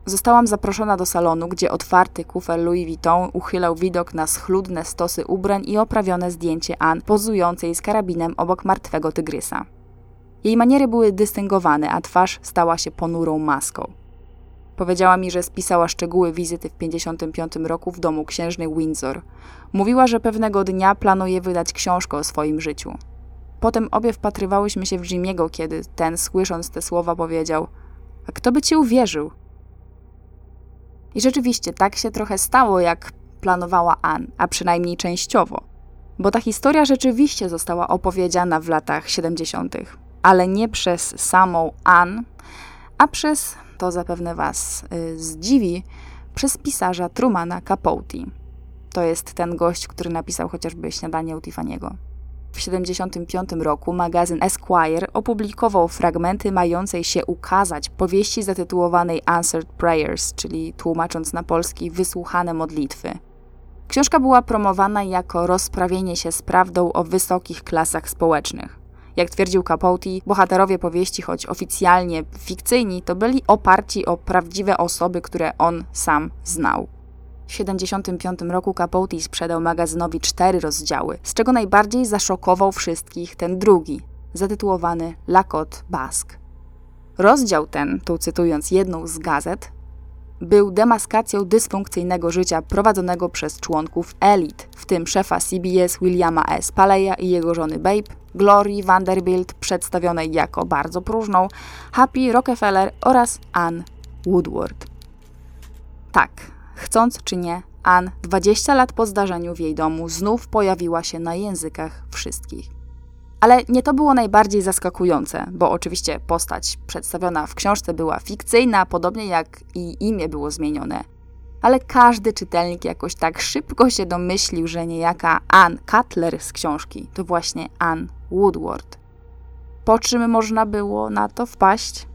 Zostałam zaproszona do salonu, gdzie otwarty kufer Louis Vuitton uchylał widok na schludne stosy ubrań i oprawione zdjęcie Ann pozującej z karabinem obok martwego tygrysa. Jej maniery były dystyngowane, a twarz stała się ponurą maską. Powiedziała mi, że spisała szczegóły wizyty w pięćdziesiątym piątym roku w domu księżnej Windsor. Mówiła, że pewnego dnia planuje wydać książkę o swoim życiu. Potem obie wpatrywałyśmy się w Jimmy'ego, kiedy ten, słysząc te słowa, powiedział: a kto by ci uwierzył? I rzeczywiście tak się trochę stało, jak planowała Ann, a przynajmniej częściowo. Bo ta historia rzeczywiście została opowiedziana w latach siedemdziesiątych. Ale nie przez samą Ann, a przez, to zapewne was y, zdziwi, przez pisarza Trumana Capote. To jest ten gość, który napisał chociażby Śniadanie u Tiffany'ego. W siedemdziesiątym piątym roku magazyn Esquire opublikował fragmenty mającej się ukazać powieści zatytułowanej Answered Prayers, czyli tłumacząc na polski Wysłuchane modlitwy. Książka była promowana jako rozprawienie się z prawdą o wysokich klasach społecznych. Jak twierdził Capote, bohaterowie powieści, choć oficjalnie fikcyjni, to byli oparci o prawdziwe osoby, które on sam znał. W siedemdziesiątym piątym roku Capote sprzedał magazynowi cztery rozdziały, z czego najbardziej zaszokował wszystkich ten drugi, zatytułowany La Côte Basque. Rozdział ten, tu cytując jedną z gazet, był demaskacją dysfunkcyjnego życia prowadzonego przez członków elit, w tym szefa C B S Williama S. Paleya i jego żony Babe, Glory Vanderbilt, przedstawionej jako bardzo próżną, Happy Rockefeller oraz Ann Woodward. Tak, chcąc czy nie, Ann dwadzieścia lat po zdarzeniu w jej domu znów pojawiła się na językach wszystkich. Ale nie to było najbardziej zaskakujące, bo oczywiście postać przedstawiona w książce była fikcyjna, podobnie jak i imię było zmienione. Ale każdy czytelnik jakoś tak szybko się domyślił, że niejaka Ann Cutler z książki to właśnie Ann Woodward. Po czym można było na to wpaść?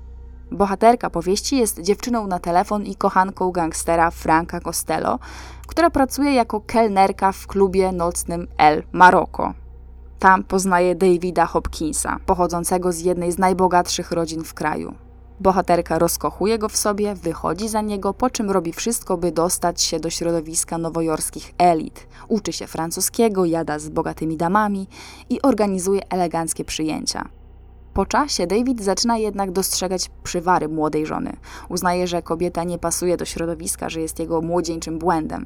Bohaterka powieści jest dziewczyną na telefon i kochanką gangstera Franka Costello, która pracuje jako kelnerka w klubie nocnym El Maroko. Tam poznaje Davida Hopkinsa, pochodzącego z jednej z najbogatszych rodzin w kraju. Bohaterka rozkochuje go w sobie, wychodzi za niego, po czym robi wszystko, by dostać się do środowiska nowojorskich elit. Uczy się francuskiego, jada z bogatymi damami i organizuje eleganckie przyjęcia. Po czasie David zaczyna jednak dostrzegać przywary młodej żony. Uznaje, że kobieta nie pasuje do środowiska, że jest jego młodzieńczym błędem.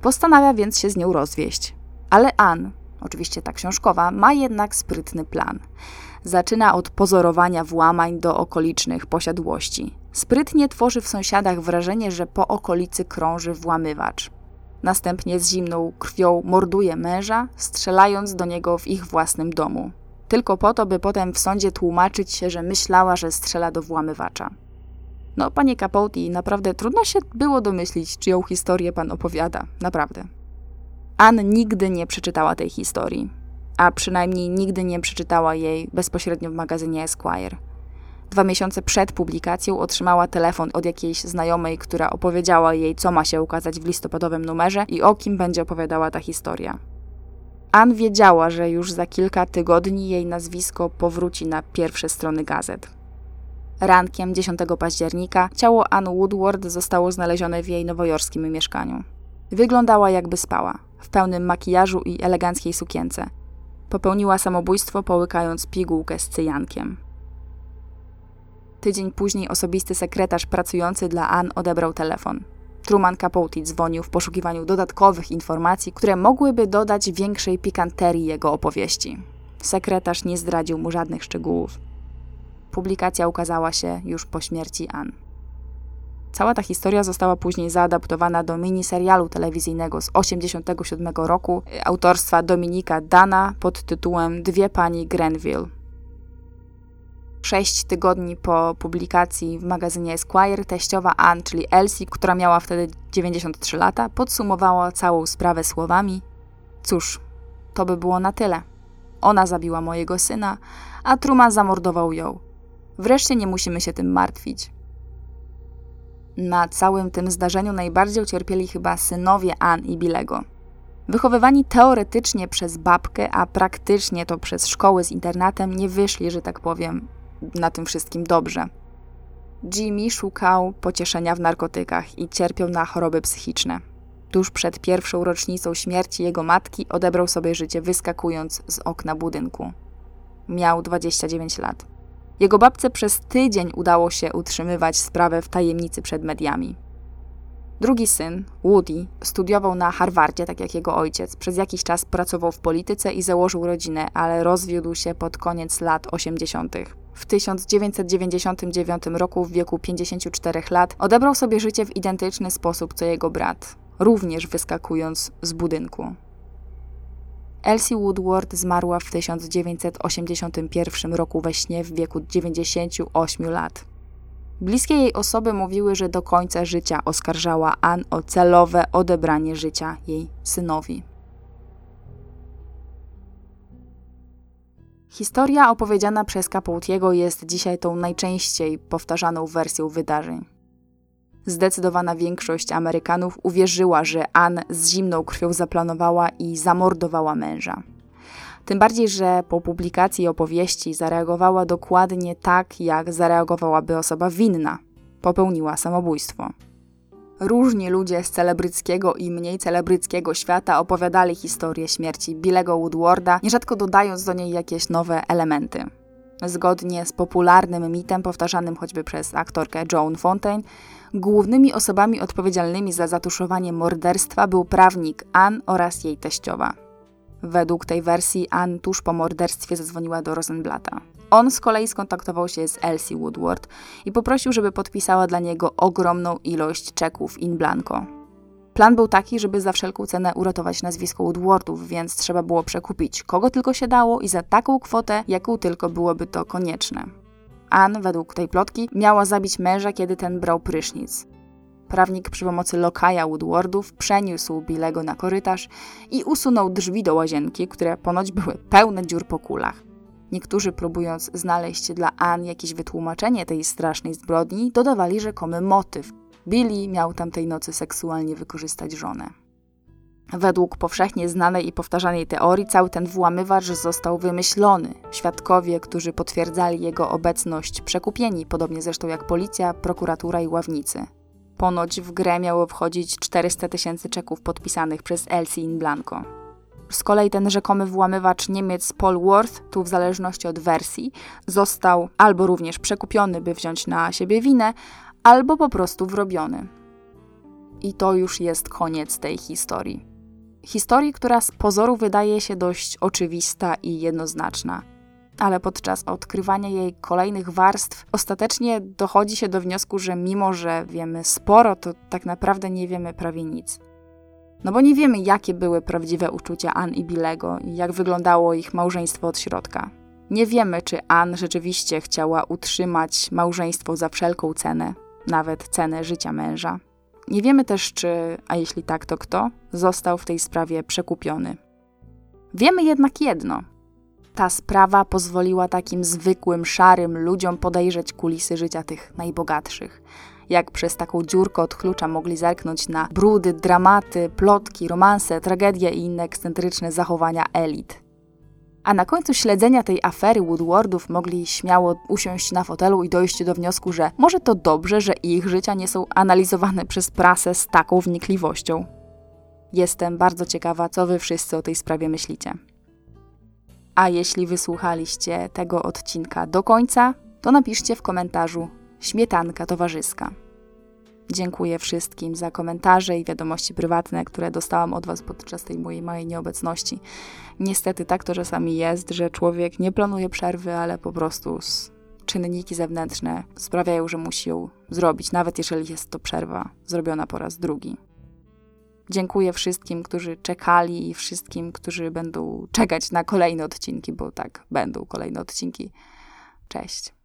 Postanawia więc się z nią rozwieść. Ale Ann, oczywiście ta książkowa, ma jednak sprytny plan. Zaczyna od pozorowania włamań do okolicznych posiadłości. Sprytnie tworzy w sąsiadach wrażenie, że po okolicy krąży włamywacz. Następnie z zimną krwią morduje męża, strzelając do niego w ich własnym domu. Tylko po to, by potem w sądzie tłumaczyć się, że myślała, że strzela do włamywacza. No, panie Capote, naprawdę trudno się było domyślić, czyją historię pan opowiada. Naprawdę. Ann nigdy nie przeczytała tej historii. A przynajmniej nigdy nie przeczytała jej bezpośrednio w magazynie Esquire. Dwa miesiące przed publikacją otrzymała telefon od jakiejś znajomej, która opowiedziała jej, co ma się ukazać w listopadowym numerze i o kim będzie opowiadała ta historia. Ann wiedziała, że już za kilka tygodni jej nazwisko powróci na pierwsze strony gazet. Rankiem dziesiątego października ciało Ann Woodward zostało znalezione w jej nowojorskim mieszkaniu. Wyglądała, jakby spała, w pełnym makijażu i eleganckiej sukience. Popełniła samobójstwo, połykając pigułkę z cyjankiem. Tydzień później osobisty sekretarz pracujący dla Ann odebrał telefon. Truman Capote dzwonił w poszukiwaniu dodatkowych informacji, które mogłyby dodać większej pikanterii jego opowieści. Sekretarz nie zdradził mu żadnych szczegółów. Publikacja ukazała się już po śmierci Ann. Cała ta historia została później zaadaptowana do miniserialu telewizyjnego z osiemdziesiątego siódmego roku autorstwa Dominika Dana pod tytułem Dwie pani Grenville. Sześć tygodni po publikacji w magazynie Esquire teściowa Ann, czyli Elsie, która miała wtedy dziewięćdziesiąt trzy lata, podsumowała całą sprawę słowami: cóż, to by było na tyle. Ona zabiła mojego syna, a Truman zamordował ją. Wreszcie nie musimy się tym martwić. Na całym tym zdarzeniu najbardziej ucierpieli chyba synowie Ann i Billego. Wychowywani teoretycznie przez babkę, a praktycznie to przez szkoły z internatem, nie wyszli, że tak powiem, na tym wszystkim dobrze. Jimmy szukał pocieszenia w narkotykach i cierpiał na choroby psychiczne. Tuż przed pierwszą rocznicą śmierci jego matki odebrał sobie życie, wyskakując z okna budynku. Miał dwadzieścia dziewięć lat. Jego babce przez tydzień udało się utrzymywać sprawę w tajemnicy przed mediami. Drugi syn, Woody, studiował na Harvardzie, tak jak jego ojciec. Przez jakiś czas pracował w polityce i założył rodzinę, ale rozwiódł się pod koniec lat osiemdziesiątych. W tysiąc dziewięćset dziewięćdziesiątym dziewiątym roku w wieku pięćdziesiąt cztery lat odebrał sobie życie w identyczny sposób co jego brat, również wyskakując z budynku. Elsie Woodward zmarła w tysiąc dziewięćset osiemdziesiątym pierwszym roku we śnie w wieku dziewięćdziesiąt osiem lat. Bliskie jej osoby mówiły, że do końca życia oskarżała Ann o celowe odebranie życia jej synowi. Historia opowiedziana przez Capote'ego jest dzisiaj tą najczęściej powtarzaną wersją wydarzeń. Zdecydowana większość Amerykanów uwierzyła, że Ann z zimną krwią zaplanowała i zamordowała męża. Tym bardziej, że po publikacji opowieści zareagowała dokładnie tak, jak zareagowałaby osoba winna. Popełniła samobójstwo. Różni ludzie z celebryckiego i mniej celebryckiego świata opowiadali historię śmierci Billego Woodwarda, nierzadko dodając do niej jakieś nowe elementy. Zgodnie z popularnym mitem powtarzanym choćby przez aktorkę Joan Fontaine, głównymi osobami odpowiedzialnymi za zatuszowanie morderstwa był prawnik Ann oraz jej teściowa. Według tej wersji Ann tuż po morderstwie zadzwoniła do Rosenblata. On z kolei skontaktował się z Elsie Woodward i poprosił, żeby podpisała dla niego ogromną ilość czeków in blanco. Plan był taki, żeby za wszelką cenę uratować nazwisko Woodwardów, więc trzeba było przekupić kogo tylko się dało i za taką kwotę, jaką tylko byłoby to konieczne. Ann, według tej plotki, miała zabić męża, kiedy ten brał prysznic. Prawnik przy pomocy lokaja Woodwardów przeniósł Billego na korytarz i usunął drzwi do łazienki, które ponoć były pełne dziur po kulach. Niektórzy, próbując znaleźć dla Ann jakieś wytłumaczenie tej strasznej zbrodni, dodawali rzekomy motyw. Billy miał tamtej nocy seksualnie wykorzystać żonę. Według powszechnie znanej i powtarzanej teorii cały ten włamywacz został wymyślony. Świadkowie, którzy potwierdzali jego obecność, przekupieni, podobnie zresztą jak policja, prokuratura i ławnicy. Ponoć w grę miało wchodzić czterysta tysięcy czeków podpisanych przez Elsie in blanco. Z kolei ten rzekomy włamywacz Niemiec Paul Worth, tu w zależności od wersji, został albo również przekupiony, by wziąć na siebie winę, albo po prostu wrobiony. I to już jest koniec tej historii. Historii, która z pozoru wydaje się dość oczywista i jednoznaczna. ale podczas odkrywania jej kolejnych warstw ostatecznie dochodzi się do wniosku, że mimo, że wiemy sporo, to tak naprawdę nie wiemy prawie nic. No bo nie wiemy, jakie były prawdziwe uczucia Ann i Billego i jak wyglądało ich małżeństwo od środka. Nie wiemy, czy Ann rzeczywiście chciała utrzymać małżeństwo za wszelką cenę, nawet cenę życia męża. Nie wiemy też, czy, a jeśli tak, to kto, został w tej sprawie przekupiony. Wiemy jednak jedno. Ta sprawa pozwoliła takim zwykłym, szarym ludziom podejrzeć kulisy życia tych najbogatszych. Jak przez taką dziurkę od klucza mogli zerknąć na brudy, dramaty, plotki, romanse, tragedie i inne ekscentryczne zachowania elit. A na końcu śledzenia tej afery Woodwardów mogli śmiało usiąść na fotelu i dojść do wniosku, że może to dobrze, że ich życia nie są analizowane przez prasę z taką wnikliwością. Jestem bardzo ciekawa, co wy wszyscy o tej sprawie myślicie. A jeśli wysłuchaliście tego odcinka do końca, to napiszcie w komentarzu śmietanka towarzyska. Dziękuję wszystkim za komentarze i wiadomości prywatne, które dostałam od was podczas tej mojej małej nieobecności. Niestety tak to czasami jest, że człowiek nie planuje przerwy, ale po prostu czynniki zewnętrzne sprawiają, że musi ją zrobić, nawet jeżeli jest to przerwa zrobiona po raz drugi. Dziękuję wszystkim, którzy czekali i wszystkim, którzy będą czekać na kolejne odcinki, bo tak, będą kolejne odcinki. Cześć.